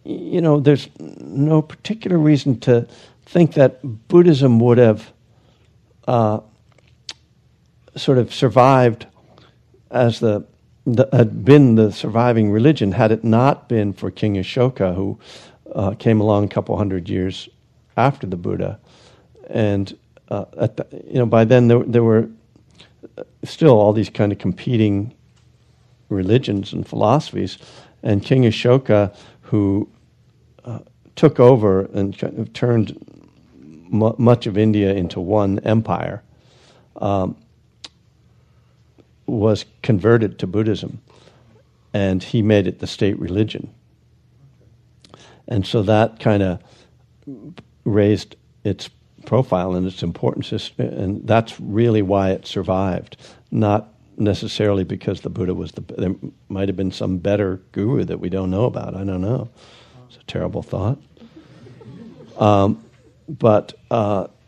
you know, there's no particular reason to think that Buddhism would have sort of survived as had been the surviving religion had it not been for King Ashoka, who came along a couple hundred years after the Buddha. And by then there were still all these kind of competing religions and philosophies, and King Ashoka, who took over and kind of turned much of India into one empire, was converted to Buddhism, and he made it the state religion. And so that kind of raised its profile and its importance, and that's really why it survived, not necessarily because the Buddha was there might have been some better guru that we don't know about. I don't know. It's a terrible thought.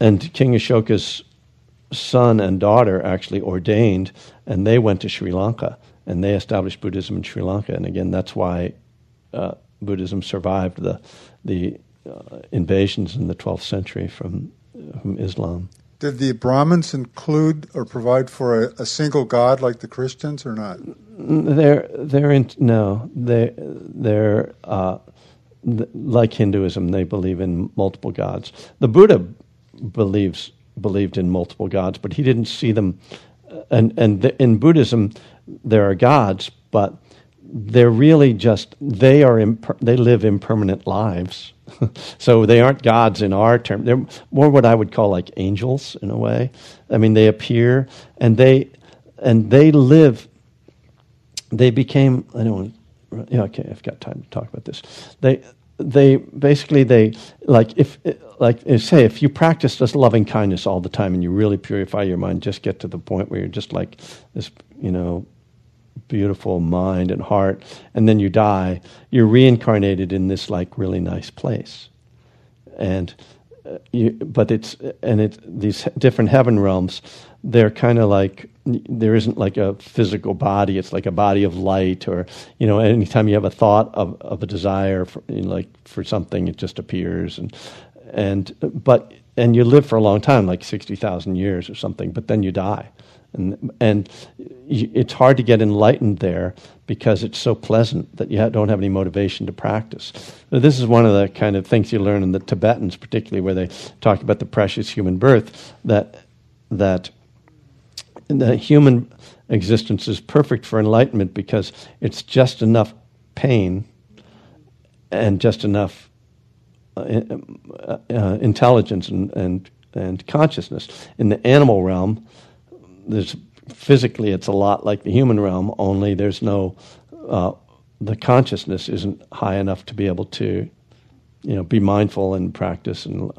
And King Ashoka's son and daughter actually ordained, and they went to Sri Lanka, and they established Buddhism in Sri Lanka. And again, that's why Buddhism survived the invasions in the 12th century from Islam. Did the Brahmins include or provide for a single god like the Christians, or not? They're like Hinduism. They believe in multiple gods. The Buddha believed in multiple gods, but he didn't see them. In Buddhism, there are gods, but they're really just they live impermanent lives. So they aren't gods in our term. They're more what I would call like angels in a way. I mean, they appear and they live. They became. I don't want. Yeah, okay. I've got time to talk about this. If you practice this loving kindness all the time and you really purify your mind, just get to the point where you're just like this, you know, beautiful mind and heart, and then you die, you're reincarnated in this like really nice place. But these different heaven realms, they're kind of like, there isn't like a physical body, it's like a body of light, or, you know, anytime you have a thought of a desire for, you know, like for something, it just appears, and you live for a long time, like 60,000 years or something, but then you die. And it's hard to get enlightened there because it's so pleasant that you don't have any motivation to practice. So this is one of the kind of things you learn in the Tibetans, particularly where they talk about the precious human birth, that the human existence is perfect for enlightenment because it's just enough pain and just enough intelligence and consciousness. In the animal realm, there's physically, it's a lot like the human realm, only there's no, the consciousness isn't high enough to be able to, you know, be mindful and practice, and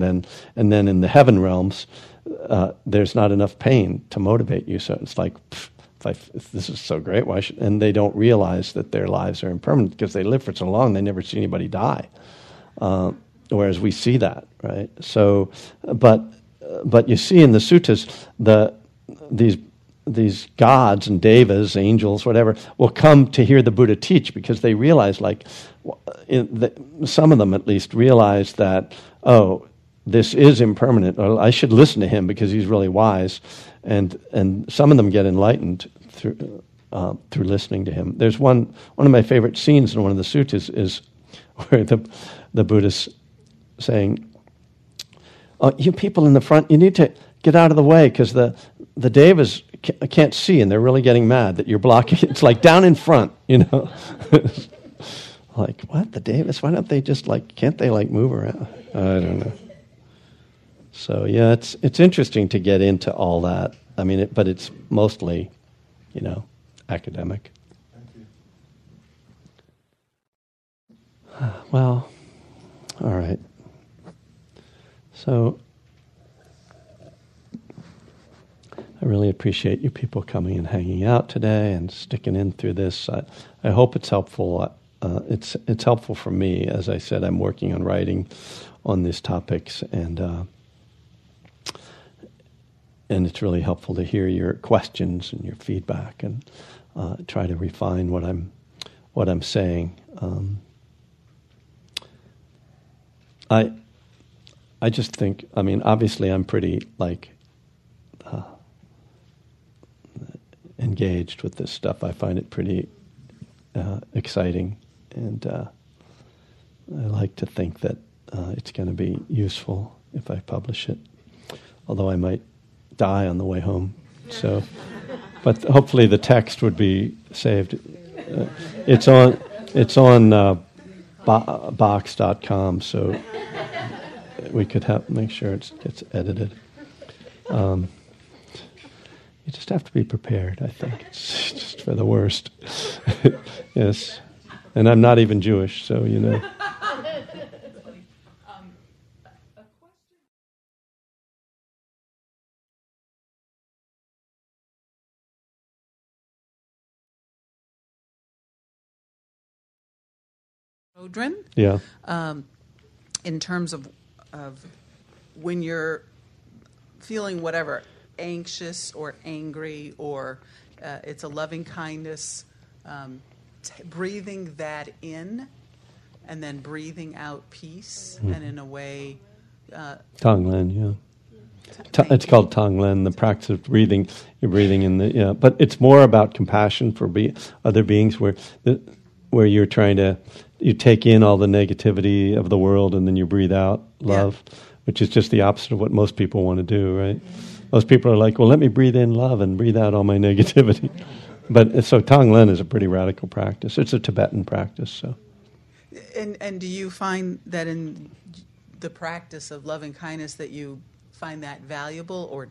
then in the heaven realms, there's not enough pain to motivate you, so it's like, this is so great, why should? And they don't realize that their lives are impermanent because they live for so long, they never see anybody die, whereas we see that, right? So, but you see in the suttas, these gods and devas, angels, whatever, will come to hear the Buddha teach because they realize, like, some of them at least realize that, oh, this is impermanent, or I should listen to him because he's really wise, and some of them get enlightened through listening to him. There's one of my favorite scenes in one of the suttas is where the Buddha's saying, "Oh, you people in the front, you need to get out of the way because the devas can't see, and they're really getting mad that you're blocking." It's like down in front, you know. Like, what, the devas? Why don't they just like? Can't they like move around? I don't know. So yeah, it's interesting to get into all that. I mean, but it's mostly you know, academic. Thank you. Well, all right. So I really appreciate you people coming and hanging out today and sticking in through this. I hope it's helpful. It's helpful for me. As I said, I'm working on writing on these topics, and it's really helpful to hear your questions and your feedback, and try to refine what I'm saying. I just think, I mean, obviously I'm pretty, like, engaged with this stuff. I find it pretty exciting, and I like to think that it's going to be useful if I publish it, although I might die on the way home. So, but hopefully the text would be saved. It's on box.com, so we could make sure it gets edited. You just have to be prepared, I think. It's just for the worst. Yes. And I'm not even Jewish, so, you know. Children. Yeah. In terms of when you're feeling whatever, anxious or angry, or it's a loving kindness, breathing that in and then breathing out peace, and in a way... Tonglen, yeah. It's called Tonglen, the practice of breathing. You're breathing in the... Yeah. But it's more about compassion for other beings, where you're trying to... You take in all the negativity of the world and then you breathe out love, which is just the opposite of what most people want to do, right? Mm-hmm. Most people are like, well, let me breathe in love and breathe out all my negativity. But so Tonglen is a pretty radical practice. It's a Tibetan practice. So, and do you find that in the practice of loving kindness that you find that valuable or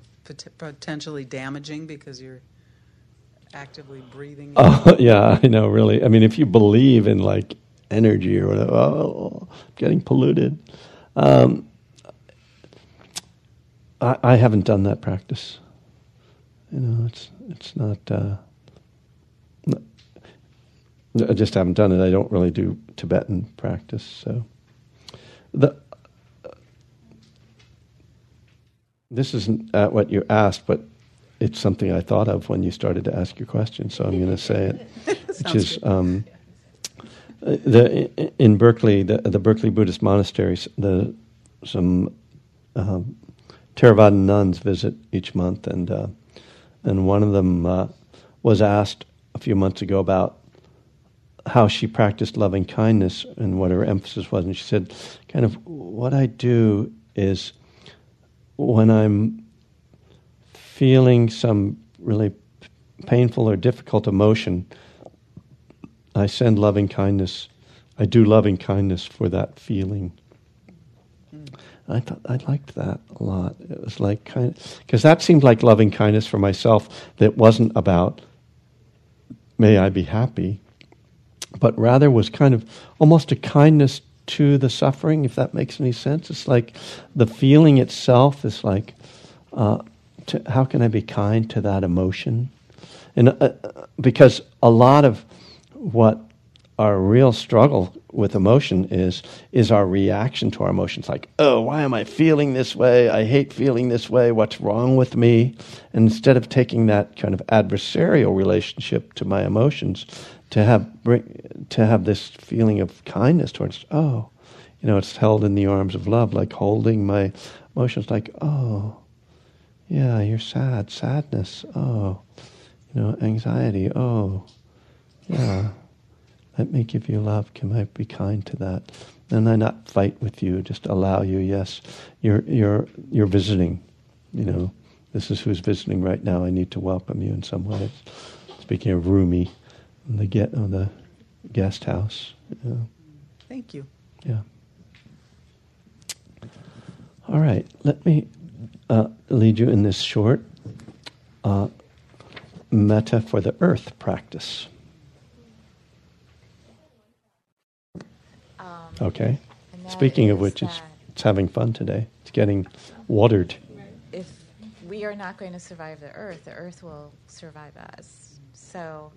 potentially damaging because you're actively breathing? Oh, yeah, I know, really. I mean, if you believe in, like, energy or whatever, oh, I'm getting polluted. I haven't done that practice. You know, it's not. I just haven't done it. I don't really do Tibetan practice. So, this isn't what you asked, but it's something I thought of when you started to ask your question. So I'm going to say it, which is in Berkeley, the Berkeley Buddhist Monastery. Some Theravadan nuns visit each month, and one of them was asked a few months ago about how she practiced loving kindness and what her emphasis was, and she said, kind of, what I do is when I'm feeling some really painful or difficult emotion, I send loving kindness, I do loving kindness for that feeling. I thought I liked that a lot. It was like kind of, because that seemed like loving kindness for myself that wasn't about may I be happy, but rather was kind of almost a kindness to the suffering, if that makes any sense. It's like the feeling itself is like, how can I be kind to that emotion? And because a lot of what our real struggle with emotion is our reaction to our emotions. Like, oh, why am I feeling this way? I hate feeling this way. What's wrong with me? And instead of taking that kind of adversarial relationship to my emotions, to have this feeling of kindness towards, oh, you know, it's held in the arms of love, like holding my emotions, like, oh, yeah, you're sad, sadness, oh, you know, anxiety, oh, yeah. Let me give you love. Can I be kind to that? And I not fight with you, just allow you, yes, you're visiting, you know. This is who's visiting right now. I need to welcome you in some way. Speaking of Rumi, the guest house. You know. Thank you. Yeah. All right, let me lead you in this short metta for the earth practice. Okay. Speaking of which, it's having fun today. It's getting watered. If we are not going to survive the earth will survive us. So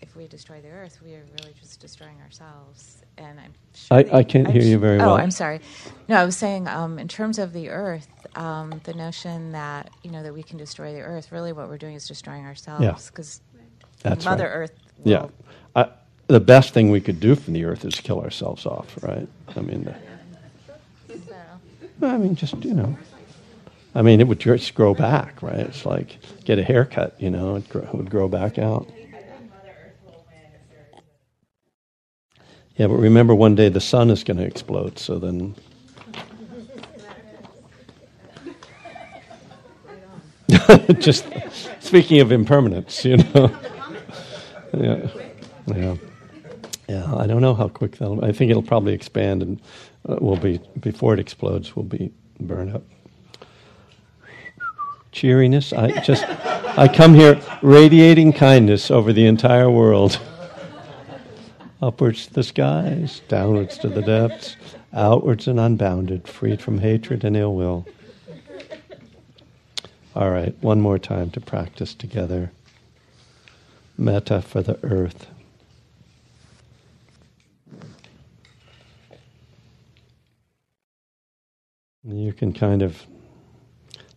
if we destroy the earth, we are really just destroying ourselves. And I'm sure I can't hear you very well. Oh, I'm sorry. No, I was saying in terms of the earth, the notion that, that we can destroy the earth, really what we're doing is destroying ourselves. Because Mother Earth will... Yeah. The best thing we could do from the earth is kill ourselves off, right? It would just grow back, right? It's like get a haircut, it would grow back out. Yeah, but remember one day the sun is going to explode, so then... Just speaking of impermanence, Yeah, I don't know how quick that'll... I think it'll probably expand and before it explodes, we'll be burned up. Cheeriness. I come here radiating kindness over the entire world. Upwards to the skies, downwards to the depths, outwards and unbounded, freed from hatred and ill will. All right, one more time to practice together. Metta for the earth. You can kind of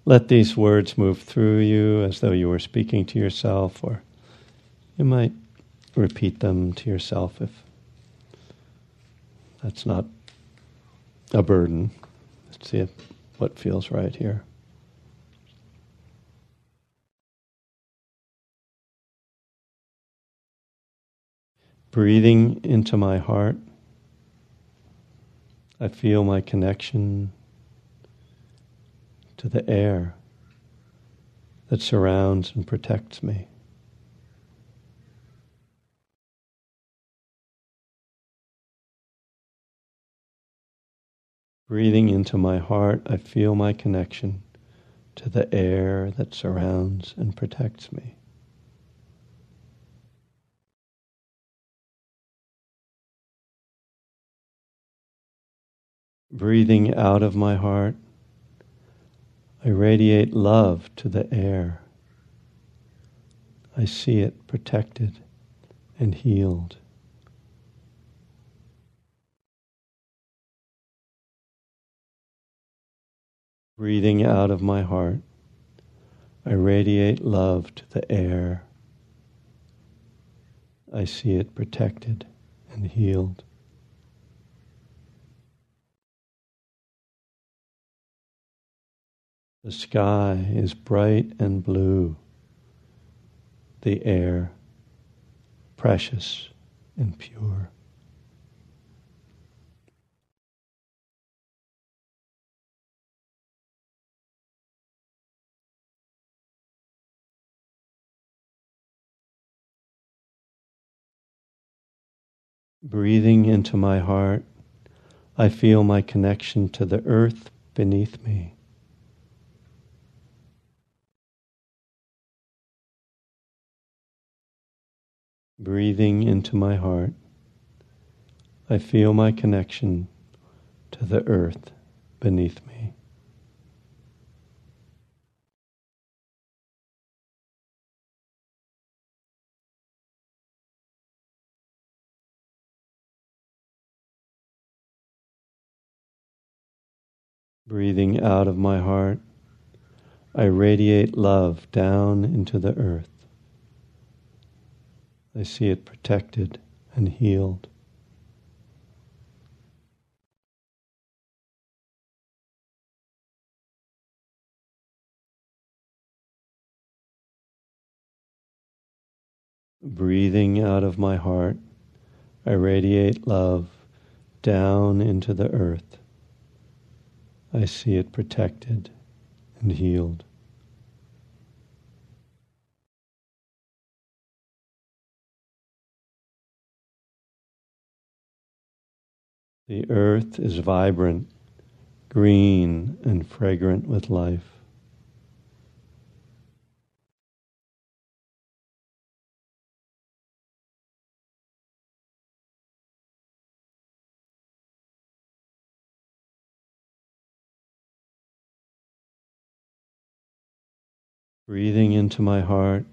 let these words move through you as though you were speaking to yourself, or you might repeat them to yourself if that's not a burden. Let's see what feels right here. Breathing into my heart, I feel my connection to the air that surrounds and protects me. Breathing into my heart, I feel my connection to the air that surrounds and protects me. Breathing out of my heart, I radiate love to the air. I see it protected and healed. Breathing out of my heart, I radiate love to the air. I see it protected and healed. The sky is bright and blue, the air precious and pure. Breathing into my heart, I feel my connection to the earth beneath me. Breathing into my heart, I feel my connection to the earth beneath me. Breathing out of my heart, I radiate love down into the earth. I see it protected and healed. Breathing out of my heart, I radiate love down into the earth. I see it protected and healed. The earth is vibrant, green, and fragrant with life. Breathing into my heart,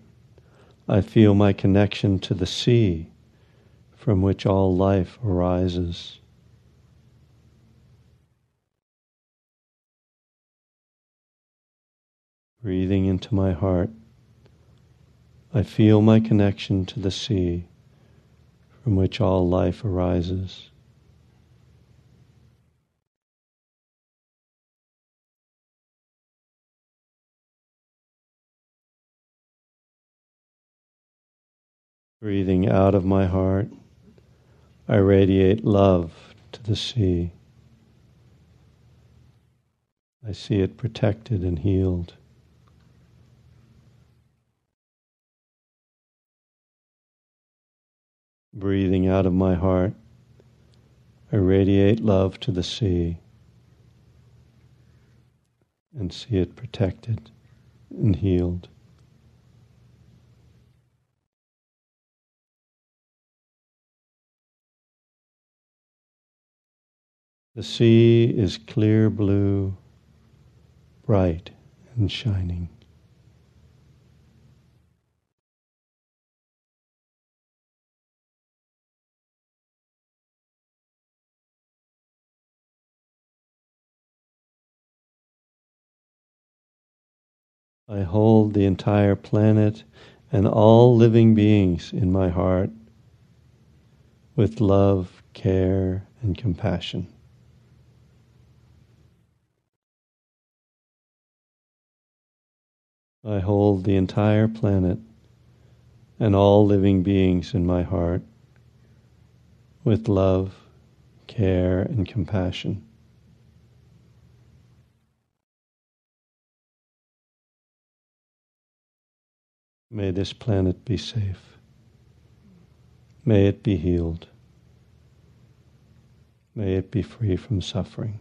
I feel my connection to the sea from which all life arises. Breathing into my heart, I feel my connection to the sea from which all life arises. Breathing out of my heart, I radiate love to the sea. I see it protected and healed. Breathing out of my heart, I radiate love to the sea and see it protected and healed. The sea is clear blue, bright and shining. I hold the entire planet and all living beings in my heart with love, care, and compassion. I hold the entire planet and all living beings in my heart with love, care, and compassion. May this planet be safe. May it be healed. May it be free from suffering.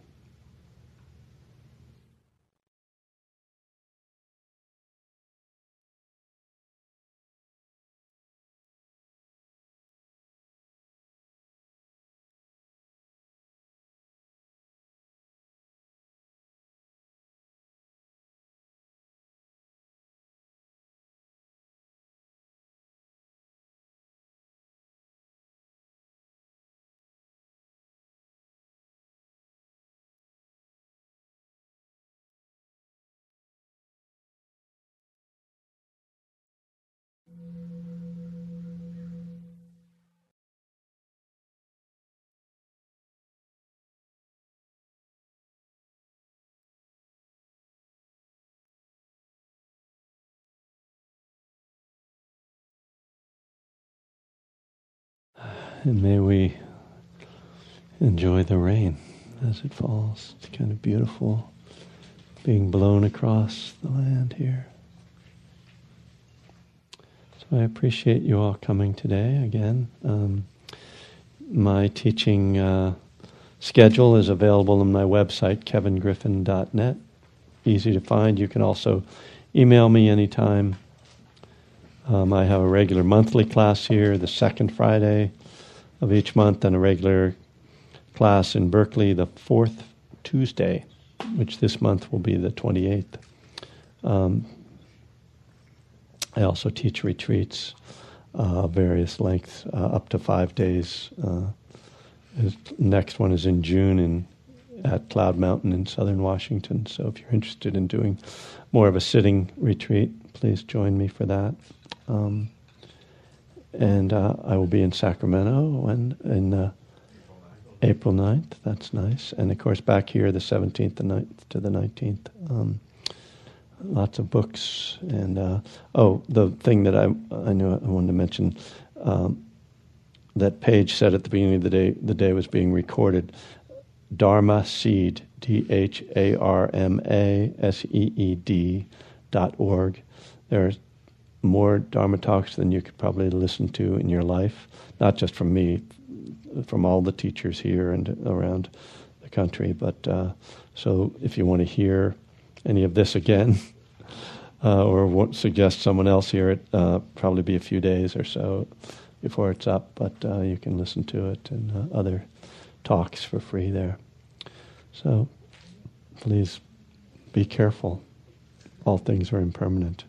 And may we enjoy the rain as it falls. It's kind of beautiful, being blown across the land here. So I appreciate you all coming today again. My teaching schedule is available on my website, kevingriffin.net. Easy to find. You can also email me anytime. I have a regular monthly class here, the second Friday of each month, and a regular class in Berkeley the fourth Tuesday, which this month will be the 28th. I also teach retreats of various lengths, up to 5 days. Next one is in June at Cloud Mountain in southern Washington. So if you're interested in doing more of a sitting retreat, please join me for that. And I will be in Sacramento in April 9th. That's nice. And, of course, back here the 17th to the 19th. Lots of books. And, the thing that I knew I wanted to mention, that Paige said at the beginning of the day was being recorded, Dharma Seed, DharmaSeed.org. There's more Dharma talks than you could probably listen to in your life, not just from me, from all the teachers here and around the country. But so if you want to hear any of this again or suggest someone else hear it, probably be a few days or so before it's up, but you can listen to it and other talks for free there. So please be careful. All things are impermanent.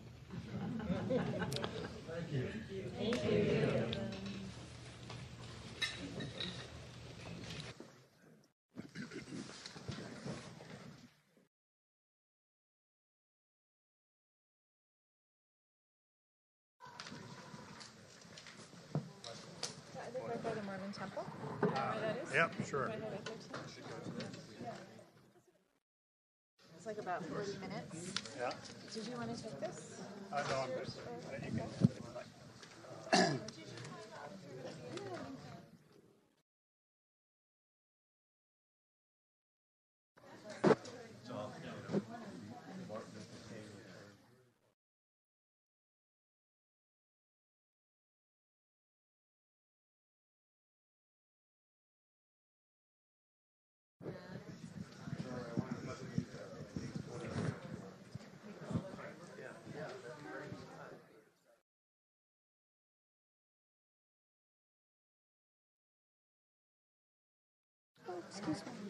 Mormon temple. You know where that is? Yep, sure. It's like about 40 minutes. Yeah. Did you want to take this? No, I'm good. You can take it. Excuse me.